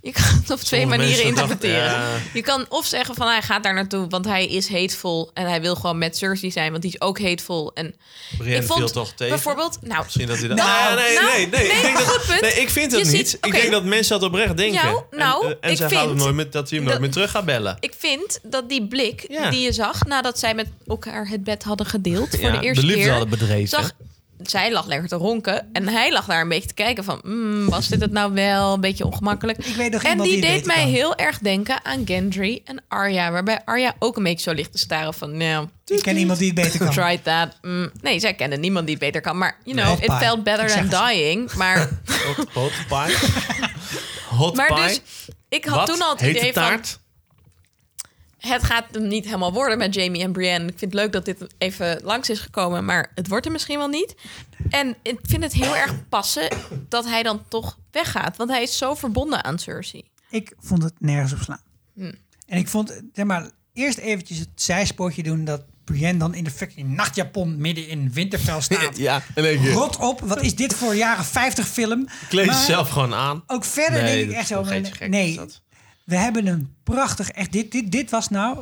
Je kan het op 2 manieren interpreteren. Je kan of zeggen van hij gaat daar naartoe, want hij is hateful en hij wil gewoon met Cersei zijn, want die is ook hateful. En Brienne viel toch tegen. Bijvoorbeeld, nou, misschien dat hij dat. Ik vind het niet. Ik denk dat mensen dat oprecht denken. En zij gaat nooit met dat hij hem nooit meer terug gaat bellen. Ik vind dat die blik die je zag nadat zij met elkaar het bed hadden gedeeld voor de eerste keer. De liefde hadden bedreven. Zij lag lekker te ronken. En hij lag daar een beetje te kijken van... was dit het nou wel? Een beetje ongemakkelijk. Ik weet nog en die deed mij heel erg denken aan Gendry en Arya. Waarbij Arya ook een beetje zo ligt te staren van... Ik ken iemand die het beter kan. Tried that. Nee, zij kende niemand die het beter kan. Maar, it felt better than dying. Maar... Hot pie. Hot pie. Maar dus, ik had toen al het idee van... Het gaat hem niet helemaal worden met Jaime en Brienne. Ik vind het leuk dat dit even langs is gekomen... maar het wordt er misschien wel niet. En ik vind het heel erg passen dat hij dan toch weggaat. Want hij is zo verbonden aan Cersei. Ik vond het nergens op slaan. En ik vond, eerst eventjes het zijspoortje doen... dat Brienne dan in de fucking nachtjapon midden in Winterfell staat. Ja, rot op, wat is dit voor jaren 50 film? Kleed jezelf gewoon aan. Ook verder denk ik echt zo... Nee, we hebben een prachtig... echt dit was nou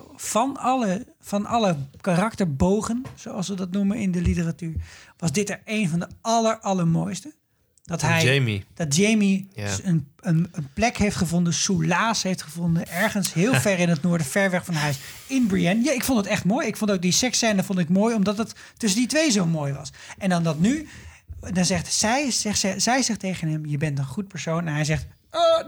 van alle karakterbogen... zoals we dat noemen in de literatuur... was dit er een van de allermooiste. Dat Jaime een plek heeft gevonden, soelaas heeft gevonden, ergens heel ver in het noorden, ver weg van huis, in Brienne. Ja, ik vond het echt mooi. Ik vond ook die seksscène vond ik mooi, omdat het tussen die twee zo mooi was. En dan dat nu, dan zegt zij tegen hem, je bent een goed persoon. En hij zegt,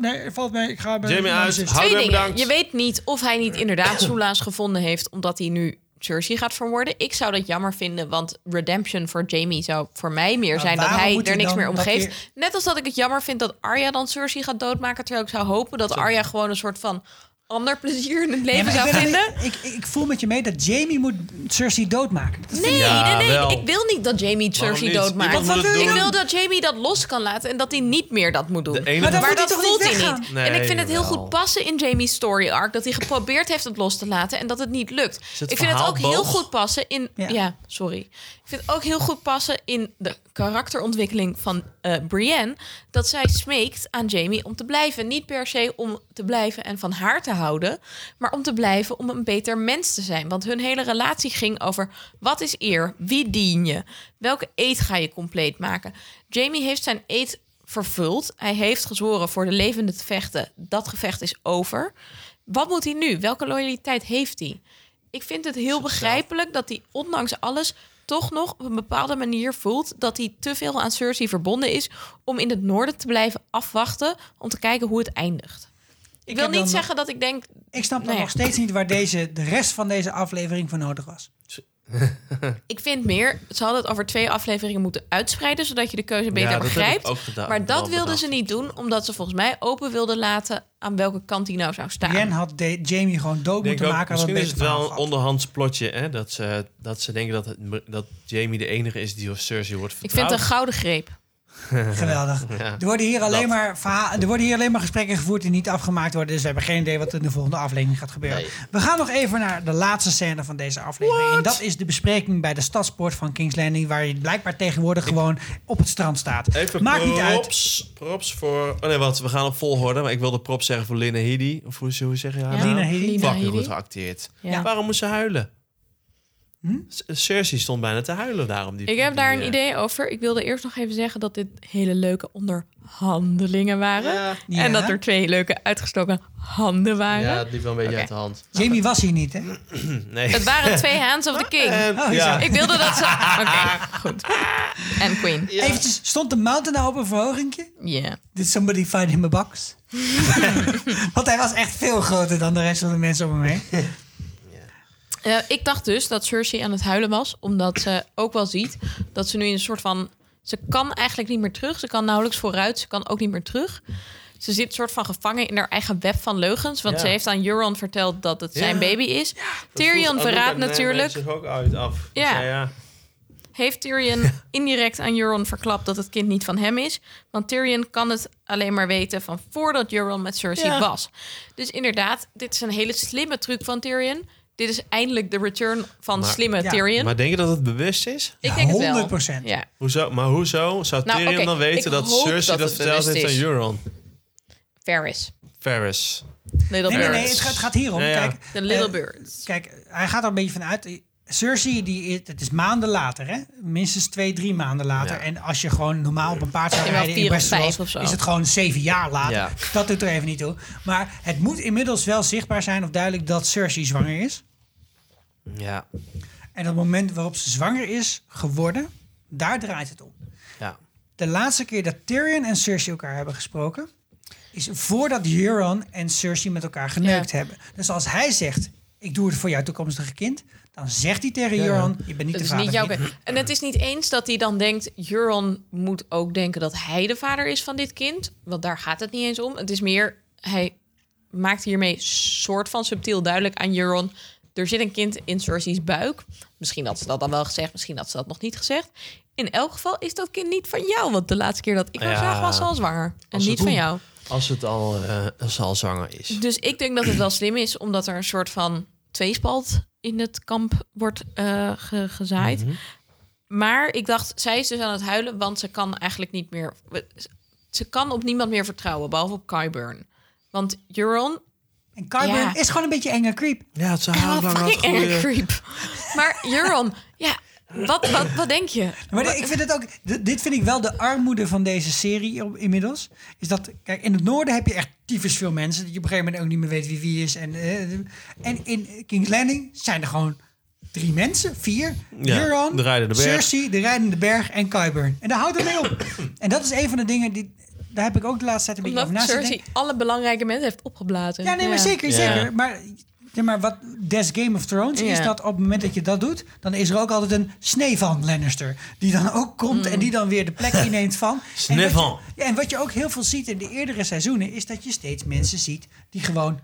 nee, valt mee, ik ga bij Jaime uit. Twee dingen. Bedankt. Je weet niet of hij niet inderdaad soelaas gevonden heeft, omdat hij nu Cersei gaat vermoorden. Ik zou dat jammer vinden, want redemption voor Jaime zou voor mij meer zijn dat hij er niks meer om geeft. Net als dat ik het jammer vind dat Arya dan Cersei gaat doodmaken, terwijl ik zou hopen dat Arya gewoon een soort van ander plezier in het leven zou vinden. Ik voel met je mee dat Jaime moet Cersei doodmaken. Nee. Ik wil niet dat Jaime Cersei doodmaakt. Ik wil dat Jaime dat los kan laten en dat hij niet meer dat moet doen. Maar dat voelt hij niet. Nee, en ik vind het heel goed passen in Jaime's story arc dat hij geprobeerd heeft het los te laten en dat het niet lukt. Ik vind het ook heel goed passen in... Ik vind het ook heel goed passen in de karakterontwikkeling van Brienne, dat zij smeekt aan Jaime om te blijven. Niet per se om te blijven en van haar te houden, maar om te blijven om een beter mens te zijn. Want hun hele relatie ging over wat is eer, wie dien je, welke eed ga je compleet maken. Jaime heeft zijn eed vervuld. Hij heeft gezworen voor de levenden te vechten. Dat gevecht is over. Wat moet hij nu? Welke loyaliteit heeft hij? Ik vind het heel begrijpelijk dat hij ondanks alles toch nog op een bepaalde manier voelt dat hij te veel aan Cersei verbonden is om in het noorden te blijven afwachten om te kijken hoe het eindigt. Ik wil niet zeggen dat ik denk... Ik snap dan nog steeds niet waar de rest van deze aflevering voor nodig was. Ik vind meer, ze hadden het over 2 afleveringen moeten uitspreiden zodat je de keuze beter begrijpt. Maar dat wilden ze niet doen, omdat ze volgens mij open wilden laten aan welke kant hij nou zou staan. Brienne had Jaime gewoon dood moeten maken. Misschien is het wel een onderhands plotje, hè? Dat ze denken dat Jaime de enige is die door Cersei wordt vertrouwd. Ik vind het een gouden greep. Geweldig. Ja. Er worden hier alleen maar gesprekken gevoerd die niet afgemaakt worden. Dus we hebben geen idee wat in de volgende aflevering gaat gebeuren. Nee. We gaan nog even naar de laatste scène van deze aflevering. What? En dat is de bespreking bij de stadspoort van King's Landing, waar je blijkbaar tegenwoordig gewoon op het strand staat. Even maakt niet uit. Props voor... Oh nee, we gaan op volgorde. Maar ik wilde props zeggen voor Lena Headey. Of hoe zeg je haar naam? Lena Headey. Fucking goed geacteerd. Ja. Waarom moest ze huilen? Cersei stond bijna te huilen daarom. Ik heb daar een idee over. Ik wilde eerst nog even zeggen dat dit hele leuke onderhandelingen waren. Ja. En dat er 2 leuke uitgestoken handen waren. Ja, het liep wel een beetje uit de hand. Jaime was hier niet, hè? Nee. Het waren 2 hands of the king. Ik wilde dat ze... Oké, goed. En queen. Ja. Eventjes, stond de mountain op een verhogingje? Ja. Yeah. Did somebody find him a box? Want hij was echt veel groter dan de rest van de mensen om hem heen. Ik dacht dus dat Cersei aan het huilen was, omdat ze ook wel ziet dat ze nu in een soort van... Ze kan eigenlijk niet meer terug, ze kan nauwelijks vooruit, ze kan ook niet meer terug. Ze zit soort van gevangen in haar eigen web van leugens, want ze heeft aan Euron verteld dat het zijn baby is. Ja, Tyrion verraadt natuurlijk... zich ook uit af. Ja. Heeft Tyrion indirect aan Euron verklapt dat het kind niet van hem is? Want Tyrion kan het alleen maar weten van voordat Euron met Cersei was. Dus inderdaad, dit is een hele slimme truc van Tyrion. Dit is eindelijk de return van slimme Tyrion. Maar denk je dat het bewust is? Ik denk het wel. 100%. Ja. Hoezo zou Tyrion dan weten dat Cersei dat verteld heeft aan Euron? Varys. Nee, het gaat hierom. Ja. Kijk, the little birds. Kijk, hij gaat er een beetje van uit. Cersei, het is maanden later, hè? Minstens 2-3 maanden later. Ja. En als je gewoon normaal op een paard zou rijden in Westeros, is het gewoon 7 jaar later. Ja. Dat doet er even niet toe. Maar het moet inmiddels wel zichtbaar zijn of duidelijk dat Cersei zwanger is. Ja. En het moment waarop ze zwanger is geworden, daar draait het om. Ja. De laatste keer dat Tyrion en Cersei elkaar hebben gesproken, is voordat Euron en Cersei met elkaar geneukt hebben. Dus als hij zegt, ik doe het voor jouw toekomstige kind, dan zegt hij tegen Euron, je bent niet de vader. Niet jouw... En het is niet eens dat hij dan denkt, Euron moet ook denken dat hij de vader is van dit kind. Want daar gaat het niet eens om. Het is meer, hij maakt hiermee soort van subtiel duidelijk aan Euron, er zit een kind in Cersei's buik. Misschien had ze dat dan wel gezegd, misschien had ze dat nog niet gezegd. In elk geval is dat kind niet van jou. Want de laatste keer dat ik haar zag, was ze al zwanger. En niet van jou. Als ze al zwanger is. Dus ik denk dat het wel slim is, omdat er een soort van tweespalt in het kamp wordt gezaaid. Mm-hmm. Maar ik dacht, zij is dus aan het huilen, want ze kan eigenlijk niet meer... Ze kan op niemand meer vertrouwen, behalve op Qyburn. Want Euron... En Qyburn is gewoon een beetje enge creep. Ja, het is een hele lange creep. Maar Euron, Wat denk je? Maar ik vind het ook, dit vind ik wel de armoede van deze serie inmiddels. Is dat, kijk, in het noorden heb je echt tyfus veel mensen. Dat je op een gegeven moment ook niet meer weet wie is. En in King's Landing zijn er gewoon 3 mensen, 4. Ja, Euron, de rijdende berg. Cersei, de rijdende berg en Qyburn. En daar houdt het mee op. En dat is een van de dingen die... Daar heb ik ook de laatste tijd een beetje over naast Cersei alle belangrijke mensen heeft opgeblazen. Ja, nee, maar zeker. Maar wat des Game of Thrones is dat op het moment dat je dat doet... dan is er ook altijd een Snevan Lannister. Die dan ook komt en die dan weer de plek inneemt van... Snevan. En wat je ook heel veel ziet in de eerdere seizoenen... is dat je steeds mensen ziet die gewoon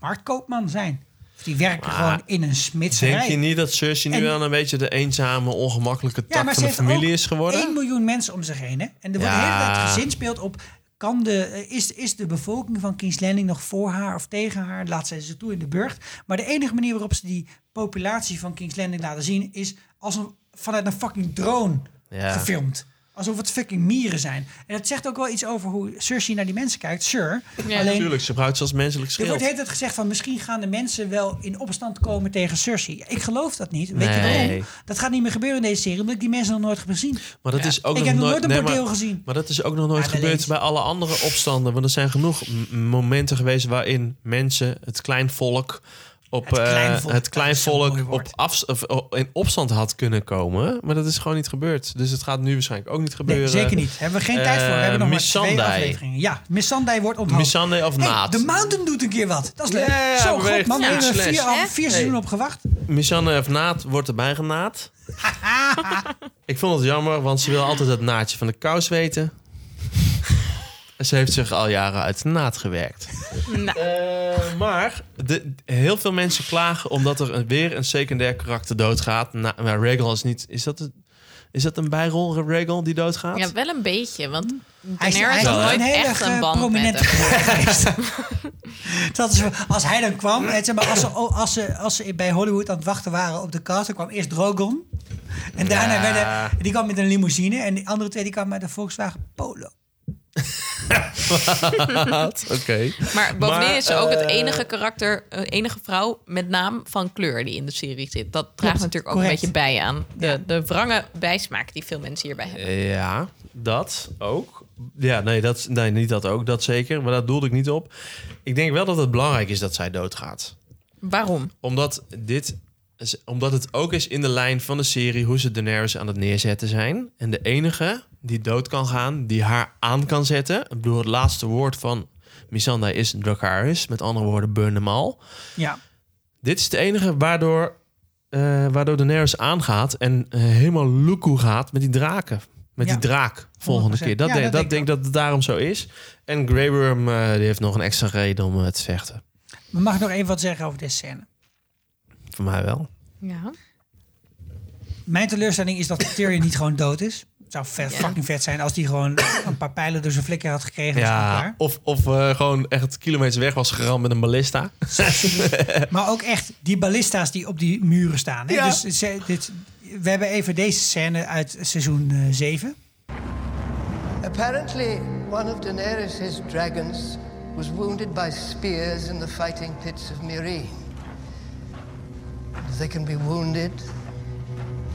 marktkoopman zijn. Of die werken gewoon in een smitserij. Denk je niet dat Cersei nu wel een beetje de eenzame, ongemakkelijke tak van de familie is geworden? 1 miljoen mensen om zich heen. Hè? En er wordt de hele tijd gezinspeeld op... Is de bevolking van King's Landing nog voor haar of tegen haar? Laat zij ze toe in de burcht. Maar de enige manier waarop ze die populatie van King's Landing laten zien... is alsof vanuit een fucking drone gefilmd. Alsof het fucking mieren zijn. En dat zegt ook wel iets over hoe Cersei naar die mensen kijkt. Sure. Ja, alleen, natuurlijk. Ze gebruikt ze als menselijk schild. Er wordt de hele tijd gezegd van... misschien gaan de mensen wel in opstand komen tegen Cersei. Ik geloof dat niet. Weet je waarom? Dat gaat niet meer gebeuren in deze serie... omdat ik die mensen nog nooit heb gezien. Maar dat is ook ik nog heb nog nooit een bordeel gezien. Maar dat is ook nog nooit gebeurd bij alle andere opstanden. Want er zijn genoeg momenten geweest... waarin mensen, het kleinvolk... in opstand had kunnen komen. Maar dat is gewoon niet gebeurd. Dus het gaat nu waarschijnlijk ook niet gebeuren. Nee, zeker niet. Hebben we geen tijd voor. We hebben nog Missandei. Maar 2 afleveringen. Ja, Missandei wordt onthoofd. Missandei of Naad. De Mountain doet een keer wat. Dat is leuk. Yeah, zo, god man. We hebben 4 seizoenen op gewacht. Missandei of Naad wordt erbij genaaid. Ik vond het jammer, want ze wil altijd het naadje van de kous weten. Ze heeft zich al jaren uit de naad gewerkt. Nou. Maar heel veel mensen klagen omdat er weer een secundair karakter doodgaat. Maar Rhaegal is niet... Is dat een bijrol, Rhaegal, die doodgaat? Ja, wel een beetje. Want Daenerys heeft nooit echt een band met hem. Dat is, als hij dan kwam... Als ze bij Hollywood aan het wachten waren op de cast... kwam eerst Drogon. En daarna die kwam met een limousine. En die andere 2 die kwamen met een Volkswagen Polo. Okay. Maar bovendien is ze ook het enige karakter, enige vrouw met naam van kleur die in de serie zit. Dat draagt natuurlijk ook een beetje bij aan de wrange bijsmaak die veel mensen hierbij hebben. Ja, dat ook. Ja, nee, niet dat ook, dat zeker. Maar daar doelde ik niet op. Ik denk wel dat het belangrijk is dat zij doodgaat. Waarom? Omdat het ook is in de lijn van de serie hoe ze Daenerys aan het neerzetten zijn. En de enige die dood kan gaan, die haar aan kan zetten. Ik bedoel, het laatste woord van Missandei is Dracarys. Met andere woorden, burn them all. Ja. Dit is de enige waardoor Daenerys aangaat en helemaal loekoe gaat met die draken. Met die draak volgende 100%. Keer. Dat denk ik dat het daarom zo is. En Grey Worm die heeft nog een extra reden om te vechten. Maar mag ik nog even wat zeggen over deze scène? Voor mij wel. Ja. Mijn teleurstelling is dat Tyrion niet gewoon dood is. Het zou fucking vet zijn als hij gewoon een paar pijlen door zijn flikker had gekregen. Ja, of gewoon echt kilometers weg was geramd met een ballista. Maar ook echt die ballista's die op die muren staan. Hè? Ja. Dus we hebben even deze scène uit seizoen 7. Apparently one of Daenerys' dragons was wounded by spears in the fighting pits of Meereen. They can be wounded,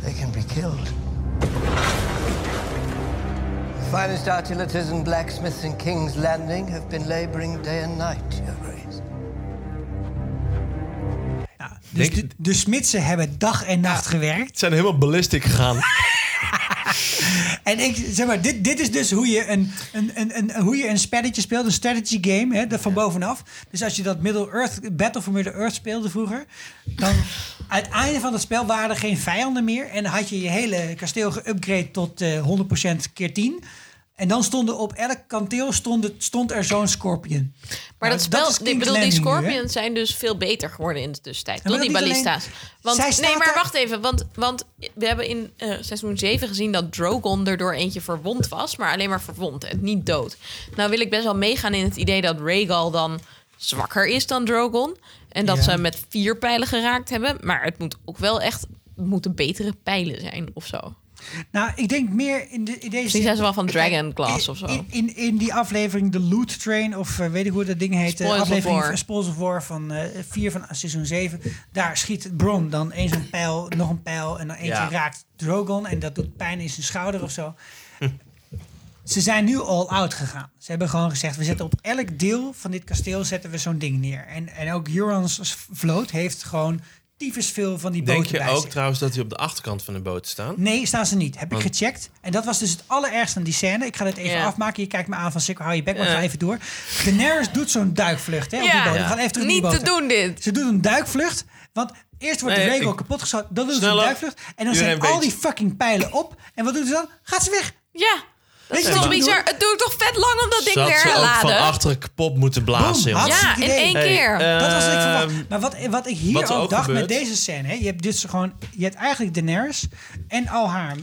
they can be killed. The finest artillators and blacksmiths in King's Landing have been laboring day and night, Your Grace. Nou, dus de smidsen hebben dag en nacht gewerkt. Ze zijn helemaal ballistic gegaan. En ik zeg maar, dit is dus hoe je een spelletje speelt, een strategy game, hè, van bovenaf. Dus als je dat Battle for Middle Earth speelde vroeger, dan aan het einde van het spel waren er geen vijanden meer en had je je hele kasteel geupgrade tot 100% keer 10. En dan stonden op elk kanteel stond er zo'n scorpion. Maar dat spel, die scorpions zijn dus veel beter geworden in de tussentijd. Door die ballista's. Wacht even. Want we hebben in seizoen 7 gezien dat Drogon er door eentje verwond was. Maar alleen maar verwond, en niet dood. Nou wil ik best wel meegaan in het idee dat Rhaegal dan zwakker is dan Drogon. En dat ze met 4 pijlen geraakt hebben. Maar het moeten betere pijlen zijn of zo. Nou, ik denk meer in deze... Die zijn ze wel van Dragon Class of zo. In die aflevering The Loot Train, of weet ik hoe dat ding heet. De aflevering Spoils of War van 4 van seizoen 7. Daar schiet Bronn dan eens een pijl, nog een pijl. En dan eentje raakt Drogon. En dat doet pijn in zijn schouder of zo. Ze zijn nu all out gegaan. Ze hebben gewoon gezegd, we zetten op elk deel van dit kasteel zetten we zo'n ding neer. En ook Euron's vloot heeft gewoon... veel van die boten. Denk je ook trouwens dat die op de achterkant van de boot staan? Nee, staan ze niet. Heb ik gecheckt. En dat was dus het allerergste aan die scène. Ik ga dit even afmaken. Je kijkt me aan van Sikko, hou je bek, maar ga even door. Daenerys doet zo'n duikvlucht op die boot. We gaan even terug niet te doen dit. Ze doet een duikvlucht, want eerst wordt de Rhaegal kapotgeschoten, dan doet ze een duikvlucht en dan zijn al die fucking pijlen op. En wat doet ze dan? Gaat ze weg. Ja. Dat is toch bizar. Het duurt toch vet lang om dat ding neer te laden. Ze ook van achteren kapot moeten blazen. Boom, ja, in één keer. Dat was wat ik verwacht. Maar wat ik hier ook dacht gebeurt met deze scène... Hè, je hebt eigenlijk Daenerys en al haar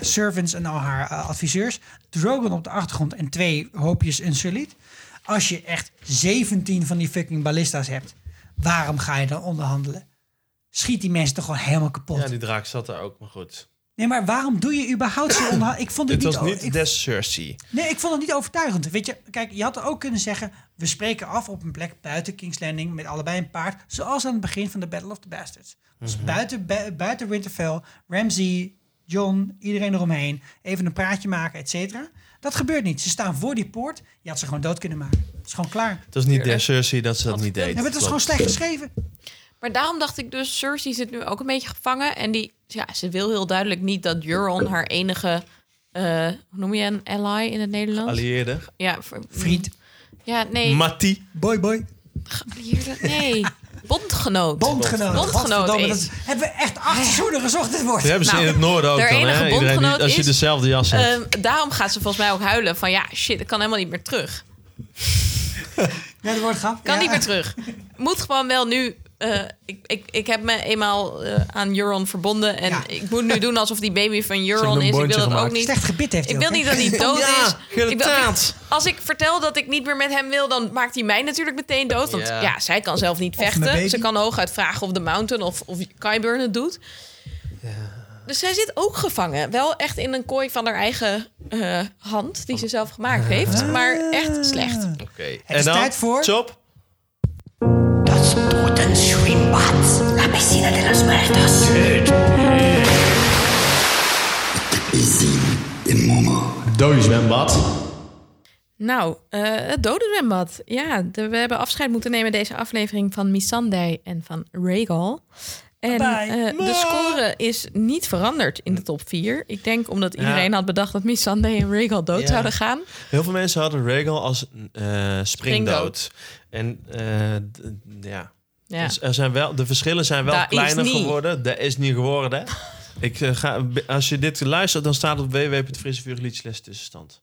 servants en al haar adviseurs. Drogon op de achtergrond en 2 hoopjes Unsullied. Als je echt 17 van die fucking ballista's hebt... waarom ga je dan onderhandelen? Schiet die mensen toch gewoon helemaal kapot? Ja, die draak zat daar ook, maar goed... Nee, maar waarom doe je überhaupt zo onderhoud? Ik vond het was niet de Cersei. Nee, ik vond het niet overtuigend. Weet je, kijk, je had er ook kunnen zeggen... we spreken af op een plek buiten King's Landing... met allebei een paard, zoals aan het begin van de Battle of the Bastards. Dus buiten Winterfell, Ramsay, Jon, iedereen eromheen... even een praatje maken, et cetera. Dat gebeurt niet. Ze staan voor die poort. Je had ze gewoon dood kunnen maken. Het is gewoon klaar. Het was niet de Cersei dat ze dat niet deed. Nee, maar het was gewoon slecht geschreven. Maar daarom dacht ik dus, Cersei zit nu ook een beetje gevangen. En ze wil heel duidelijk niet dat Euron haar enige... hoe noem je een ally in het Nederlands? Allieerde. Ja, vriend. Ja, nee. Mattie. Boy. Geallieerde? Nee. Bondgenoot. Bondgenoot is. Dat hebben we echt 8 zoenen gezocht, dit woord. Dat hebben ze in het noorden ook. De enige bondgenoot is. Als je dezelfde jas hebt. Daarom gaat ze volgens mij ook huilen van... ja, shit, ik kan helemaal niet meer terug. Ja, dat wordt grappig. Kan niet meer terug. Moet gewoon wel nu... Ik heb me eenmaal aan Euron verbonden. En ik moet nu doen alsof die baby van Euron is. Ik wil dat ook niet. Slecht gebit heeft hij. Ik wil niet dat hij dood is. Als ik vertel dat ik niet meer met hem wil... dan maakt hij mij natuurlijk meteen dood. Want zij kan zelf niet vechten. Ze kan hooguit vragen of de Mountain of Qyburn het doet. Ja. Dus zij zit ook gevangen. Wel echt in een kooi van haar eigen hand... die ze zelf gemaakt heeft. Maar echt slecht. Okay. Het is tijd voor... Chop. Potent shrimp bats, la piscina de los muertos. De piscine de momo. Dode zwembad. Nou, het dode zwembad. Ja, we hebben afscheid moeten nemen deze aflevering van Missandei en van Rhaegal. En de score is niet veranderd in de top 4. Ik denk omdat iedereen had bedacht dat Missandei en Rhaegal dood zouden gaan. Heel veel mensen hadden Rhaegal als springdood. En dus de verschillen zijn wel kleiner geworden. Dat is niet geworden. Als je dit luistert, dan staat op www.frissevuurliedjes tussenstand.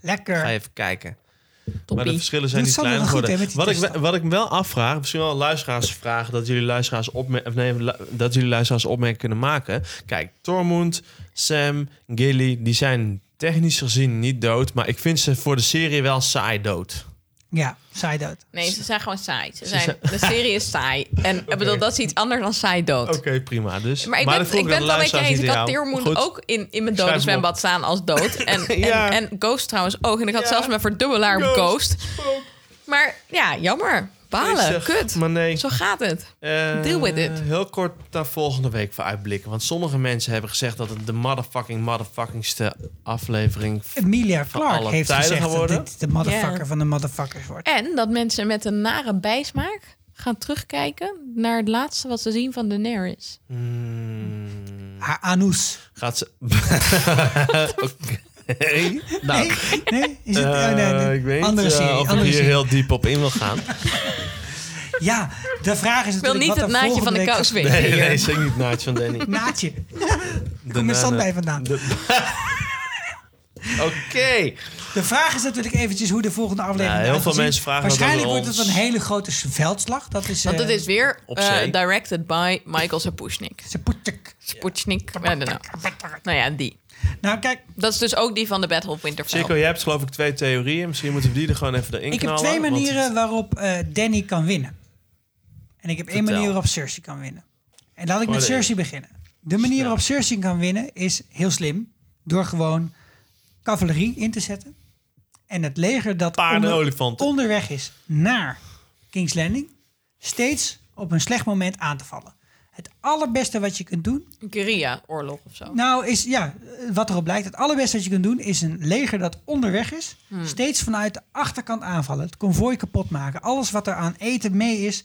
Lekker. Ga even kijken. Toppie. Maar de verschillen zijn niet kleiner geworden. Wat ik wel afvraag, misschien wel luisteraarsvraag... dat jullie luisteraars opmerking kunnen maken. Kijk, Tormund, Sam, Gilly, die zijn technisch gezien niet dood... maar ik vind ze voor de serie wel saai dood. Ja, saai dood. Nee, ze zijn gewoon saai. De serie is saai. En ik bedoel, dat is iets anders dan saai dood. Oké, prima. Dus. Maar ik ben wel een beetje eens. Ik had Tormund ook in mijn dode zwembad staan als dood. En Ghost trouwens ook. En ik had zelfs mijn verdubbelaar Ghost. Maar ja, jammer. Balen, kut. Maar nee. Zo gaat het. Deal with it. Heel kort daar volgende week voor uitblikken. Want sommige mensen hebben gezegd dat het de motherfuckingste aflevering Emilia van Clarke alle heeft tijden gezegd dat dit de motherfucker van de motherfuckers wordt. En dat mensen met een nare bijsmaak gaan terugkijken naar het laatste wat ze zien van Daenerys. Haar anus. Gaat ze... Nee, nou. Nee, is het nee. Ik weet of ik hier heel diep op in wil gaan. Ja, de vraag is natuurlijk... Ik wil niet het naadje van de kous weten. Nee, zeg niet naadje van Danny. Naadje. Kom met Sanday vandaan. Oké. De vraag is natuurlijk eventjes hoe de volgende aflevering... Ja, heel veel mensen vragen waarschijnlijk wordt het een hele grote veldslag. Dat is, want het is weer directed by Michael Sapuchnik. Sapuchnik. Nou ja, die. Nou, kijk. Dat is dus ook die van de Battle of Winterfell. Chico, jij hebt geloof ik 2 theorieën. Misschien moeten we die er gewoon even in knallen. Ik heb 2 manieren waarop Danny kan winnen. En ik heb 1 manier waarop Cersei kan winnen. En laat ik met Cersei beginnen. De manier waarop Cersei kan winnen is heel slim. Door gewoon cavalerie in te zetten. En het leger dat onderweg is naar King's Landing steeds op een slecht moment aan te vallen. Het allerbeste wat je kunt doen... Een guerrilla-oorlog of zo. Nou, is, ja, wat erop lijkt. Het allerbeste wat je kunt doen is een leger dat onderweg is... steeds vanuit de achterkant aanvallen. Het konvooi kapot maken. Alles wat er aan eten mee is,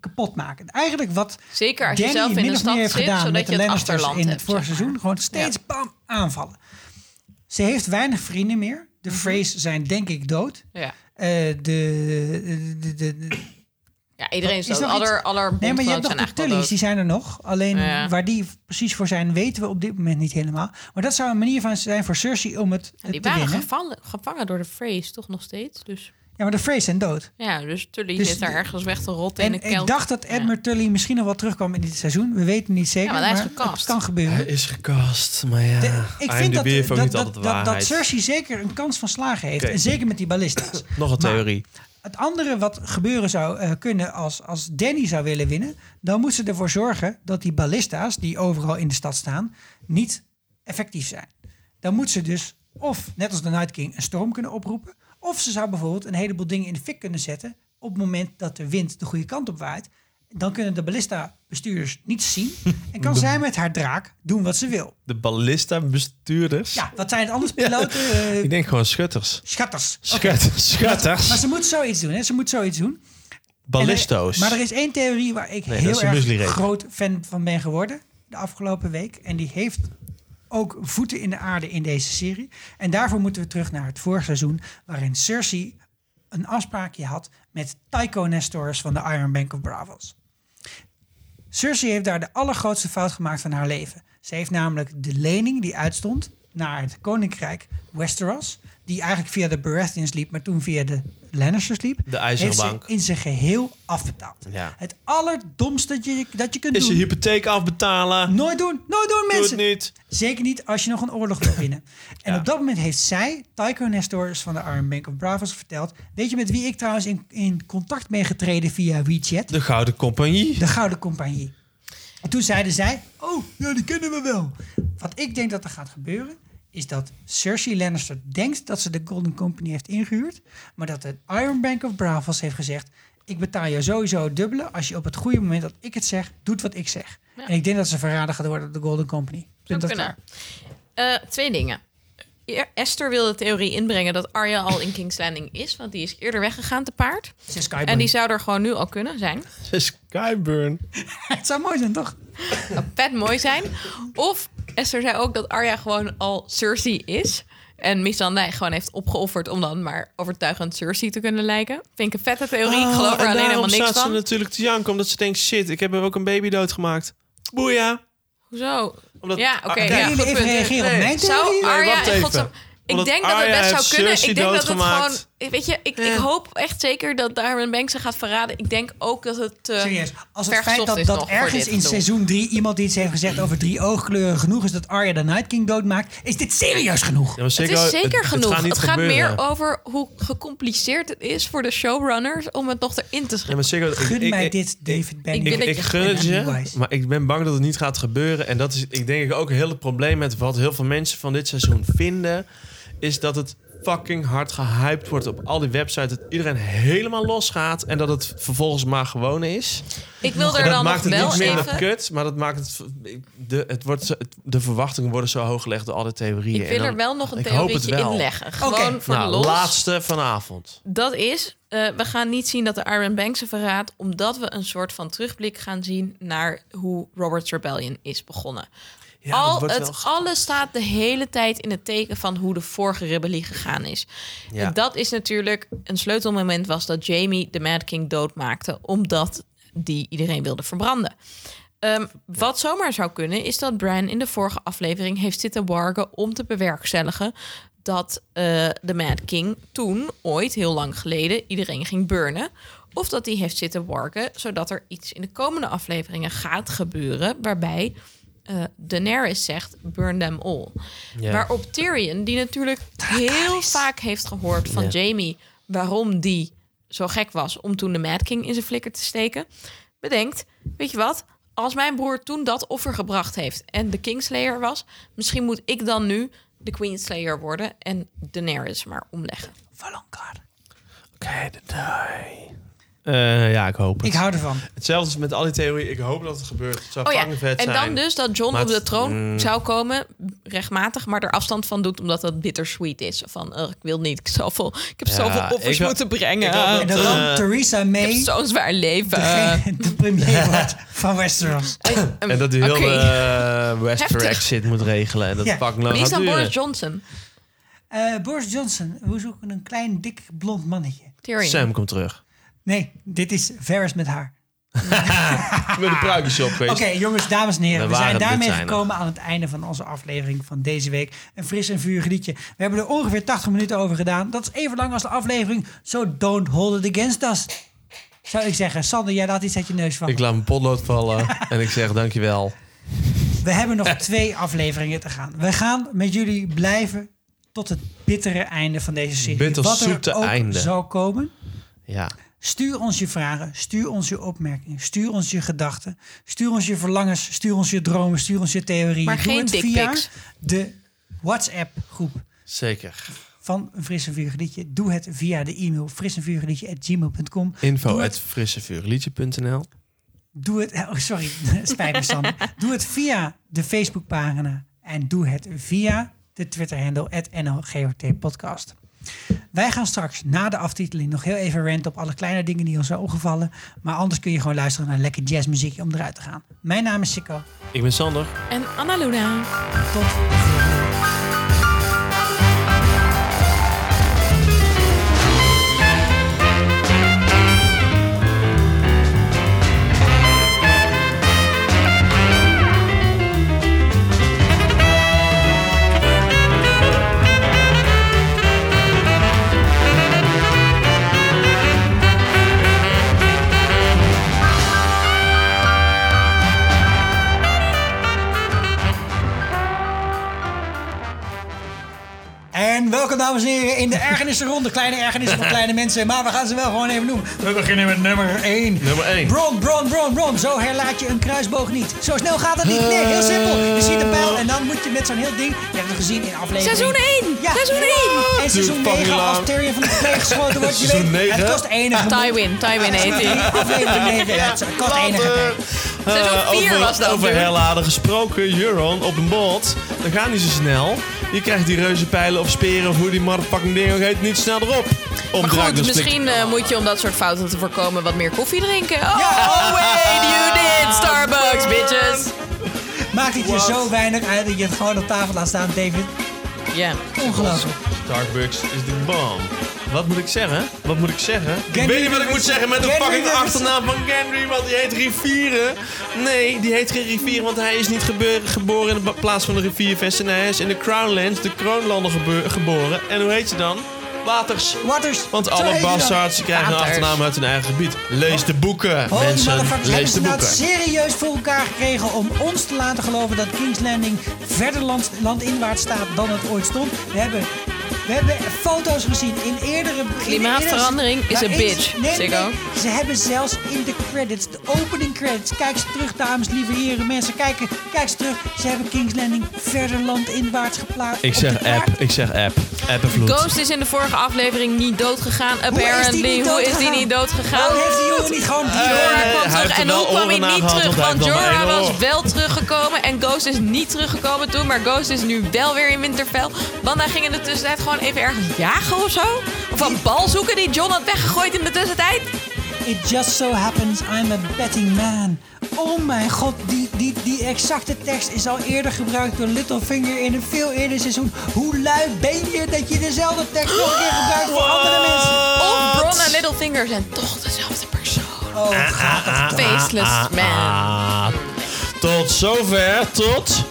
kapot maken. Eigenlijk wat zeker als je zelf in de stad zit... gedaan met de Lannisters in het vorige seizoen. Gewoon steeds bam aanvallen. Ze heeft weinig vrienden meer. De Freys zijn denk ik dood. Ja. Ja, iedereen is dood. Aller nee, maar je hebt nog de Tullys, die zijn er nog. Alleen waar die precies voor zijn, weten we op dit moment niet helemaal. Maar dat zou een manier van zijn voor Cersei om het te winnen. Die waren gevangen door de Freys, toch nog steeds? Dus. Ja, maar de Freys zijn dood. Ja, dus Tully zit daar ergens weg te rotten in een kelder. Ik dacht dat Edmund Tully misschien nog wel terugkwam in dit seizoen. We weten niet zeker, maar hij is gecast. Het kan gebeuren. Hij is gecast, maar ja... ik vind dat Cersei zeker een kans van slagen heeft. Okay. En zeker met die ballista's. Nog een theorie. Het andere wat gebeuren zou kunnen als Dany zou willen winnen... dan moet ze ervoor zorgen dat die ballista's die overal in de stad staan... niet effectief zijn. Dan moet ze dus of, net als de Night King, een storm kunnen oproepen... of ze zou bijvoorbeeld een heleboel dingen in de fik kunnen zetten... op het moment dat de wind de goede kant op waait. Dan kunnen de ballista-bestuurders niets zien... en kan zij met haar draak doen wat ze wil. De ballista-bestuurders? Ja, wat zijn het anders? Piloten? Ja. Ik denk gewoon schutters. Schutters. Maar ze moet zoiets doen, hè? Ballisto's. Maar er is één theorie waar ik heel erg groot fan van ben geworden... de afgelopen week. En die heeft... ook voeten in de aarde in deze serie. En daarvoor moeten we terug naar het vorige seizoen... waarin Cersei een afspraakje had... met Tycho Nestorus van de Iron Bank of Braavos. Cersei heeft daar de allergrootste fout gemaakt van haar leven. Ze heeft namelijk de lening die uitstond... naar het koninkrijk Westeros... die eigenlijk via de Baratheons liep... maar toen via de Lannisters liep... de IJzeren Bank in zijn geheel afbetaald. Ja. Het allerdomste dat je kunt doen... is je hypotheek afbetalen. Nooit doen, mensen. Doe het niet. Zeker niet als je nog een oorlog wil winnen. En op dat moment heeft zij... Tycho Nestorus van de Iron Bank of Braavos verteld... weet je met wie ik trouwens in contact ben getreden via WeChat? De Gouden Compagnie. En toen zeiden zij... oh, ja, die kennen we wel. Wat ik denk dat er gaat gebeuren... is dat Cersei Lannister denkt dat ze de Golden Company heeft ingehuurd... maar dat de Iron Bank of Braavos heeft gezegd... ik betaal je sowieso het dubbele... als je op het goede moment dat ik het zeg, doet wat ik zeg. Ja. En ik denk dat ze verraden gaat worden op de Golden Company. Punt dat klaar. Twee dingen. Esther wil de theorie inbrengen dat Arya al in King's Landing is... want die is eerder weggegaan te paard. En die zou er gewoon nu al kunnen zijn. Ze is Qyburn. Het zou mooi zijn, toch? Dat vet mooi zijn. Of... Esther zei ook dat Arya gewoon al Cersei is. En Missandei gewoon heeft opgeofferd... om dan maar overtuigend Cersei te kunnen lijken. Vind ik een vette theorie. Ik geloof er alleen helemaal niks van. En daarom staat ze natuurlijk te janken... omdat ze denkt, shit, ik heb er ook een baby doodgemaakt. Boeia. Hoezo? Omdat, ja, jullie even reageren op mijn theorie? Ik denk dat het best zou kunnen. Ik denk dat het gewoon... Weet je, ik hoop echt zeker dat Diamond Banks ze gaat verraden. Ik denk ook dat het serieus, als het feit dat ergens in seizoen 3... iemand die iets heeft gezegd over 3 oogkleuren genoeg is... dat Arya de Night King doodmaakt, is dit serieus genoeg? Ja, zeker, het is zeker genoeg. Het gaat meer over hoe gecompliceerd het is... voor de showrunners om het nog erin te schrijven. Ja, gun mij dit, David Benning. Ik gun het je, maar ik ben bang dat het niet gaat gebeuren. En dat is, ik denk ook een heel probleem... met wat heel veel mensen van dit seizoen vinden... is dat het fucking hard gehyped wordt op al die websites... dat iedereen helemaal losgaat en dat het vervolgens maar gewoon is. Ik wil er dan nog wel even... Dat maakt het niet minder kut, maar dat maakt de verwachtingen worden zo hoog gelegd door alle theorieën. Ik wil er wel nog een theorietje inleggen. Gewoon voor de laatste vanavond. Dat is, we gaan niet zien dat de Iron Bank ze verraadt... omdat we een soort van terugblik gaan zien... naar hoe Robert's Rebellion is begonnen... Ja, alles staat de hele tijd in het teken van hoe de vorige rebellie gegaan is. Ja. En dat is natuurlijk een sleutelmoment was dat Jaime de Mad King doodmaakte... omdat die iedereen wilde verbranden. Wat zomaar zou kunnen is dat Bran in de vorige aflevering... heeft zitten wargen om te bewerkstelligen... dat de Mad King toen, ooit heel lang geleden, iedereen ging burnen... of dat hij heeft zitten wargen zodat er iets in de komende afleveringen gaat gebeuren... waarbij... Daenerys zegt, burn them all. Yeah. Waarop Tyrion, die natuurlijk heel vaak heeft gehoord van Jaime... waarom die zo gek was om toen de Mad King in zijn flikker te steken... bedenkt, weet je wat... als mijn broer toen dat offer gebracht heeft en de Kingslayer was, misschien moet ik dan nu de Queenslayer worden en Daenerys maar omleggen. Valonqar. Oké, de ja, ik hoop het. Ik hou ervan. Hetzelfde is met al die theorieën. Ik hoop dat het gebeurt. Het zou vet zijn. En dan dus dat Jon op de troon zou komen, rechtmatig, maar er afstand van doet, omdat dat bittersweet is. Van, ik wil niet. Ik heb zoveel offers moeten brengen. En dan Theresa May. Ik heb zo'n zwaar leven. De premier wordt van Westeros. En dat die hele Westeros shit moet regelen. En dat fucking lang gaat duren. Wie is dan Boris Johnson? Boris Johnson. We zoeken een klein, dik, blond mannetje. Tyrion. Sam komt terug. Nee, dit is Varys met haar. Ik wil de pruikjes op. Oké, jongens, dames en heren. We zijn daarmee gekomen aan het einde van onze aflevering van deze week. Een fris en vuur gedietje. We hebben er ongeveer 80 minuten over gedaan. Dat is even lang als de aflevering. So don't hold it against us. Zou ik zeggen. Sander, jij laat iets uit je neus vallen. Ik laat mijn potlood vallen en ik zeg dankjewel. We hebben nog 2 afleveringen te gaan. We gaan met jullie blijven tot het bittere einde van deze serie. Bitterzoete einde. Zal komen. Ja. Stuur ons je vragen, stuur ons je opmerkingen, stuur ons je gedachten, stuur ons je verlangens, stuur ons je dromen, stuur ons je theorieën. Maar doe geen dickpics. Via de WhatsApp-groep. Zeker. Van een Fris en Vuur Gedietje. Doe het via de e-mail frisenvuurgedietje@gmail.com. info@frisenvuurgedietje.nl. Doe het, spijt me Sander. Doe het via de Facebookpagina en doe het via de Twitter-handle @NLGOT podcast. Wij gaan straks na de aftiteling nog heel even ranten op alle kleine dingen die ons zijn opgevallen. Maar anders kun je gewoon luisteren naar lekker jazzmuziekje om eruit te gaan. Mijn naam is Sikko. Ik ben Sander. En Anna Luna. Tot ziens. En welkom dames en heren in de ergernissenronde. Kleine ergernissen van kleine mensen, maar we gaan ze wel gewoon even noemen. We beginnen met nummer 1. Nummer 1. Bron. Zo herlaat je een kruisboog niet. Zo snel gaat dat niet. Nee, heel simpel. Je ziet een pijl en dan moet je met zo'n heel ding... Je hebt het gezien in aflevering... Seizoen 1. Ja. Seizoen 1. En seizoen 9 als Tyrion van de pleeg geschoten wordt. Seizoen 9. Het kost enige... Tywin heet hij. Aflevering 9. Het kost enige... Seizoen 4 was dat. Over herladen gesproken. Euron op een bot. Dat gaat niet zo snel. Je krijgt die reuze pijlen of speren of hoe die motherfucking ding ook heet niet snel erop. Maar goed, misschien moet je om dat soort fouten te voorkomen wat meer koffie drinken. Oh, yeah. Wait, you did, Starbucks, bitches. Maakt het je zo weinig uit dat je het gewoon op tafel laat staan, David? Ja. Yeah. Ongelooflijk. Starbucks is de bom. Wat moet ik zeggen? Weet je wat ik moet zeggen met de fucking achternaam van Gendry? Want die heet Rivieren. Nee, die heet geen Rivieren, want hij is niet geboren in de plaats van de rivier Vesten. Hij is in de Crownlands, de Kroonlanden geboren. En hoe heet ze dan? Waters. Want alle bastards krijgen een achternaam uit hun eigen gebied. Lees de boeken, mensen. Hebben ze nou serieus voor elkaar gekregen om ons te laten geloven dat King's Landing verder landinwaarts staat dan het ooit stond? We hebben foto's gezien in eerdere... Klimaatverandering is een bitch, Ziggo. Ze hebben zelfs in de credits, de opening credits... Kijk ze terug, dames, lieve heren, mensen. Kijk ze terug. Ze hebben King's Landing verder landinwaarts geplaatst. Ik zeg app. Appenvloed. Ghost is in de vorige aflevering niet doodgegaan. Apparently, hoe is die niet doodgegaan? Hoe heeft die jongen niet gewoon... Jorah kwam terug. En hoe kwam hij niet terug? Want Jorah was wel teruggekomen. En Ghost is niet teruggekomen toen. Maar Ghost is nu wel weer in Winterfell. Want hij ging in de tussentijd gewoon... even ergens jagen of zo? Of een bal zoeken die Jon had weggegooid in de tussentijd? It just so happens I'm a betting man. Oh mijn god, die exacte tekst is al eerder gebruikt door Littlefinger in een veel eerder seizoen. Hoe lui ben je dat je dezelfde tekst nog een keer gebruikt voor andere mensen? Of Bron en Littlefinger zijn toch dezelfde persoon. Oh, gaat het faceless man. Tot zover, tot...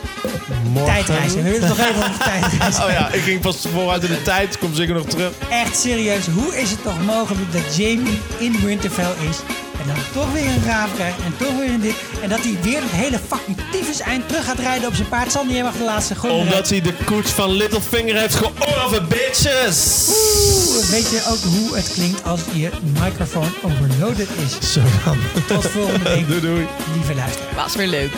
Morgen. Tijdreizen, we willen het nog even over tijdreizen. Oh ja, ik ging pas vooruit in de tijd, kom zeker nog terug. Echt serieus, hoe is het toch mogelijk dat Jaime in Winterfell is... en dan toch weer een graaf krijgt en toch weer een dit... en dat hij weer het hele fucking tyfus eind terug gaat rijden op zijn paard. Sandy, jij mag de laatste gooien. Omdat hij de koets van Littlefinger heeft georven, bitches! Oeh. weet je ook hoe het klinkt als je microfoon overloaded is? Zo dan. Tot volgende week. Doei doei. Lieve luisteraar. Was weer leuk.